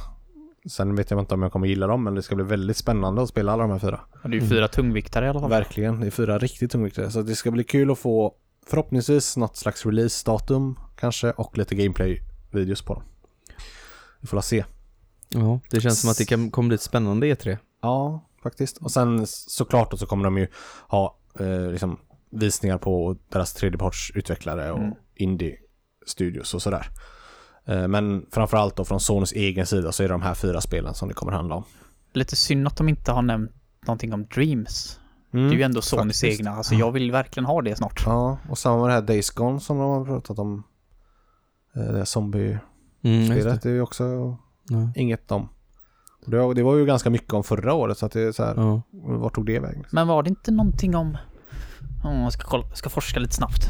Sen vet jag inte om jag kommer gilla dem, men det ska bli väldigt spännande att spela alla de här fyra. Det är ju fyra mm. tungviktare i alla fall. Verkligen, det är fyra riktigt tungviktare. Så det ska bli kul att få förhoppningsvis något slags release-datum kanske och lite gameplay-videos på dem. Vi får la se. Ja, det känns som att det kan, kommer bli ett spännande E tre. Ja, faktiskt. Och sen såklart så kommer de ju ha eh, liksom visningar på deras tredjepartsutvecklare och mm. indie-studios och sådär. Men framförallt då från Sonys egen sida så är det de här fyra spelen som det kommer handla om. Lite synd att de inte har nämnt någonting om Dreams. Mm, det är ju ändå Sonys egna. Alltså, jag vill verkligen ha det snart. Ja, och samma det här Days Gone som de har pratat om. Det här zombie-spelet, mm, det är ju också ja. Inget om. Det, det var ju ganska mycket om förra året, så att det är så här, ja. Vart tog det vägen? Men var det inte någonting om... Oh, jag ska, kolla, jag ska forska lite snabbt.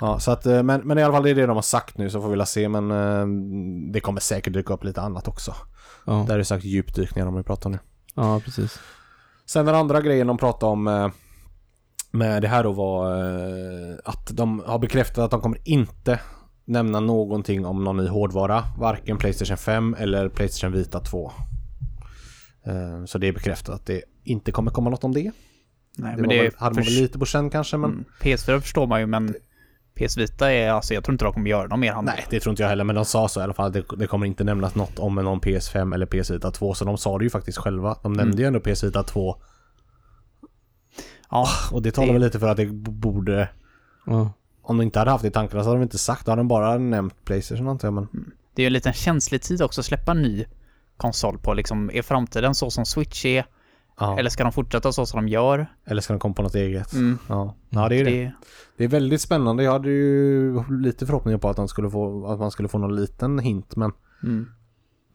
Ja, så att, men, men i alla fall det är det de har sagt nu, så får vi vilja se. Men eh, det kommer säkert dyka upp lite annat också. Ja. Där är sagt djupdykningar om vi pratar nu. Ja, precis. Sen den andra grejen de pratar om eh, med det här då var eh, att de har bekräftat att de kommer inte nämna någonting om någon ny hårdvara. Varken PlayStation fem eller PlayStation Vita två. Eh, så det är bekräftat att det inte kommer komma något om det. Nej, det men det väl, hade man väl lite på sen kanske, men... Mm, P S fyra förstår man ju, men P S Vita är, alltså jag tror inte de kommer göra någon mer handel. Nej, det tror inte jag heller, men de sa så i alla fall. Det, det kommer inte nämnas något om någon P S fem eller P S Vita två, så de sa det ju faktiskt själva. De nämnde mm. ju ändå P S Vita två. Ja, och det talar det... väl lite för att det borde... Mm. Om de inte hade haft i tankarna så hade de inte sagt. Då hade de bara nämnt PlayStation, antar jag, men... Mm. Det är ju en liten känslig tid också att släppa en ny konsol på. Liksom, är framtiden så som Switch är? Ja. Eller ska de fortsätta så som de gör? Eller ska de komma på något eget? Mm. Ja. Ja, det är det. Det... det är väldigt spännande. Jag hade ju lite förhoppningar på att, de skulle få, att man skulle få någon liten hint, men mm.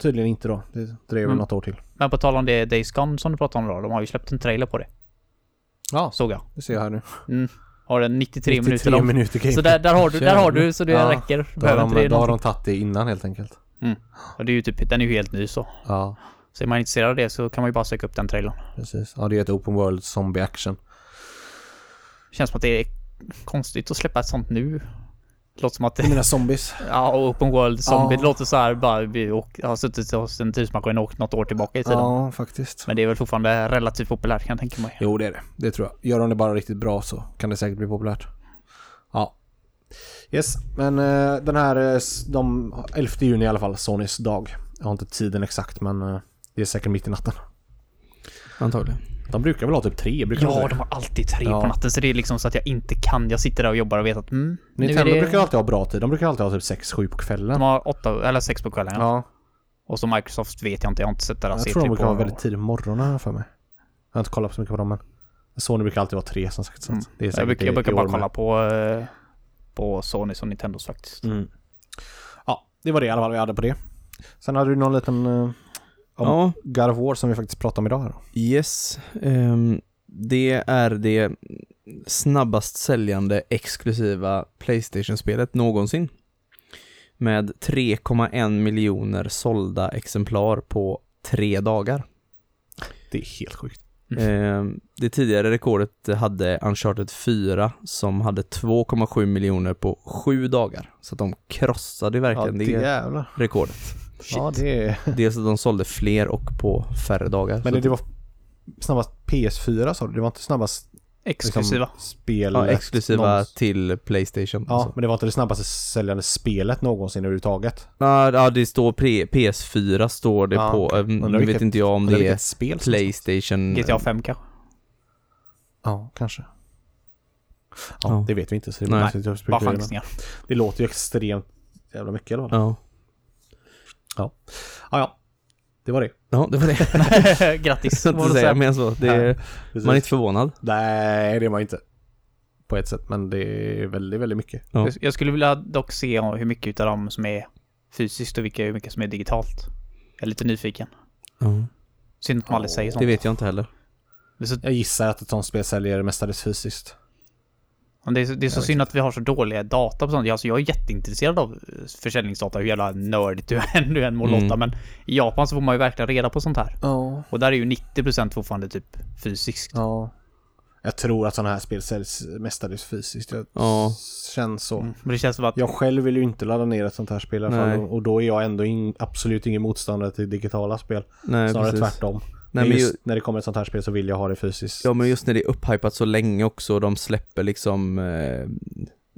tydligen inte då. Det drev mm. något år till. Men på tal om det Days Gone som du pratade om då, de har ju släppt en trailer på det. Ja, såg jag. Det ser jag här nu. Mm. Har den nittiotre, nittiotre minuter lång. Minuter så där, där, har du, där har du, så det ja, räcker. Då har de, då har de tagit det innan helt enkelt. Mm. Och det är ju typ, den är ju helt ny så. Ja. Så är man intresserad av det så kan man ju bara söka upp den trailern. Precis. Ja, det är ett open world zombie action. Känns som att det är konstigt att släppa ett sånt nu. Låter som att det... Mina zombies. Ja, open world zombie. Ja. Låter så här bara vi åk... har suttit hos en tidsmaskin och åkt något år tillbaka i tiden. Ja, faktiskt. Men det är väl fortfarande relativt populärt, kan jag tänka mig. Jo, det är det. Det tror jag. Gör de det bara riktigt bra så kan det säkert bli populärt. Ja. Yes, men uh, den här uh, de elfte juni i alla fall, Sonys dag. Jag har inte tiden exakt, men... Uh... Det är säkert mitt i natten. Antagligen. De brukar väl ha typ tre? Brukar ja, de, de har alltid tre ja. På natten. Så det är liksom så att jag inte kan. Jag sitter där och jobbar och vet att... Mm, Nintendo nu är det... brukar alltid ha bra tid. De brukar alltid ha typ sex sju på kvällen. De har åtta eller sex på kvällen. Ja. Ja. Och så Microsoft vet jag inte. Jag har inte sett deras E tre på... Jag tror de brukar vara väldigt tidig morgon här för mig. Jag har inte kollat så mycket på dem, men... Sony brukar alltid vara tre som sagt. Så mm. det är jag brukar, jag brukar bara kolla på, på Sony och Nintendo faktiskt. Mm. Ja, det var det i alla fall vi hade på det. Sen hade du någon liten... Ja. God of War som vi faktiskt pratar om idag här. Yes, um, det är det snabbast säljande exklusiva PlayStation-spelet någonsin. Med tre komma en miljoner sålda exemplar på tre dagar. Det är helt sjukt. Um, det tidigare rekordet hade Uncharted fyra som hade två komma sju miljoner på sju dagar. Så att de krossade verkligen ja, det jävla. Rekordet. Shit. Ja, det är... Dels att de sålde fler och på färre dagar. Men det, det var snabbast P S fyra sa du? Det var inte snabbast exklusiva liksom, spelet? Ja, exklusiva någons... till PlayStation. Ja, alltså. Men det var inte det snabbaste säljande spelet någonsin överhuvudtaget. Ja, ah, ah, det står P- PS4 står det ah, på. Nu okay. vet inte jag om det är spel, PlayStation. G T A fem kanske? Ja, kanske. Ja, oh. det vet vi inte. Så det nej, bara chansningar. Det låter ju extremt jävla mycket eller vad? Ja. Ja. Ah, ja, det var det. Ja, det var det. Grattis. Jag inte säga, men så. Det är, ja, man är inte förvånad. Nej, det är man inte. På ett sätt, men det är väldigt, väldigt mycket. Ja. Jag skulle vilja dock se hur mycket av dem som är fysiskt och vilka, hur mycket som är digitalt. Jag är lite nyfiken. Mm. Synd att man aldrig säger sånt. Det vet jag inte heller. Så... Jag gissar att ett sånt spel säljer mestadels fysiskt. Det är så, det är så synd att vi har så dåliga data på sånt. Alltså, jag är jätteintresserad av försäljningsdata, hur jävla nördigt du än, du än må låta. Mm. Men i Japan så får man ju verkligen reda på sånt här. Oh. Och där är ju nittio procent fortfarande typ fysiskt. Oh. Jag tror att sådana här spel säljs mestadels fysiskt. Jag oh. känns så. Mm. Men det känns som att... Jag själv vill ju inte ladda ner ett sånt här spel. Och, och då är jag ändå in, absolut ingen motståndare till digitala spel. Nej, snarare precis. Tvärtom. Nej, men just, men ju, när det kommer ett sånt här spel så vill jag ha det fysiskt. Ja, men just när det är upphypat så länge också och de släpper liksom eh,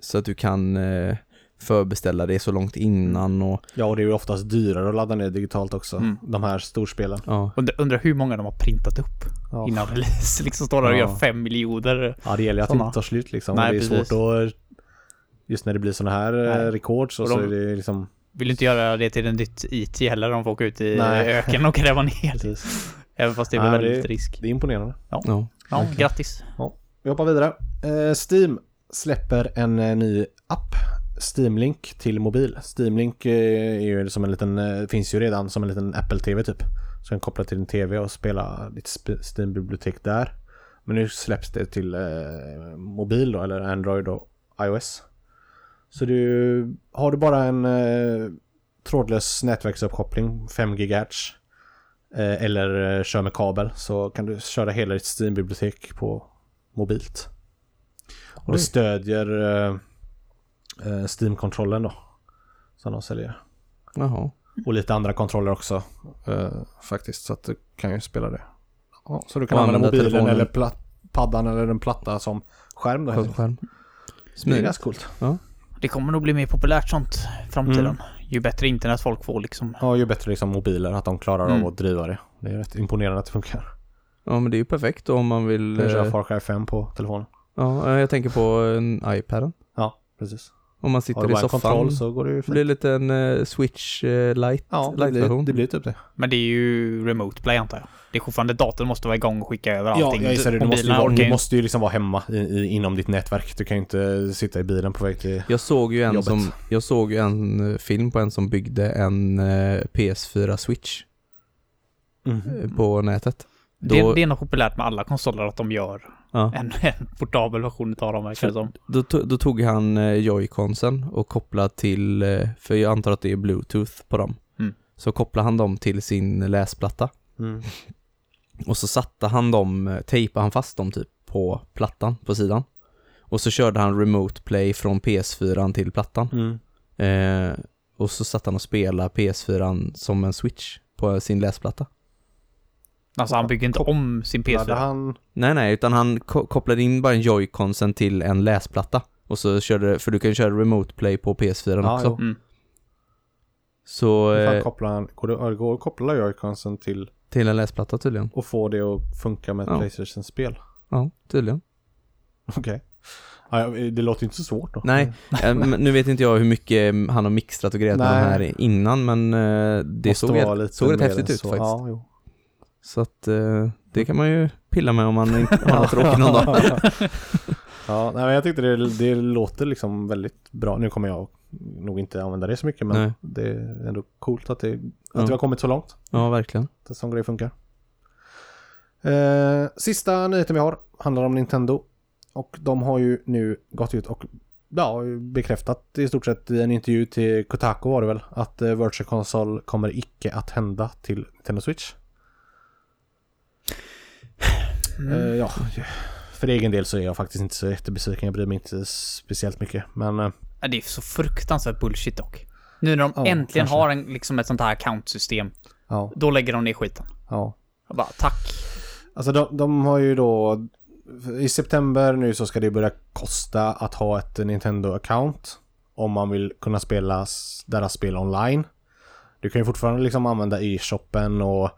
så att du kan eh, förbeställa det så långt innan och... Ja, och det är ju oftast dyrare att ladda ner digitalt också, mm. de här storspelen. Ja. Undrar, undrar hur många de har printat upp ja. Innan release. Liksom står där och ja. Gör fem miljoner. Ja, det gäller att såna. Inte ta slut liksom. Nej, det är precis. Svårt att... Just när det blir såna här Nej. Rekord så, de... så är det liksom... Vill inte göra det till en nytt I T heller, de får åka ut i Nej. Öken och gräva ner. Även fast det är ah, väldigt det är, risk. Det är imponerande. Ja, ja. ja okay. Grattis. Ja. Vi hoppar vidare. Eh, Steam släpper en eh, ny app. Steam Link till mobil. Steam Link eh, är ju som en liten, eh, finns ju redan som en liten Apple T V typ. Så den kopplar till din T V och spelar ditt sp- Steam-bibliotek där. Men nu släpps det till eh, mobil då, eller Android och iOS. Så du har du bara en eh, trådlös nätverksuppkoppling fem gigahertz eh, eller eh, kör med kabel, så kan du köra hela ditt Steam-bibliotek på mobilt. Och Oj. det stödjer eh, eh, Steam-kontrollen då som de säljer. Jaha. Och lite andra kontroller också eh, faktiskt, så att du kan ju spela det. Ja, så du kan använda mobilen telefonen. Eller plat- paddan eller den platta som skärm då. Skärm. Det är ganska coolt. Ja. Det kommer nog bli mer populärt sånt framtiden. Mm. Ju bättre internet folk får liksom. Ja, ju bättre liksom mobiler att de klarar mm. av att driva det. Det är rätt imponerande att det funkar. Ja, men det är ju perfekt om man vill köra Far Cry fem på telefonen. Ja, jag tänker på en iPad. Ja, precis. Om man sitter i soffan kontroll, så går det ju fint. Blir lite en uh, Switch uh, light. Ja, det blir, det blir typ det. Men det är ju remote play antar jag. Det är fortfarande datorn måste vara igång och skicka över allting. Ja, jag det. Du, måste ju, du måste ju liksom vara hemma i, i, inom ditt nätverk. Du kan ju inte sitta i bilen på väg till jag såg ju en jobbet. Som jag såg ju en film på en som byggde en uh, P S fyra Switch mm. på nätet. Då... Det, det är nog populärt med alla konsoler att de gör ja. en, en portabel version av dem. Som. Då, to, då tog han eh, Joy-Consen och kopplade till, eh, för jag antar att det är Bluetooth på dem, mm. så kopplade han dem till sin läsplatta. Mm. Och så satte han dem, tejpade han fast dem typ på plattan på sidan. Och så körde han remote play från P S fyra till plattan. Mm. Eh, och så satt han och spelade P S fyra som en Switch på sin läsplatta. Alltså han bygger inte om sin P S fyra. Han... Nej, nej, utan han ko- kopplade in bara en Joy-Consen till en läsplatta. Och så körde, för du kan köra remote play på P S fyra ja, också. Mm. Så... Eh... Kopplar han, går det går att koppla Joy-Consen till... Till en läsplatta tydligen. Och få det att funka med ett ja. PlayStation-spel. Ja, tydligen. Okej. Okay. Det låter inte så svårt då. Nej, nu vet inte jag hur mycket han har mixtrat och grejat med de här innan. Men det såg rätt så häftigt ut så. Faktiskt. Ja, jo. Så att eh, det kan man ju pilla med om man inte har tråkigt någon dag. Ja, nej, men jag tyckte det, det låter liksom väldigt bra. Nu kommer jag nog inte använda det så mycket, men nej. Det är ändå coolt att det, att ja. det har kommit så långt. Ja, verkligen. Att en sån grej funkar. Eh, sista nyheten vi har handlar om Nintendo. Och de har ju nu gått ut och ja, bekräftat i stort sett i en intervju till Kotaku var det väl, att eh, Virtual Console kommer icke att hända till Nintendo Switch. Mm. Ja, för egen del så är jag faktiskt inte så jättebesviken. Jag bryr mig inte speciellt mycket, men det är så fruktansvärt bullshit dock. Nu när de ja, äntligen kanske. har en, liksom ett sånt här account-system ja. Då lägger de ner skiten ja. Jag bara, tack. Alltså de, de har ju då i september nu så ska det börja kosta att ha ett Nintendo-account om man vill kunna spela deras spel online. Du kan ju fortfarande liksom använda e-shoppen och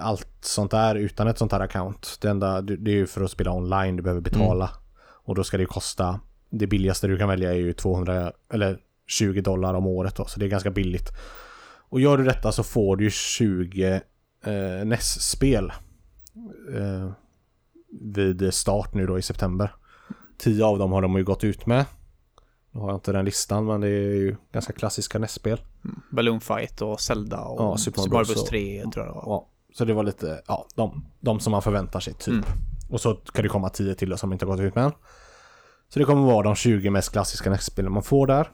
allt sånt där utan ett sånt här account. Det, enda, det är ju för att spela online. Du behöver betala. Mm. Och då ska det ju kosta. Det billigaste du kan välja är ju tvåhundra eller tjugo dollar om året då, så det är ganska billigt. Och gör du detta så får du tjugo eh, N E S-spel eh, vid start nu då i september. tio av dem har de ju gått ut med. Nu har jag inte den listan, men det är ju ganska klassiska N E S-spel. Mm. Balloon Fight och Zelda och ja, Super Mario Bros tre tror jag det var. Ja. Så det var lite, ja, de, de som man förväntar sig typ. Mm. Och så kan det komma tio till som inte har gått ut med än. Så det kommer vara de tjugo mest klassiska N E S-spelen man får där.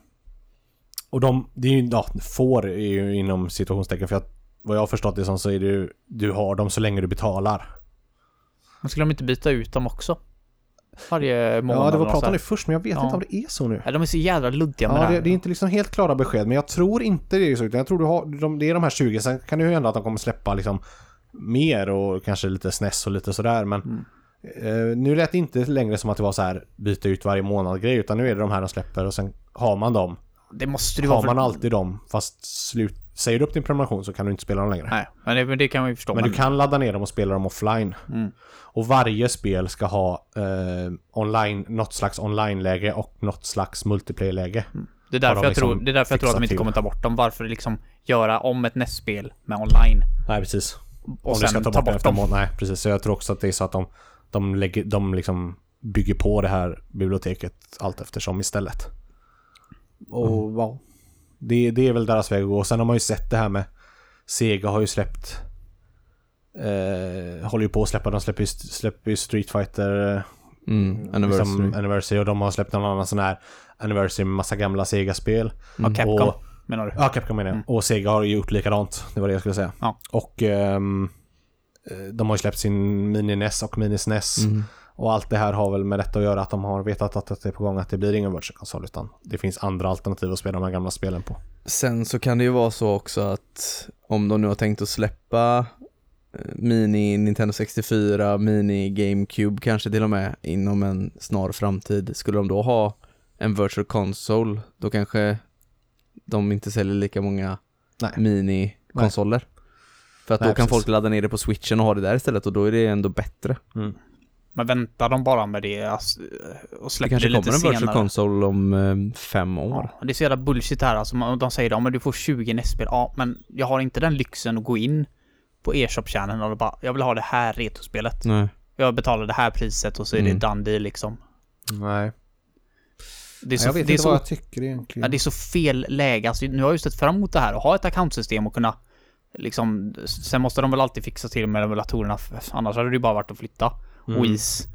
Och de, det är ju, ja, får är ju inom situationstecken. För att, vad jag har förstått det som så är det ju, du har dem så länge du betalar. Men skulle de inte byta ut dem också? Varje månad. Ja, det var pratade nu först, men jag vet ja. inte om det är så nu. Ja, de är så jävla luddiga med ja, det, det. Det är inte liksom helt klara besked, men jag tror inte det är så. Jag tror du har, de, det är de här tjugo, sen kan det ju hända att de kommer släppa liksom mer och kanske lite S N E S och lite sådär, men mm. eh, nu lät det inte längre som att det var så här byta ut varje månad grej, utan nu är det de här de släpper och sen har man dem. Det måste du har man för... alltid dem, fast slut, säger du upp din prenumeration så kan du inte spela dem längre. Nej, men det, men det kan man ju förstå. Men man... du kan ladda ner dem och spela dem offline. Mm. Och varje spel ska ha eh, online, något slags online-läge och något slags multiplayer-läge. Mm. Det är därför, de jag, liksom tror, det är därför jag tror att de inte kommer ta bort dem. Varför liksom göra om ett N E S-spel med online? Nej, precis. och sen ska ta bort, ta bort dem. Må- nej, precis. Så jag tror också att det är så att de, de, lägger, de liksom bygger på det här biblioteket allt eftersom istället. Och mm. ja, det, det är väl deras väg att gå. Sen har man ju sett det här med Sega har ju släppt eh, håller ju på att släppa, de släpper ju, släpper ju Street Fighter mm, anniversary. Liksom, anniversary, och de har släppt en annan sån här anniversary med massa gamla Sega-spel. Mm. Och Capcom. Och, menar du? Ja, Capcom menar jag. Mm. Och Sega har ju gjort likadant, det var det jag skulle säga. Ja. Och um, de har ju släppt sin mini-N E S och mini-S N E S mm. och allt det här har väl med detta att göra, att de har vetat att det är på gång att det blir ingen Virtual Console, utan det finns andra alternativ att spela de här gamla spelen på. Sen så kan det ju vara så också att om de nu har tänkt att släppa mini Nintendo sextiofyra, mini GameCube kanske till och med inom en snar framtid, skulle de då ha en Virtual Console, då kanske de inte säljer lika många Nej. mini-konsoler. Nej. För att Nej, då kan precis. folk ladda ner det på Switchen och ha det där istället, och då är det ändå bättre. Mm. Men väntar de bara med det och släpper det, det lite senare? Det kanske kommer en Virtual Console om um, fem år. Ja, det är så jävla bullshit här. Alltså, de säger att ja, du får tjugo N E S-spel. Ja, men jag har inte den lyxen att gå in på e-shop-kärnan och bara, jag vill ha det här retospelet. Nej. Jag betalar det här priset och så är mm. det dandy liksom. Nej. Det är så, jag vet det inte är vad så, jag tycker egentligen. Ja, det är så fel läge. Alltså, nu har jag ju stött fram emot det här och ha ett accountsystem och kunna liksom, sen måste de väl alltid fixa till med emulatorerna, annars hade det ju bara varit att flytta mm. och is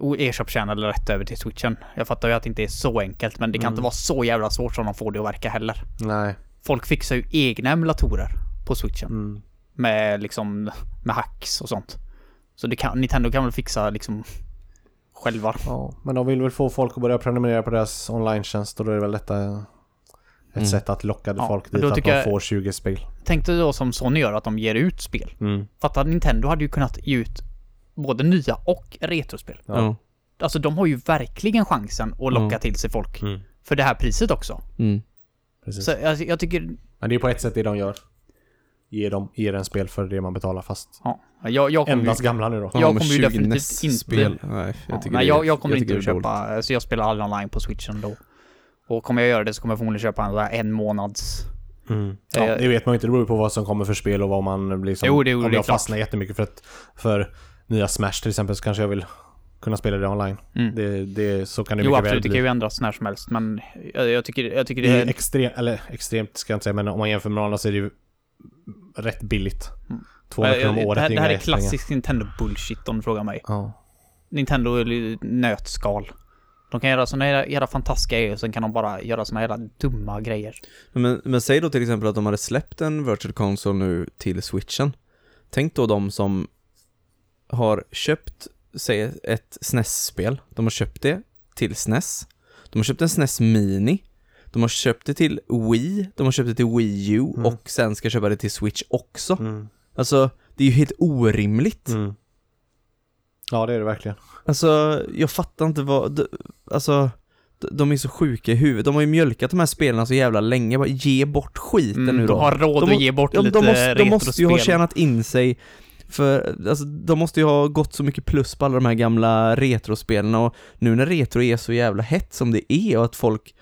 och e-shop-kärnan rätt över till Switchen. Jag fattar ju att det inte är så enkelt, men det kan mm. inte vara så jävla svårt som de får det att verka heller. Nej. Folk fixar ju egna emulatorer på Switchen mm. med liksom med hacks och sånt. Så det kan Nintendo kan väl fixa liksom själva. Ja, men de vill väl få folk att börja prenumerera på deras online-tjänst, och då är det väl detta ett mm. sätt att locka ja, folk dit, att de får tjugo spel. Tänkte du då som Sony gör, att de ger ut spel? Mm. Fattar, Nintendo hade ju kunnat ge ut både nya och retrospel. Ja. Mm. Alltså de har ju verkligen chansen att locka mm. till sig folk mm. för det här priset också. Mm. Precis. Så alltså, jag tycker... Men det är på ett sätt det de gör. Ge dem, ge en spel för det man betalar fast. Ja, jag, jag kommer endast ju, gamla nu då. Jag kommer ju definitivt inte spel. Nej, jag, ja, nej, jag, jag kommer jag inte att köpa roligt. Så jag spelar aldrig online på Switchen då. Och kommer jag göra det så kommer jag förmodligen köpa en, en månads mm. ja, eh, det vet man ju inte, det beror på vad som kommer för spel och vad man liksom, jo, det, jo, om jag fastnar jättemycket för att, för nya Smash till exempel, så kanske jag vill kunna spela det online. Mm. Det, det, så kan det jo, mycket absolut, det kan ju ändras när som helst, men jag, jag tycker jag tycker det, det är extrem, eller extremt ska jag inte säga, men om man jämför med andra så är det ju rätt billigt. tvåhundra kronor om året. Det här, det här är klassisk Nintendo-bullshit om du frågar mig. Oh. Nintendo är nötskal. De kan göra såna här era fantastiska grejer, sen kan de bara göra såna här dumma grejer. Men, men säg då till exempel att de hade släppt en Virtual Console nu till Switchen. Tänk då de som har köpt, säg ett S N E S-spel. De har köpt det till S N E S. De har köpt en S N E S Mini. De har köpt det till Wii, de har köpt det till Wii U mm. och sen ska köpa det till Switch också. Mm. Alltså, det är ju helt orimligt. Mm. Ja, det är det verkligen. Alltså, jag fattar inte vad... Alltså, de är så sjuka i huvudet. De har ju mjölkat de här spelarna så jävla länge. Bara, ge bort skiten mm, nu då. De har råd de, att ge bort de, lite de måste, de måste ju ha tjänat in sig... För alltså, de måste ju ha gått så mycket plus på alla de här gamla retrospelarna. Och nu när retro är så jävla hett som det är, och att folk...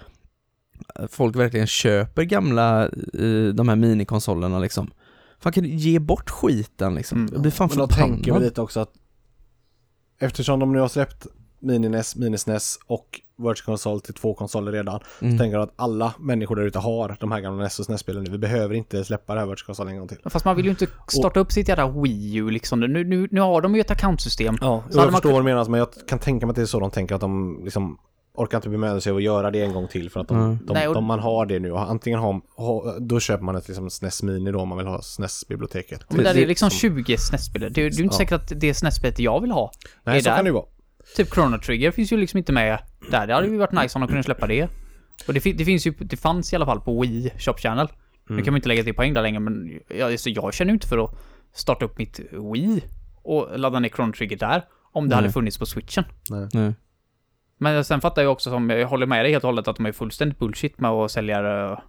folk verkligen köper gamla de här minikonsolerna liksom. Fan, kan du ge bort skiten liksom? Mm. Det blir fan förbannad. Men då tänker vi lite också att eftersom de nu har släppt mini-N E S, mini-S N E S och Virtual Console till två konsoler redan mm. så tänker jag att alla människor där ute har de här gamla N E S och S N E S-spelen nu. Vi behöver inte släppa det här Virtual Console en gång till. Fast man vill ju inte starta och, upp sitt jävla Wii U liksom. Nu, nu, nu har de ju ett accountsystem. Ja, så jag förstår man... vad du menar, men jag kan tänka mig att det är så de tänker, att de liksom orkar inte bemöda sig och göra det en gång till, för att de, mm. de, Nej, och... de man har det nu, antingen har, har då köper man ett liksom S N E S Mini då, om man vill ha S N E S-biblioteket. Men där det är liksom tjugo S N E S-spel. Det, det är ju inte säkert att det S N E S-spelet jag vill ha. Nej, är så där. Kan det ju vara. Typ Chrono Trigger finns ju liksom inte med där. Det hade ju varit nice om de kunde släppa det. Och det, det finns ju, det fanns i alla fall på Wii Shop Channel. Mm. Nu kan man inte lägga till poäng där längre, men jag, så jag känner inte för att starta upp mitt Wii och ladda ner Chrono Trigger där, om det mm. hade funnits på Switchen. Nej. Nej. Men sen fattar jag också, som jag håller med dig helt och hållet, att de är fullständigt bullshit med att sälja det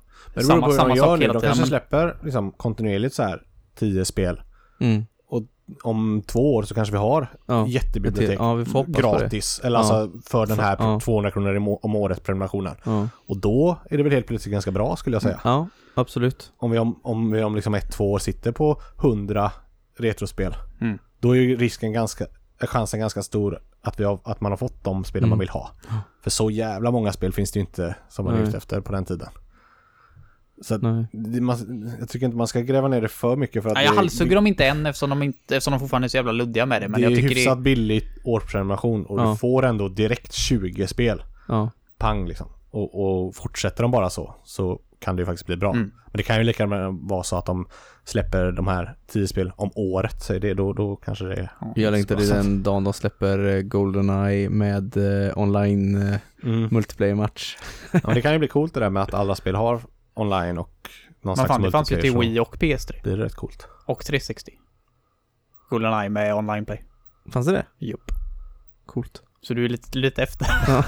samma, samma sak hela tiden. De kanske släpper liksom kontinuerligt så här tio spel. Mm. Och om två år så kanske vi har ja. jättebibliotek ja, vi får gratis. Eller ja. alltså för den här ja. tvåhundra kronor om året prenumerationen. Ja. Och då är det väl helt plötsligt ganska bra, skulle jag säga. Ja, absolut. Om vi om, om, vi om liksom ett, två år sitter på hundra retrospel, mm. då är ju risken ganska, chansen ganska stor att, vi har, att man har fått de spel mm. man vill ha. För så jävla många spel finns det ju inte som man är ute efter på den tiden. Så att, man, jag tycker inte man ska gräva ner det för mycket för att... Nej, jag halshugger dem inte än eftersom de, inte, eftersom de fortfarande är så jävla luddiga med det. Men det jag är tycker hyfsat det... billigt årsprenumeration och ja. Du får ändå direkt tjugo spel. Ja. Pang liksom. Och, och fortsätter de bara så, så kan det ju faktiskt bli bra. Mm. Men det kan ju lika gärna vara så att de släpper de här tio spel om året, så är det, då, då kanske det är... Ja, jag längtar till den dagen de släpper GoldenEye med eh, online eh, mm. multiplayer-match. Ja, men det kan ju bli coolt det där med att alla spel har online och någon men slags fan, multiplayer. Det fanns ju till Wii och P S tre. Det är rätt coolt. Och tre sextio. GoldenEye med online-play. Fanns det det? Jupp. Coolt. Så du är lite, lite efter. Ja.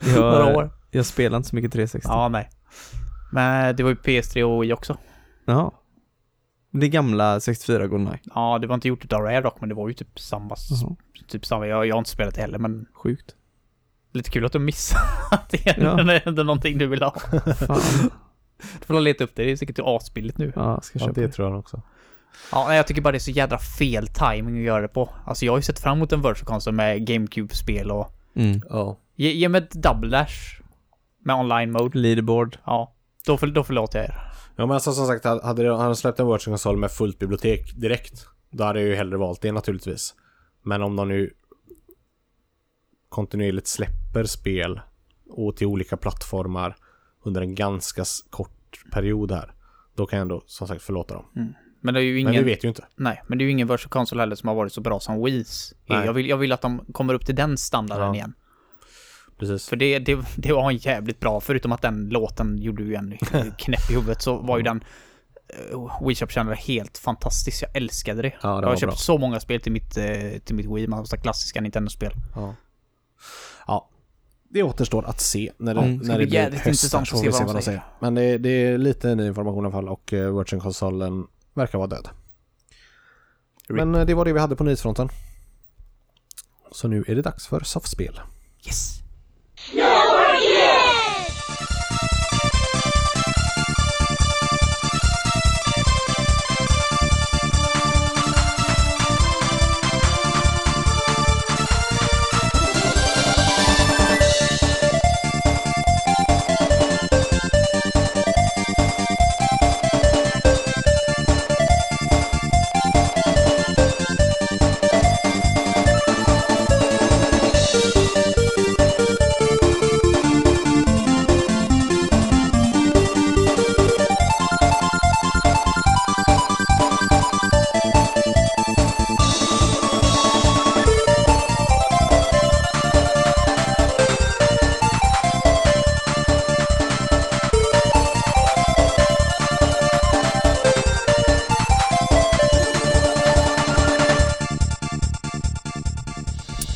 jag, år. jag spelar inte så mycket tre sextio. Ja, nej. Men det var ju P S tre och Wii också. Ja. Det gamla sextiofyra GoldenEye. Ja, det var inte gjort av Rare dock, men det var ju typ samma. Mm. Typ samma. Jag, jag har inte spelat det heller, men... Sjukt. Lite kul att du missade det. Ja. Det är någonting du vill ha. Fan. Du får leta upp det. Det är säkert asbilligt nu. Ja, ska köpa ja, det, det tror jag också. Ja, jag tycker bara det är så jädra fel timing att göra det på. Alltså jag har ju sett fram emot en Virtual Console med GameCube-spel och... Mm. Oh. Ge, ge mig ett Double Dash med online-mode. Leaderboard. Ja, då, för, då förlåter jag er. Ja, men alltså som sagt, hade han släppt en Virtual Console med fullt bibliotek direkt, då hade jag ju hellre valt det naturligtvis. Men om de nu kontinuerligt släpper spel och till olika plattformar under en ganska kort period här, då kan jag ändå som sagt förlåta dem. Mm. Men det är ju ingen, men vi vet ju inte. Nej, men det är ju ingen Virtual Console heller som har varit så bra som Wii's. Jag vill, jag vill att de kommer upp till den standarden ja. igen. Precis. För det, det, det var en jävligt bra, förutom att den låten gjorde ju en knäpp i huvudet, så var ju den uh, Wii Shop-kännare helt fantastisk. Jag älskade det. Ja, det jag har köpt bra. så många spel till mitt, uh, till mitt Wii, massa klassiska Nintendo-spel. Ja. ja. Det återstår att se när det, mm, när det blir höst. Att se vad de säger. Men det, det är lite ny information i alla fall, och uh, Virtual Console verkar vara död. Men det var det vi hade på nyhetsfronten. Så nu är det dags för soffspel. Yes! No, yes!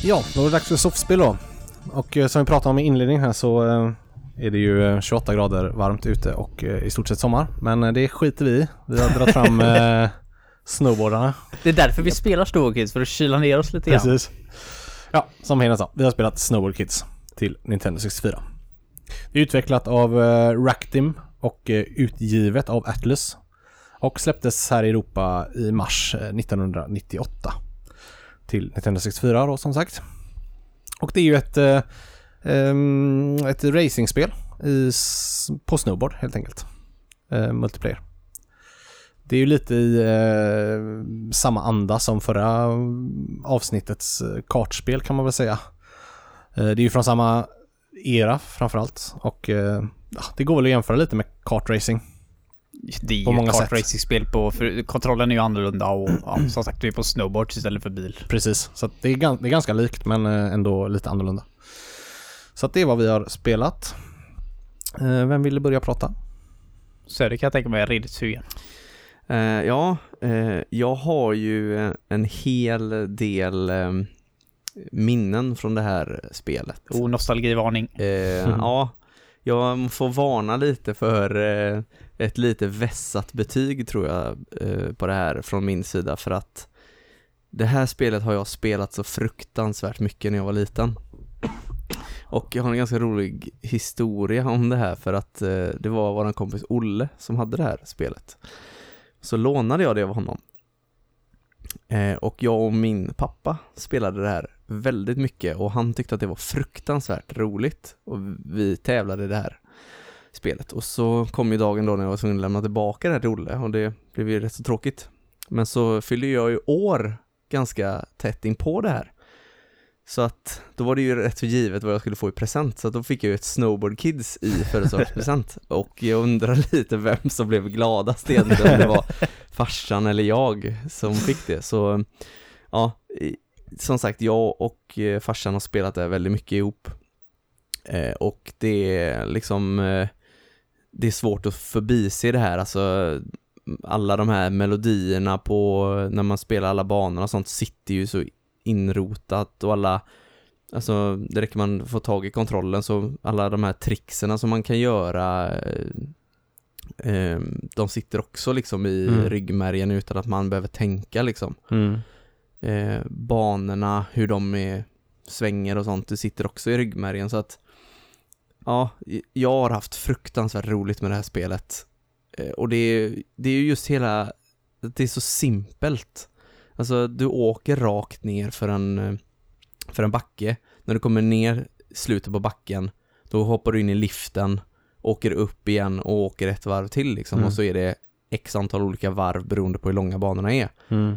Ja, då är det dags för soffspel då. Och som vi pratade om i inledningen här, så är det ju tjugoåtta grader varmt ute och i stort sett sommar. Men det skiter vi Vi har dragit fram eh, snowboardarna. Det är därför vi spelar Snowboard Kids, för att kyla ner oss lite grann. Precis. Ja, som Heden sa, vi har spelat Snowboard Kids till Nintendo sextiofyra. Det är utvecklat av eh, Raktim och eh, utgivet av Atlus. Och släpptes här i Europa i mars nittonhundranittioåtta. Till Nintendo sextiofyra då, som sagt. Och det är ju ett eh, eh, ett racingspel i, på snowboard helt enkelt. Eh, multiplayer. Det är ju lite i eh, samma anda som förra avsnittets kartspel, kan man väl säga. Eh, det är ju från samma era framförallt, och eh, det går väl att jämföra lite med kartracing. Det är på många kart racingspel på, för kontrollen är ju annorlunda och ja, som sagt, du är på snowboard istället för bil. Precis, så det är, det är ganska likt men ändå lite annorlunda. Så att det är vad vi har spelat. Vem ville börja prata? Söder, kan jag tänka mig, jag är redigt sugen. Uh, ja, uh, jag har ju en hel del um, minnen från det här spelet. Oh, nostalgivarning. Uh, mm. Ja. Jag får varna lite för ett lite vässat betyg, tror jag, på det här från min sida. För att det här spelet har jag spelat så fruktansvärt mycket när jag var liten. Och jag har en ganska rolig historia om det här, för att det var vår kompis Olle som hade det här spelet. Så lånade jag det av honom. Eh, och jag och min pappa spelade det här väldigt mycket och han tyckte att det var fruktansvärt roligt och vi tävlade i det här spelet. Och så kom ju dagen då när jag var tvungen att lämna tillbaka det här till Olle och det blev ju rätt så tråkigt. Men så fyllde jag ju år ganska tätt in på det här. Så att då var det ju rätt så givet vad jag skulle få i present. Så att då fick jag ju ett Snowboard Kids i födelsedagspresent. Och jag undrar lite vem som blev gladast egentligen. Om det var farsan eller jag som fick det. Så ja, som sagt, jag och farsan har spelat det väldigt mycket ihop. Eh, och det är liksom eh, det är svårt att förbise det här. Alltså alla de här melodierna på när man spelar alla banorna och sånt sitter ju så inrotat och alla, alltså det räcker man få tag i kontrollen så alla de här trickserna som man kan göra eh, de sitter också liksom i mm. ryggmärgen utan att man behöver tänka liksom. Mm. Eh, banorna, hur de är, svänger och sånt, det sitter också i ryggmärgen så att ja, jag har haft fruktansvärt roligt med det här spelet eh, och det är det är ju just hela, det är så simpelt. Alltså du åker rakt ner för en, för en backe. När du kommer ner slutet på backen, då hoppar du in i liften, åker upp igen och åker ett varv till liksom. Mm. Och så är det x antal olika varv beroende på hur långa banorna är. Mm.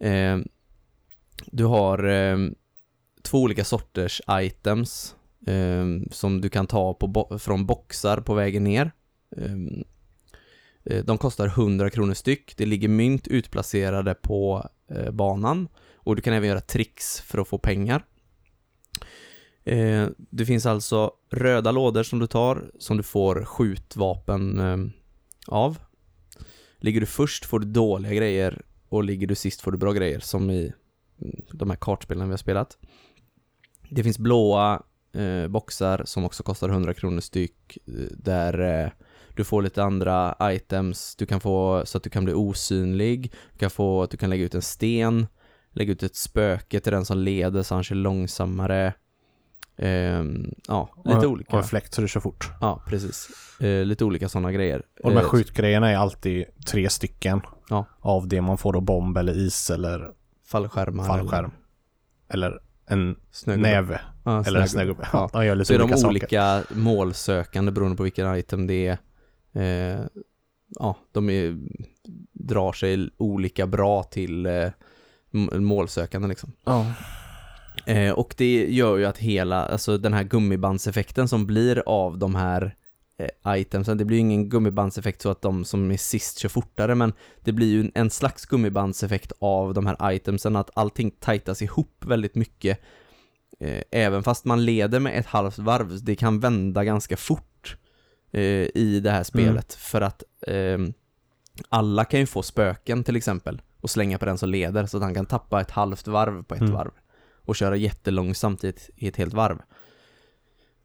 eh, Du har eh, två olika sorters items eh, som du kan ta på bo- från boxar på vägen ner. Eh, de kostar hundra kronor styck. Det ligger mynt utplacerade på banan och du kan även göra tricks för att få pengar. Eh, det finns alltså röda lådor som du tar som du får skjutvapen eh, av. Ligger du först får du dåliga grejer och ligger du sist får du bra grejer som i de här kartspelen vi har spelat. Det finns blåa eh, boxar som också kostar hundra kronor styck där eh, du får lite andra items. Du kan få så att du kan bli osynlig. Du kan få att du kan lägga ut en sten. Lägga ut ett spöke till den som leder så han kör långsammare. Ehm, ja, lite och, olika. Och en fläkt så du kör fort. Ja, precis. Ehm, lite olika sådana grejer. Och de här skjutgrejerna är alltid tre stycken. Ja. Av det man får då, bomb eller is eller fallskärmar. Fallskärm. Eller... eller en snögubbe. Näve ja, eller snögubbe. En snögubbe. Ja. Ja, gör lite så olika är de olika saker. Målsökande beroende på vilken item det är. Eh, ja, de är, drar sig olika bra till eh, målsökande liksom. Ja. Eh, och det gör ju att hela, alltså den här gummibandseffekten som blir av de här eh, itemsen, det blir ju ingen gummibandseffekt så att de som är sist kör fortare, men det blir ju en slags gummibandseffekt av de här itemsen, att allting tajtas ihop väldigt mycket. Eh, även fast man leder med ett halvt varv, det kan vända ganska fort i det här spelet. Mm. För att eh, alla kan ju få spöken till exempel och slänga på den som leder så att han kan tappa ett halvt varv på ett mm. varv och köra jättelångsamt i ett, i ett helt varv.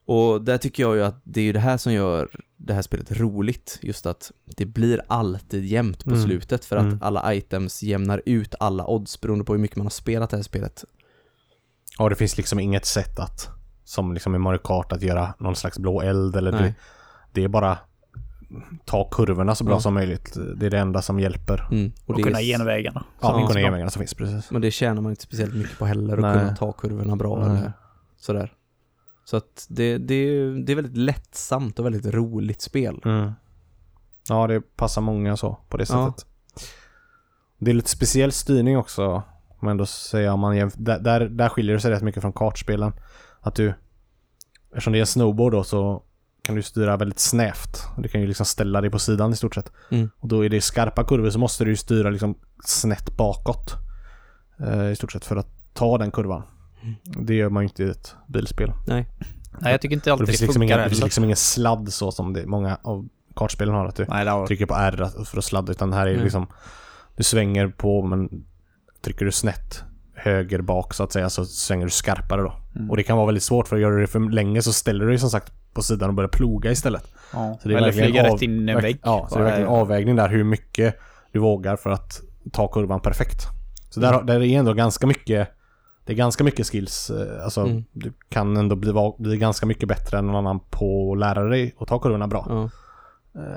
Och där tycker jag ju att det är ju det här som gör det här spelet roligt, just att det blir alltid jämnt på mm. slutet för att mm. alla items jämnar ut alla odds beroende på hur mycket man har spelat det här spelet. Ja, det finns liksom inget sätt att, som liksom i Mario Kart, att göra någon slags blå eld eller det. Det är bara ta kurvorna så bra ja. Som möjligt. Det är det enda som hjälper. Mm. Och, och kunna är... genvägarna. Ja, kunna bra. Genvägarna som finns, precis. Men det tjänar man inte speciellt mycket på heller. Att kunna ta kurvorna bra. Eller sådär. Så att det, det, det är väldigt lättsamt och väldigt roligt spel. Mm. Ja, det passar många så på det sättet. Ja. Det är lite speciell styrning också. Men då säger man, där, där, där skiljer det sig rätt mycket från kartspelen. Att du, eftersom det är snowboard då, så kan du styra väldigt snävt. Du kan ju liksom ställa dig på sidan i stort sett. Mm. Och då är det skarpa kurvor så måste du ju styra liksom snett bakåt eh, i stort sett för att ta den kurvan. Mm. Det gör man ju inte i ett bilspel. Nej, Nej jag tycker inte alltid det, det funkar. Liksom ingen, det finns liksom ingen sladd så som det, många av kartspelen har, att du Nej, var... trycker på R för att sladda, utan här är mm. liksom du svänger på, men trycker du snett höger bak så att säga så svänger du skarpare då. Mm. Och det kan vara väldigt svårt, för att göra det för länge så ställer du dig som sagt på sidan och börjar ploga istället. Ja. Så det är eller flyger av... rätt in i en vägg. Ja, så det är verkligen en avvägning där hur mycket du vågar för att ta kurvan perfekt. Så där, där är det ändå ganska mycket, det är ganska mycket skills. Alltså mm. du kan ändå bli, bli ganska mycket bättre än någon annan på att lära dig att ta kurvorna bra. Ja.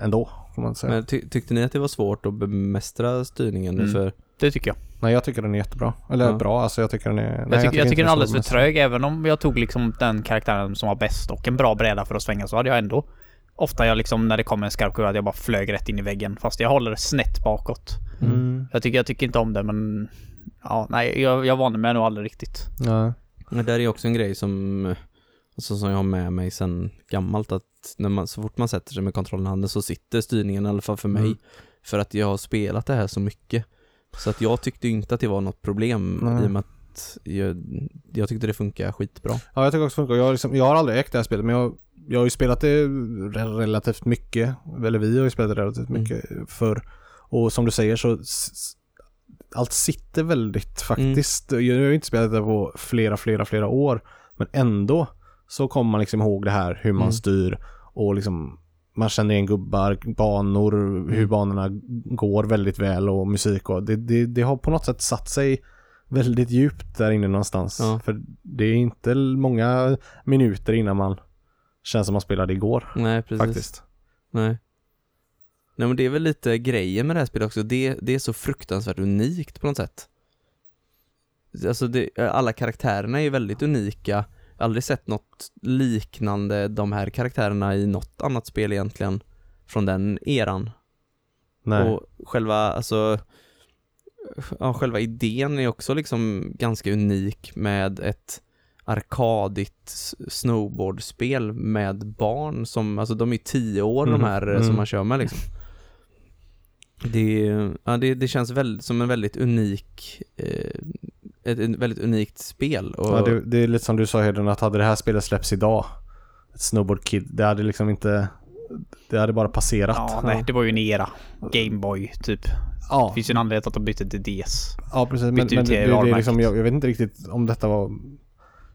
Ändå, får man säga. Men ty- tyckte ni att det var svårt att bemästra styrningen? Mm. För... Det tycker jag. Nej, jag tycker den är jättebra. Eller ja. bra, alltså jag tycker den är... Nej, jag tycker, jag tycker, jag tycker den är alldeles för trög. Även om jag tog liksom den karaktären som var bäst och en bra bräda för att svänga, så hade jag ändå... Ofta jag liksom, när det kommer en skarp kurva, jag bara flög rätt in i väggen. Fast jag håller snett bakåt. Mm. Jag, tycker, jag tycker inte om det, men... Ja, nej, jag, jag vande mig nog aldrig riktigt. Ja. Men det är ju också en grej som... Alltså som jag har med mig sen gammalt, att när man, så fort man sätter sig med kontrollen i handen så sitter styrningen, i alla fall för mig. Mm. För att jag har spelat det här så mycket. Så att jag tyckte inte att det var något problem. Mm. I och med att jag, jag tyckte det funkar skitbra. Ja, jag tycker också det funkar. Jag, liksom, jag har aldrig ägt det här spelet, men jag, jag har ju spelat det relativt mycket. Eller vi har ju spelat det relativt mycket mm. förr. Och som du säger så... Allt sitter väldigt faktiskt. Mm. Jag har ju inte spelat det på flera, flera, flera år. Men ändå... Så kommer man liksom ihåg det här, hur man mm. styr och liksom, man känner igen gubbar, banor, hur banorna går väldigt väl och musik. Och det, det, det har på något sätt satt sig väldigt djupt där inne någonstans. Ja. För det är inte många minuter innan man känns som man spelade igår. Nej, precis. Faktiskt. Nej. Nej, men det är väl lite grejer med det här spelet också. Det, det är så fruktansvärt unikt på något sätt. Alltså det, alla karaktärerna är väldigt unika. Aldrig sett något liknande de här karaktärerna i något annat spel egentligen från den eran. Nej. Och själva alltså ja, själva idén är också liksom ganska unik med ett arkadigt snowboardspel med barn som alltså de är tio år mm. de här mm. som man kör med liksom. Det, ja, det, det känns väldigt, som en väldigt unik eh, ett, ett väldigt unikt spel. Och... Ja, det, det är lite som du sa, Heden, att hade det här spelet släpps idag, ett Snowboard Kid, det hade liksom inte, det hade bara passerat. Ja, nej, det var ju en era. Gameboy typ. Ja. Det finns ju en anledning att de bytte till D S. Ja, precis. Men, men det, det är liksom, jag, jag vet inte riktigt om detta var,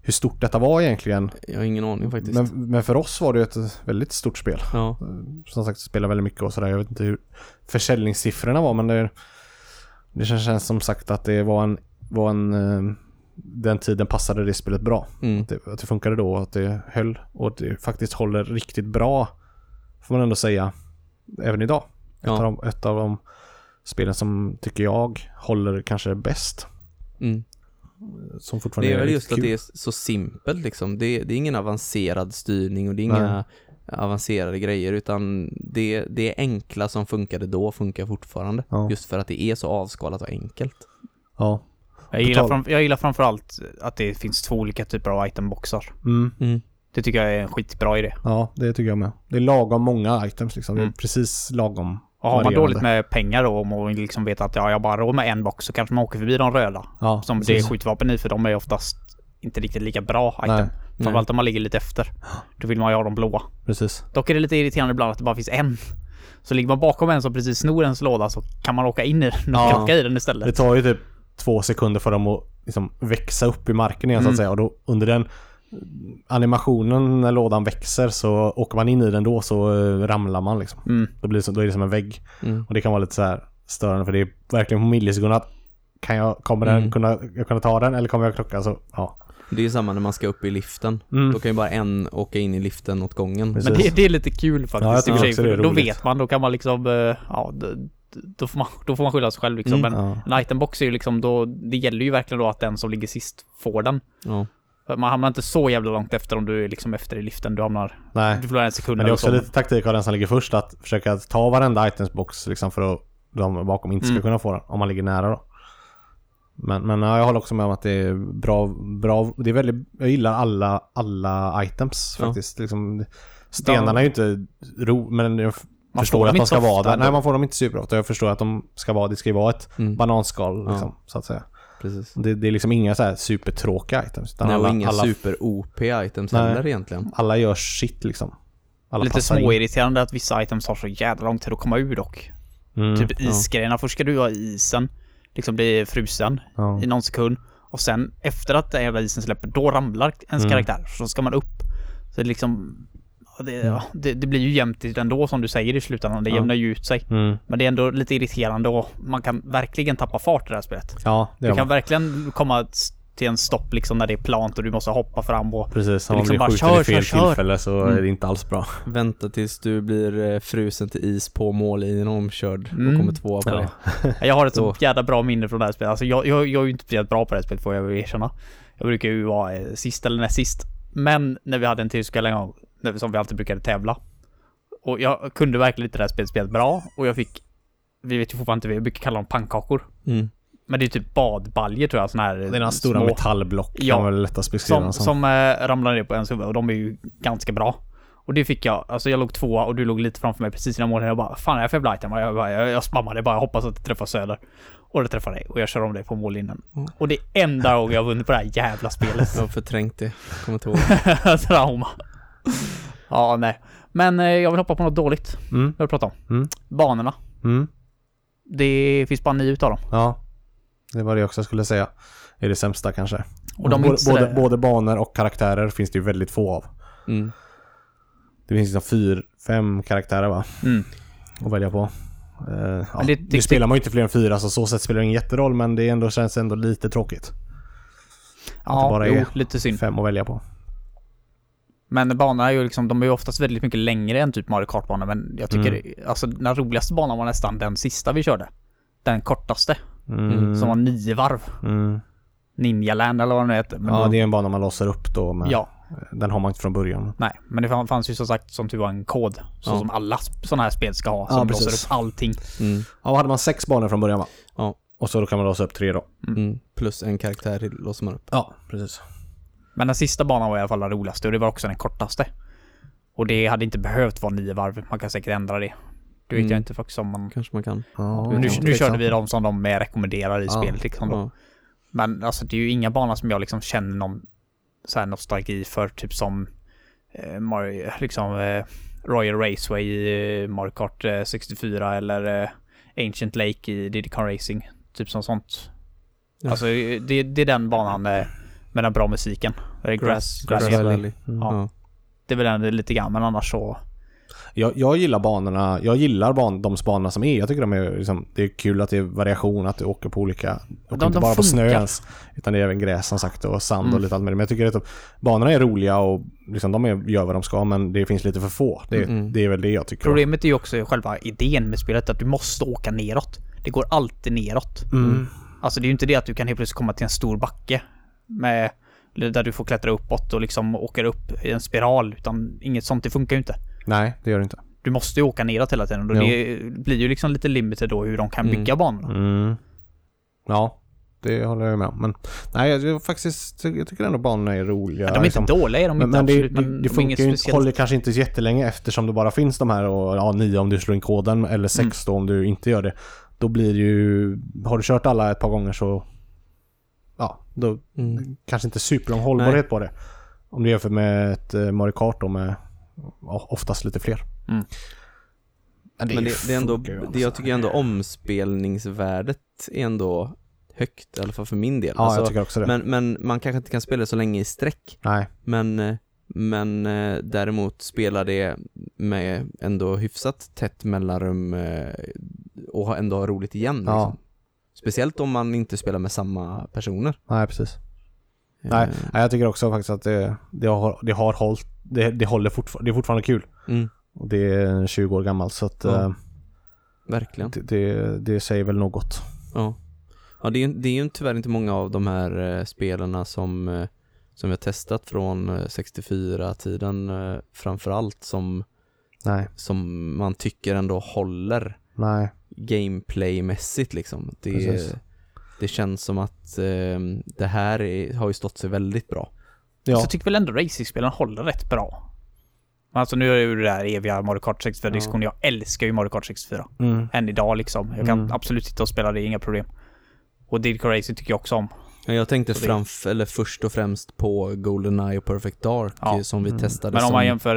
hur stort detta var egentligen. Jag har ingen aning faktiskt. Men, men för oss var det ett väldigt stort spel. Ja. Som sagt, spelar väldigt mycket och sådär. Jag vet inte hur försäljningssiffrorna var, men det, det känns, känns som sagt att det var en var en, den tiden passade det spelet bra. Mm. Att, det, att det funkade då, att det höll och att det faktiskt håller riktigt bra, får man ändå säga, även idag. Ja. Ett, av de, ett av de spelen som tycker jag håller kanske bäst. Mm. Som fortfarande det är väl just kul. Att det är så simpelt liksom. Det, det är ingen avancerad styrning och det är inga Nej. avancerade grejer, utan det, det är enkla som funkade då funkar fortfarande. Ja. Just för att det är så avskalat och enkelt. Ja. Jag gillar, fram, jag gillar framförallt att det finns två olika typer av itemboxar. Mm. Mm. Det tycker jag är en skitbra idé. Ja, det tycker jag med. Det är lagom många items liksom. Mm. Det är precis lagom. Och har man dåligt med pengar då, om man liksom vet att ja, jag bara råd med en box, så kanske man åker förbi de röda. Ja, som precis. Det är skitvapen i, för de är oftast inte riktigt lika bra item. Framförallt om man ligger lite efter. Då vill man ju ha de blåa. Precis. Dock är det lite irriterande ibland att det bara finns en. Så ligger man bakom en som precis snor ens låda, så kan man åka in i den och krocka i den istället. Det tar ju typ två sekunder för dem att liksom växa upp i marken igen, mm. så att säga. Och då under den animationen när lådan växer, så åker man in i den då, så ramlar man liksom. Mm. Då, blir det, då är det som en vägg. Mm. Och det kan vara lite så här störande, för det är verkligen på millisekunderna. Kan jag, kommer den mm. kunna, jag kunna ta den, eller kommer jag klocka? Så, ja. Det är ju samma när man ska upp i liften. Mm. Då kan ju bara en åka in i liften åt gången. Precis. Men det, det är lite kul faktiskt. Ja, i för sig, för då vet man, då kan man liksom... Ja, det, Då får, man, då får man skylla sig själv liksom. Mm, men ja. En itembox är ju liksom då, det gäller ju verkligen då att den som ligger sist får den. Ja. Man hamnar inte så jävla långt efter om du är liksom efter i liften. Du hamnar, Nej. du förlorar en sekund. Men det är också lite taktik av den som ligger först, att försöka ta varenda itembox liksom, för att de bakom inte ska mm. kunna få den om man ligger nära då. Men, men jag håller också med om att det är bra, bra det är väldigt, jag gillar alla, alla items faktiskt. Ja. Liksom, stenarna är ju inte ro, men jag Man förstår att de ska vara där. Nej, man får dem inte superofta. Jag förstår att de ska vara, det ska vara ett mm. bananskal liksom, ja. Så att säga. Precis. Det, det är liksom inga så här supertråkiga items. Nej, alla, och inga alla... super-O P-items heller egentligen. Alla gör shit liksom. Alla lite småirriterande att vissa items har så jävla lång tid att komma ur dock. Mm. Typ isgrejerna. Ja. Först ska du ha isen. Liksom bli frusen ja. i någon sekund. Och sen efter att den jävla isen släpper, då ramlar ens mm. karaktär. Så ska man upp. Så det liksom... Det, ja. det, det blir ju jämnt ändå, som du säger i slutändan. Det ja. jämnar ju ut sig. Mm. Men det är ändå lite irriterande, och man kan verkligen tappa fart i det här spelet. Ja, det du kan man. verkligen komma till en stopp liksom när det är plant och du måste hoppa fram och precis, liksom blir bara kör, i fel kör, kör. Så mm. är det inte alls bra. Vänta tills du blir frusen till is på mål i en omkörd mm. och kommer tvåa på ja. det. Jag har ett så jävla bra minne från det här spelet. Alltså jag, jag, jag är ju inte speciellt bra på det här spelet, får jag väl erkänna. Jag brukar ju vara sist eller näst sist. Men när vi hade en tyska en gång som vi alltid brukade tävla. Och jag kunde verkligen inte det här spelet spelet bra. Och jag fick, vi vet ju fortfarande inte, vi brukar kalla dem pannkakor. Mm. Men det är typ badbaljer tror jag, sån här. Det är några stora små metallblock ja, som, som eh, ramlar ner på ens huvud. Och de är ju ganska bra. Och det fick jag, alltså jag låg tvåa och du låg lite framför mig precis innan målen. Jag bara, fan är jag för blight? Jag, jag, jag, jag spammade bara, jag hoppas att det träffar Söder. Och det träffar dig, och jag kör om dig på mållinjen. Mm. Och det är enda gången jag har vunnit på det här jävla spelet. Jag har förträngt det, kommer inte ihåg. Trauma. Ja, nej. Men eh, jag vill hoppa på något dåligt. Mm. Jag vill prata om. Mm. Banorna. Mm. Det finns bara nio utav dem. Ja. Det var det också jag skulle säga. Det är det sämsta kanske. Och de både, både, både banor och karaktärer finns det ju väldigt få av. Mm. Det finns liksom fyra, fem karaktärer va? Mm. Att välja på. Uh, ja. det, det, nu spelar man ju inte fler än fyra så så sätt spelar det ingen jätteroll, men det är ändå, känns ändå lite tråkigt. Ja, att det bara är jo, lite synd. Fem att välja på. Men banorna är ju liksom, de är ju oftast väldigt mycket längre än typ Mario Kart-banor, men jag tycker mm. alltså den roligaste banan var nästan den sista vi körde. Den kortaste. Mm. Som var nio varv. Mm. Ninja Land eller vad det heter. Men ja, då, det är en bana man låser upp då. Med, ja. Den har man inte från början. Nej, men det fanns ju som sagt som typ var en kod. Så ja. Som alla sådana här spel ska ha. Som ja, låser upp allting. Mm. Ja, hade man sex banor från början va? Ja. Och så då kan man låsa upp tre då. Mm. Mm. Plus en karaktär låser man upp. Ja, precis. Men den sista banan var i alla fall den roligaste. Och det var också den kortaste. Och det hade inte behövt vara nio varv. Man kan säkert ändra det. Du vet mm. jag inte faktiskt om man... Kanske man kan. Oh, nu, nu körde vi dem som de rekommenderar i ah, spelet. Liksom, ah. Men alltså, det är ju inga banor som jag liksom känner någon så här nostalgi för. Typ som eh, Mario, liksom, eh, Royal Raceway i eh, Mario Kart eh, sextiofyra eller eh, Ancient Lake i Diddy Kong Racing. Typ som sånt. Ja. Alltså, det, det är den banan eh, med den bra musiken. Grass, Grass, Grass Valley. Valley. Mm. Ja. Det är väl den lite grann, men annars så... Jag, jag gillar banorna, jag gillar ban, de banorna som är, jag tycker de är liksom, det är kul att det är variation, att du åker på olika, och inte bara på snö ens, utan det är även gräs som sagt och sand mm. och lite allt med det. Men jag tycker att de, banorna är roliga och liksom, de är, gör vad de ska, men det finns lite för få, det, mm. det är väl det jag tycker. Problemet är ju också själva idén med spelet, att du måste åka neråt, det går alltid neråt. Mm. Alltså det är ju inte det att du kan helt plötsligt komma till en stor backe med, där du får klättra uppåt och liksom åker upp i en spiral, utan inget sånt, det funkar ju inte. Nej, det gör det inte. Du måste ju åka neråt hela tiden. Och det blir ju liksom lite limited då hur de kan bygga mm. banorna. Mm. Ja, det håller jag med om. Men nej, jag, faktiskt, jag tycker ändå banorna är roliga. Ja, de är liksom inte dåliga, är de men, inte men absolut. Det, det, det funkar ju inte, håller kanske inte jättelänge eftersom det bara finns de här och, ja, nio om du slår in koden eller sex mm. då om du inte gör det. Då blir det ju, har du kört alla ett par gånger så ja, då mm. kanske inte superlång hållbarhet nej. På det. Om du jämför med ett Mario Kart då med oftast lite fler. Mm. Men det, men det, det är ändå, det jag tycker ändå omspelningsvärdet är ändå högt i alla fall för min del. Ja, alltså, jag tycker också det. Men, men man kanske inte kan spela så länge i sträck. Nej. Men, men däremot spelar det med ändå hyfsat tätt mellanrum och ändå ha roligt igen. Ja. Liksom. Speciellt om man inte spelar med samma personer. Nej, precis. Nej, jag tycker också faktiskt att det, det har, det har hållit, det, det håller fortfarande, det är fortfarande kul. Mm. Och det är tjugo år gammalt så att ja. äh, verkligen. Det, det, det säger väl något. Ja. Ja, det är det är ju tyvärr inte många av de här spelarna som som vi har testat från sextiofyra-tiden framförallt som nej. Som man tycker ändå håller. Nej. Gameplaymässigt liksom. Det precis. Det känns som att eh, det här är, har ju stått sig väldigt bra. Ja. Så jag tycker väl ändå racingspelen håller rätt bra. Alltså nu är det ju det där eviga Mario Kart sextiofyra diskussionen. Ja. Jag älskar ju Mario Kart sextiofyra. Mm. Än idag liksom. Jag kan mm. absolut sitta och spela det, inga problem. Och Diddy Kong Racing tycker jag också om. Ja, jag tänkte framf- eller först och främst på GoldenEye och Perfect Dark ja. Som vi testade. Men om man jämför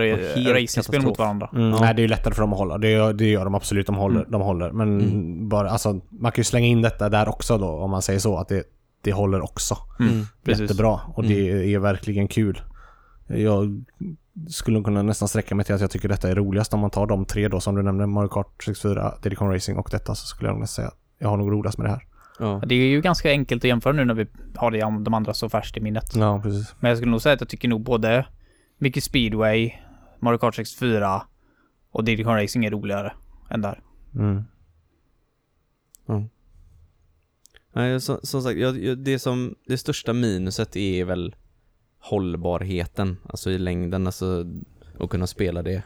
racingspel mot varandra. Mm. Ja. Nej, det är ju lättare för dem att hålla. Det, det gör de absolut, de håller. Mm. De håller. Men mm. bara, alltså, man kan ju slänga in detta där också då, om man säger så, att det, det håller också. Mm. Jättebra. Och mm. det är verkligen kul. Jag skulle kunna nästan sträcka mig till att jag tycker detta är roligast. Om man tar de tre då som du nämnde, Mario Kart sextiofyra, Diddy Kong Racing och detta, så skulle jag nog säga att jag har nog roligast med det här. Ja. Det är ju ganska enkelt att jämföra nu när vi har det, om de andra så färskt i minnet. Ja, precis. Men jag skulle nog säga att jag tycker nog både Mickey Speedway, Mario Kart sextiofyra och Diddy Kong Racing är roligare än där. Mm. Mm. Nej, som, som sagt, jag, det, som, det största minuset är väl hållbarheten, alltså i längden, alltså att kunna spela det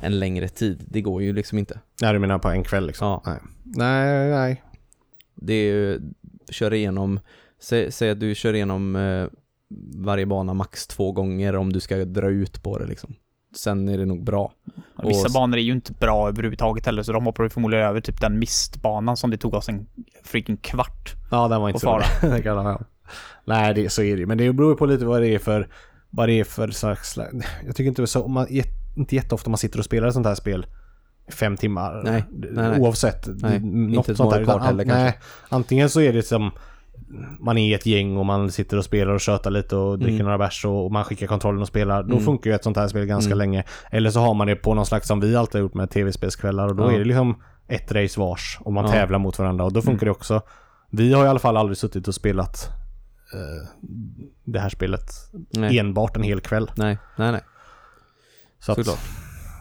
en längre tid. Det går ju liksom inte. Nej, du menar på en kväll liksom? Ja. Nej, nej, nej. Det är ju, kör igenom, sä, säg att du kör igenom eh, varje bana max två gånger om du ska dra ut på det liksom. Sen är det nog bra. Ja, vissa och, banor är ju inte bra överhuvudtaget heller, så de hoppar ju förmodligen över typ den mistbanan som det tog oss en freaking kvart. Ja, den var inte så bra. Nej, det, så är det. Men det beror ju på lite vad det är för vad det är för slags. Jag tycker inte så, man, inte jätteofta man sitter och spelar ett sånt här spel fem timmar. Nej, nej, nej. Oavsett. Nej, något inte sånt där. Klart heller, nej, antingen så är det som man är ett gäng och man sitter och spelar och tjötar lite och dricker mm. några bärs och man skickar kontrollen och spelar. Då mm. funkar ju ett sånt här spel ganska mm. länge. Eller så har man det på någon slags som vi alltid har gjort med tv-spelskvällar, och då ja. är det liksom ett race vars och man ja. tävlar mot varandra, och då funkar mm. det också. Vi har i alla fall aldrig suttit och spelat uh, det här spelet nej. enbart en hel kväll. Nej, nej, nej. Så att,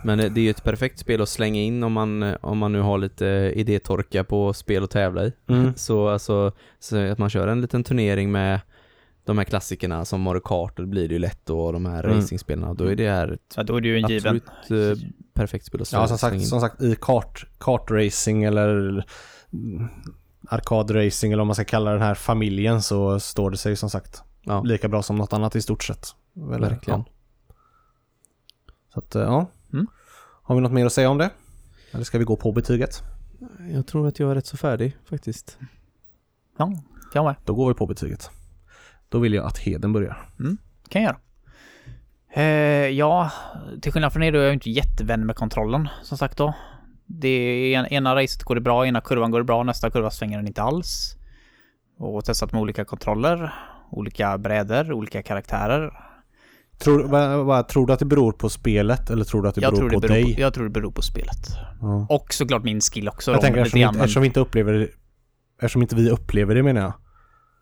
men det är ju ett perfekt spel att slänga in om man, om man nu har lite idétorka på spel att tävla i. Mm. Så, alltså, så att man kör en liten turnering med de här klassikerna som Mario Kart, då blir det ju lätt, och de här mm. racingspelarna, då är det här ett ja, då är det ju en given absolut eh, perfekt spel att slänga ja, som sagt, in. Som sagt, i kart, kartracing eller arkadracing eller om man ska kalla den här familjen, så står det sig som sagt ja. lika bra som något annat i stort sett. Eller, verkligen. Ja. Så att, ja. Mm. Har vi något mer att säga om det? Eller ska vi gå på betyget? Jag tror att jag är rätt så färdig faktiskt. Ja, kan jag. Då går vi på betyget. Då vill jag att Heden börjar. Mm, kan jag. Eh, ja, till skillnad från er då är jag inte jättevän med kontrollen, som sagt då. Det är en, ena racet går det bra, ena kurvan går det bra, nästa kurva svänger den inte alls. Och testat med olika kontroller, olika brädor, olika karaktärer. Tror, vad, vad, tror du att det beror på spelet eller tror du att det jag beror det på beror, dig? Jag tror det beror på spelet. Ja. Och såklart min skill också. Jag tänker eftersom, inte, eftersom vi inte upplever det, eftersom inte vi upplever det menar jag.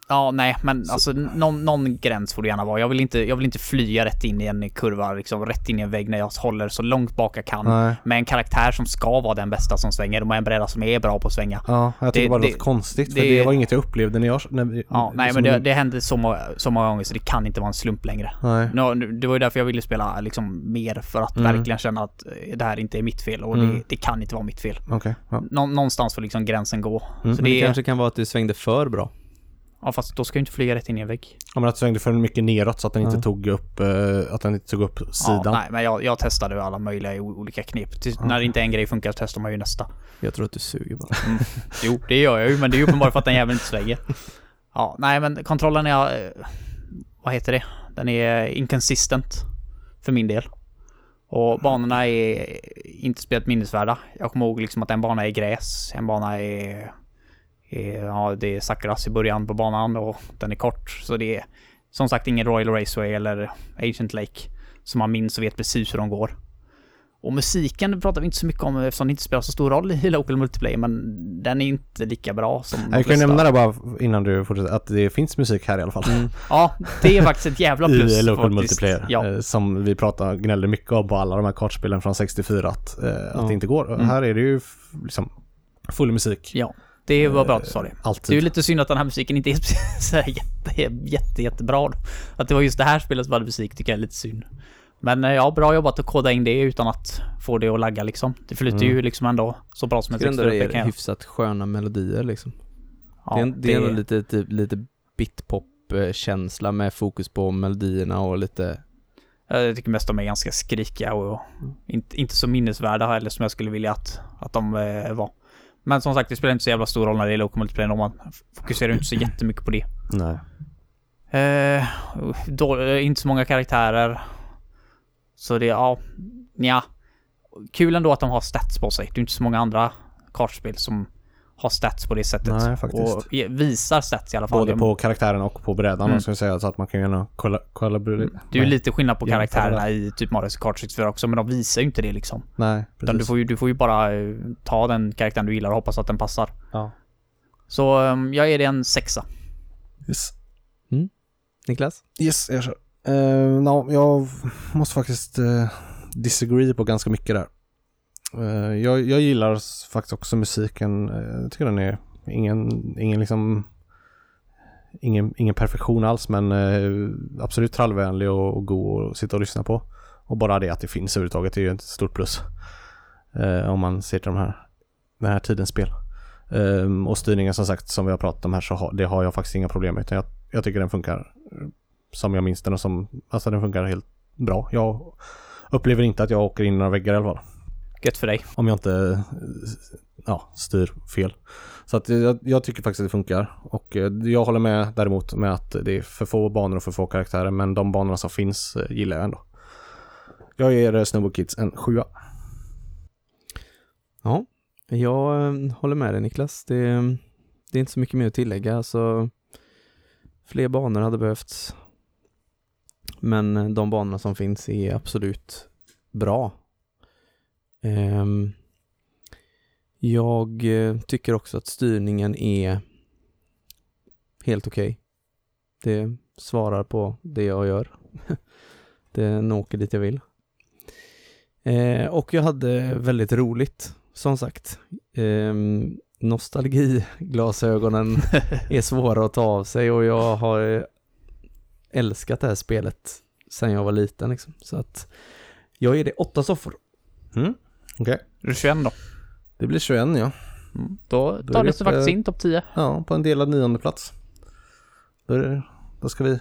Ja, nej, men så. Alltså någon, någon gräns får det gärna vara. Jag vill inte, jag vill inte flyga rätt in i en kurva, liksom, rätt in i en vägg när jag håller så långt bak jag kan. Nej. Med en karaktär som ska vara den bästa som svänger, och med en bräda som är bra på att svänga. Ja, jag tycker det, bara det, det låter konstigt, för det, det var inget jag upplevde när jag... När, ja, nej, men det, det hände så många, så många gånger, så det kan inte vara en slump längre. Nej. No, det var ju därför jag ville spela liksom, mer, för att mm. verkligen känna att det här inte är mitt fel, och mm. det, det kan inte vara mitt fel. Okay, ja. Nå, någonstans får liksom gränsen gå. Mm. Så det, det kanske kan vara att du svängde för bra. Ja, fast då ska jag inte flyga rätt in i en vägg. Ja, men att svängde för mycket neråt så att den inte ja. tog upp att den inte tog upp sidan. Ja, nej, men jag, jag testade ju alla möjliga olika knep. Tills, ja. När inte en grej funkar så testar man ju nästa. Jag tror att du suger bara. Mm. Jo, det gör jag ju, men det är ju uppenbart för att den jäveln inte svänger. Ja, nej, men kontrollen är, vad heter det? Den är inconsistent för min del. Och banorna är inte spelat minnesvärda. Jag kommer ihåg liksom att en bana är gräs, en bana är... Ja, det är Sakras i början på banan och den är kort, så det är som sagt ingen Royal Raceway eller Ancient Lake som man minns och vet precis hur de går. Och musiken pratar vi inte så mycket om eftersom det inte spelar så stor roll i local multiplayer, men den är inte lika bra som... Jag kan nämna det bara innan du fortsätter att det finns musik här i alla fall. Mm. Ja, det är faktiskt ett jävla plus. I local multiplayer, ja. Som vi pratar gnällde mycket om på alla de här kartspelen från sextiofyra att, att ja. det inte går. Mm. Här är det ju liksom full musik. Ja. Det var bra att du sa det. Alltid. Det är ju lite synd att den här musiken inte är så här jätte, jätte, jättebra. Att det var just det här spelet som hade musik tycker jag är lite synd. Men ja, bra jobbat att koda in det utan att få det att lagga liksom. Det flyter mm. ju liksom ändå så bra som ett textur. Det är hyfsat sköna melodier liksom. Ja, det är, en, det är det... lite, typ, lite bitpop-känsla med fokus på melodierna och lite... Jag tycker mest de är ganska skrikiga och inte, inte så minnesvärda eller som jag skulle vilja att, att de var. Men som sagt, det spelar inte så jävla stor roll när det är local multiplayer om man fokuserar inte så jättemycket på det. Nej. Eh, då, inte så många karaktärer. Så det, ja, ja. Kul ändå att de har stats på sig. Det är inte så många andra kartspel som har stats på det sättet. Nej, faktiskt. Och visar stats i alla fall. Både på karaktären och på brädan, mm. ska jag säga, så att man kan gärna kolla... kolla mm. Det är ju lite skillnad på karaktärerna i typ Mario Kart sextiofyra också, men de visar ju inte det liksom. Nej, precis. Utan du får ju, du får ju bara ta den karaktären du gillar och hoppas att den passar. Ja. Så um, jag är det en sexa. Yes. Mm. Niklas? Yes, jag kör. Uh, no, jag måste faktiskt uh, disagree på ganska mycket där. Uh, jag, jag gillar faktiskt också musiken. Uh, jag tycker den är ingen, ingen liksom... Ingen, ingen perfektion alls, men eh, absolut trallvänlig och, och god att sitta och lyssna på. Och bara det att det finns överhuvudtaget är ju ett stort plus eh, om man ser till de här, den här tidens spel. Eh, och styrningen som sagt, som vi har pratat om här, så ha, det har jag faktiskt inga problem med, utan jag, jag tycker den funkar som jag minns den och som, alltså den funkar helt bra. Jag upplever inte att jag åker in i några väggar i alla fall. Gött för dig. Om jag inte ja, styr fel. Så att jag, jag tycker faktiskt att det funkar. Och jag håller med däremot med att det är för få banor och för få karaktärer. Men de banorna som finns gillar jag ändå. Jag ger Snowboard Kids en sjua. Ja, jag håller med dig Niklas. Det, det är inte så mycket mer att tillägga. Alltså, fler banor hade behövts. Men de banorna som finns är absolut bra. Um, jag tycker också att styrningen är helt okej. Det svarar på det jag gör. Den åker dit jag vill. Uh, och jag hade väldigt roligt, som sagt. Um, nostalgiglasögonen är svåra att ta av sig, och jag har älskat det här spelet sedan jag var liten. Liksom. Så att jag ger det åtta soffor. Mm. Okej. Det blir tjugoett då. Det blir tjugoett, ja. Mm. Då tar det så faktiskt in topp tio. Ja, på en delad nionde plats. Då, det, då ska vi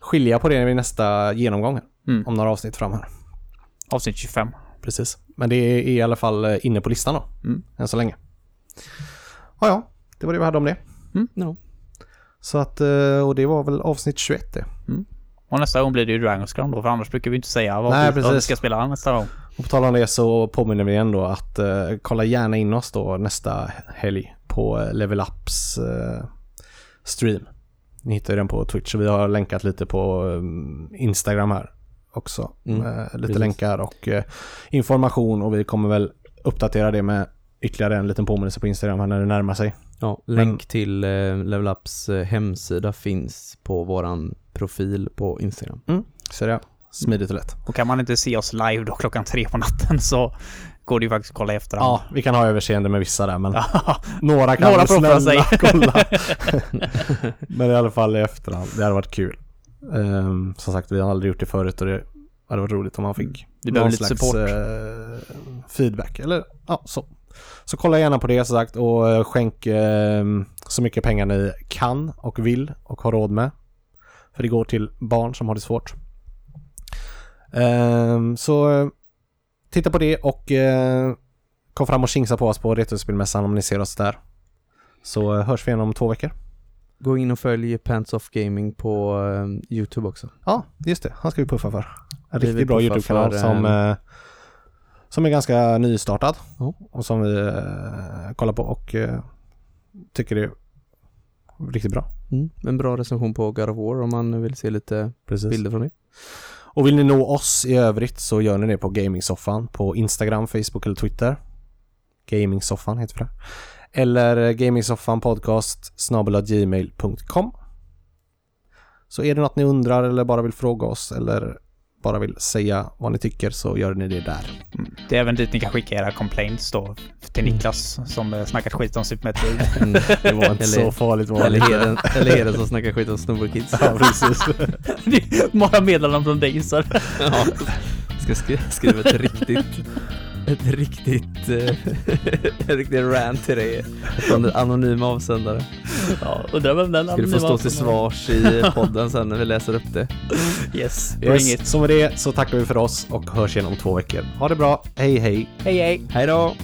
skilja på det vid nästa genomgång. Mm. Om några avsnitt fram här. Avsnitt tjugofem. Precis. Men det är i alla fall inne på listan då. Mm. Än så länge. Ja, ja. Det var det vi hade om det. Mm. No. Så att, och det var väl avsnitt tjugoett det. Mm. Och nästa gång blir det ju Dragon's Crown då. För annars brukar vi inte säga vad Nej, vi precis. ska spela nästa gång. Och på tal om det så påminner vi ändå att eh, kolla gärna in oss då nästa helg på Level Ups eh, stream. Ni hittar ju den på Twitch, och vi har länkat lite på um, Instagram här också. Mm, eh, lite precis. länkar och eh, information, och vi kommer väl uppdatera det med ytterligare en liten påminnelse på Instagram här när det närmar sig. Ja, länk Men, till eh, Level Ups eh, hemsida finns på våran profil på Instagram. Mm, så det är smidigt och lätt. Och kan man inte se oss live då klockan tre på natten, så går det ju faktiskt att kolla efter. Ja, vi kan ha överseende med vissa där, men några kan några vi snälla sig. kolla. Men i alla fall i efterhand, det hade varit kul. Um, som sagt, vi har aldrig gjort det förut, och det hade varit roligt om man fick det någon lite slags uh, feedback. Eller, ja, så. Så kolla gärna på det som sagt, och skänk uh, så mycket pengar ni kan och vill och har råd med. För det går till barn som har det svårt. Um, så titta på det, och uh, kom fram och tjingsa på oss på Retrospelsmässan om ni ser oss där. Så uh, hörs vi igen om två veckor. Gå in och följ Pants Off Gaming på uh, YouTube också. Ja, just det. Han ska vi puffa för. En riktigt bra YouTube-kanal för, som, uh, som är ganska nystartad. Oh. Och som vi uh, kollar på och uh, tycker det är riktigt bra. Mm. En bra recension på God of War om man vill se lite Precis. bilder från det. Och vill ni nå oss i övrigt så gör ni det på Gamingsoffan på Instagram, Facebook eller Twitter. Gamingsoffan heter det. Eller gaming soffan podcast snabel-a gmail punkt com. Så är det något ni undrar eller bara vill fråga oss eller bara vill säga vad ni tycker, så gör ni det där. Mm. Det är även dit ni kan skicka era complaints då till Niklas som snackat skit om Super Metroid. Mm, det var inte så farligt. Var eller Heden, eller Heden som snackar skit om Snowboard Kids. Ja, precis. Det är många meddelanden från dig, så. Ja. Ska skri- skriva ett riktigt ett riktigt ett riktigt rant till dig från den anonyma avsändare. Ja, och det var den anonyma. Ska du få stå till svars i podden sen när vi läser upp det. Yes, yes. Inget. Som med det så tackar vi för oss och hörs igen om två veckor. Ha det bra. Hej hej. Hej hej. Hej då.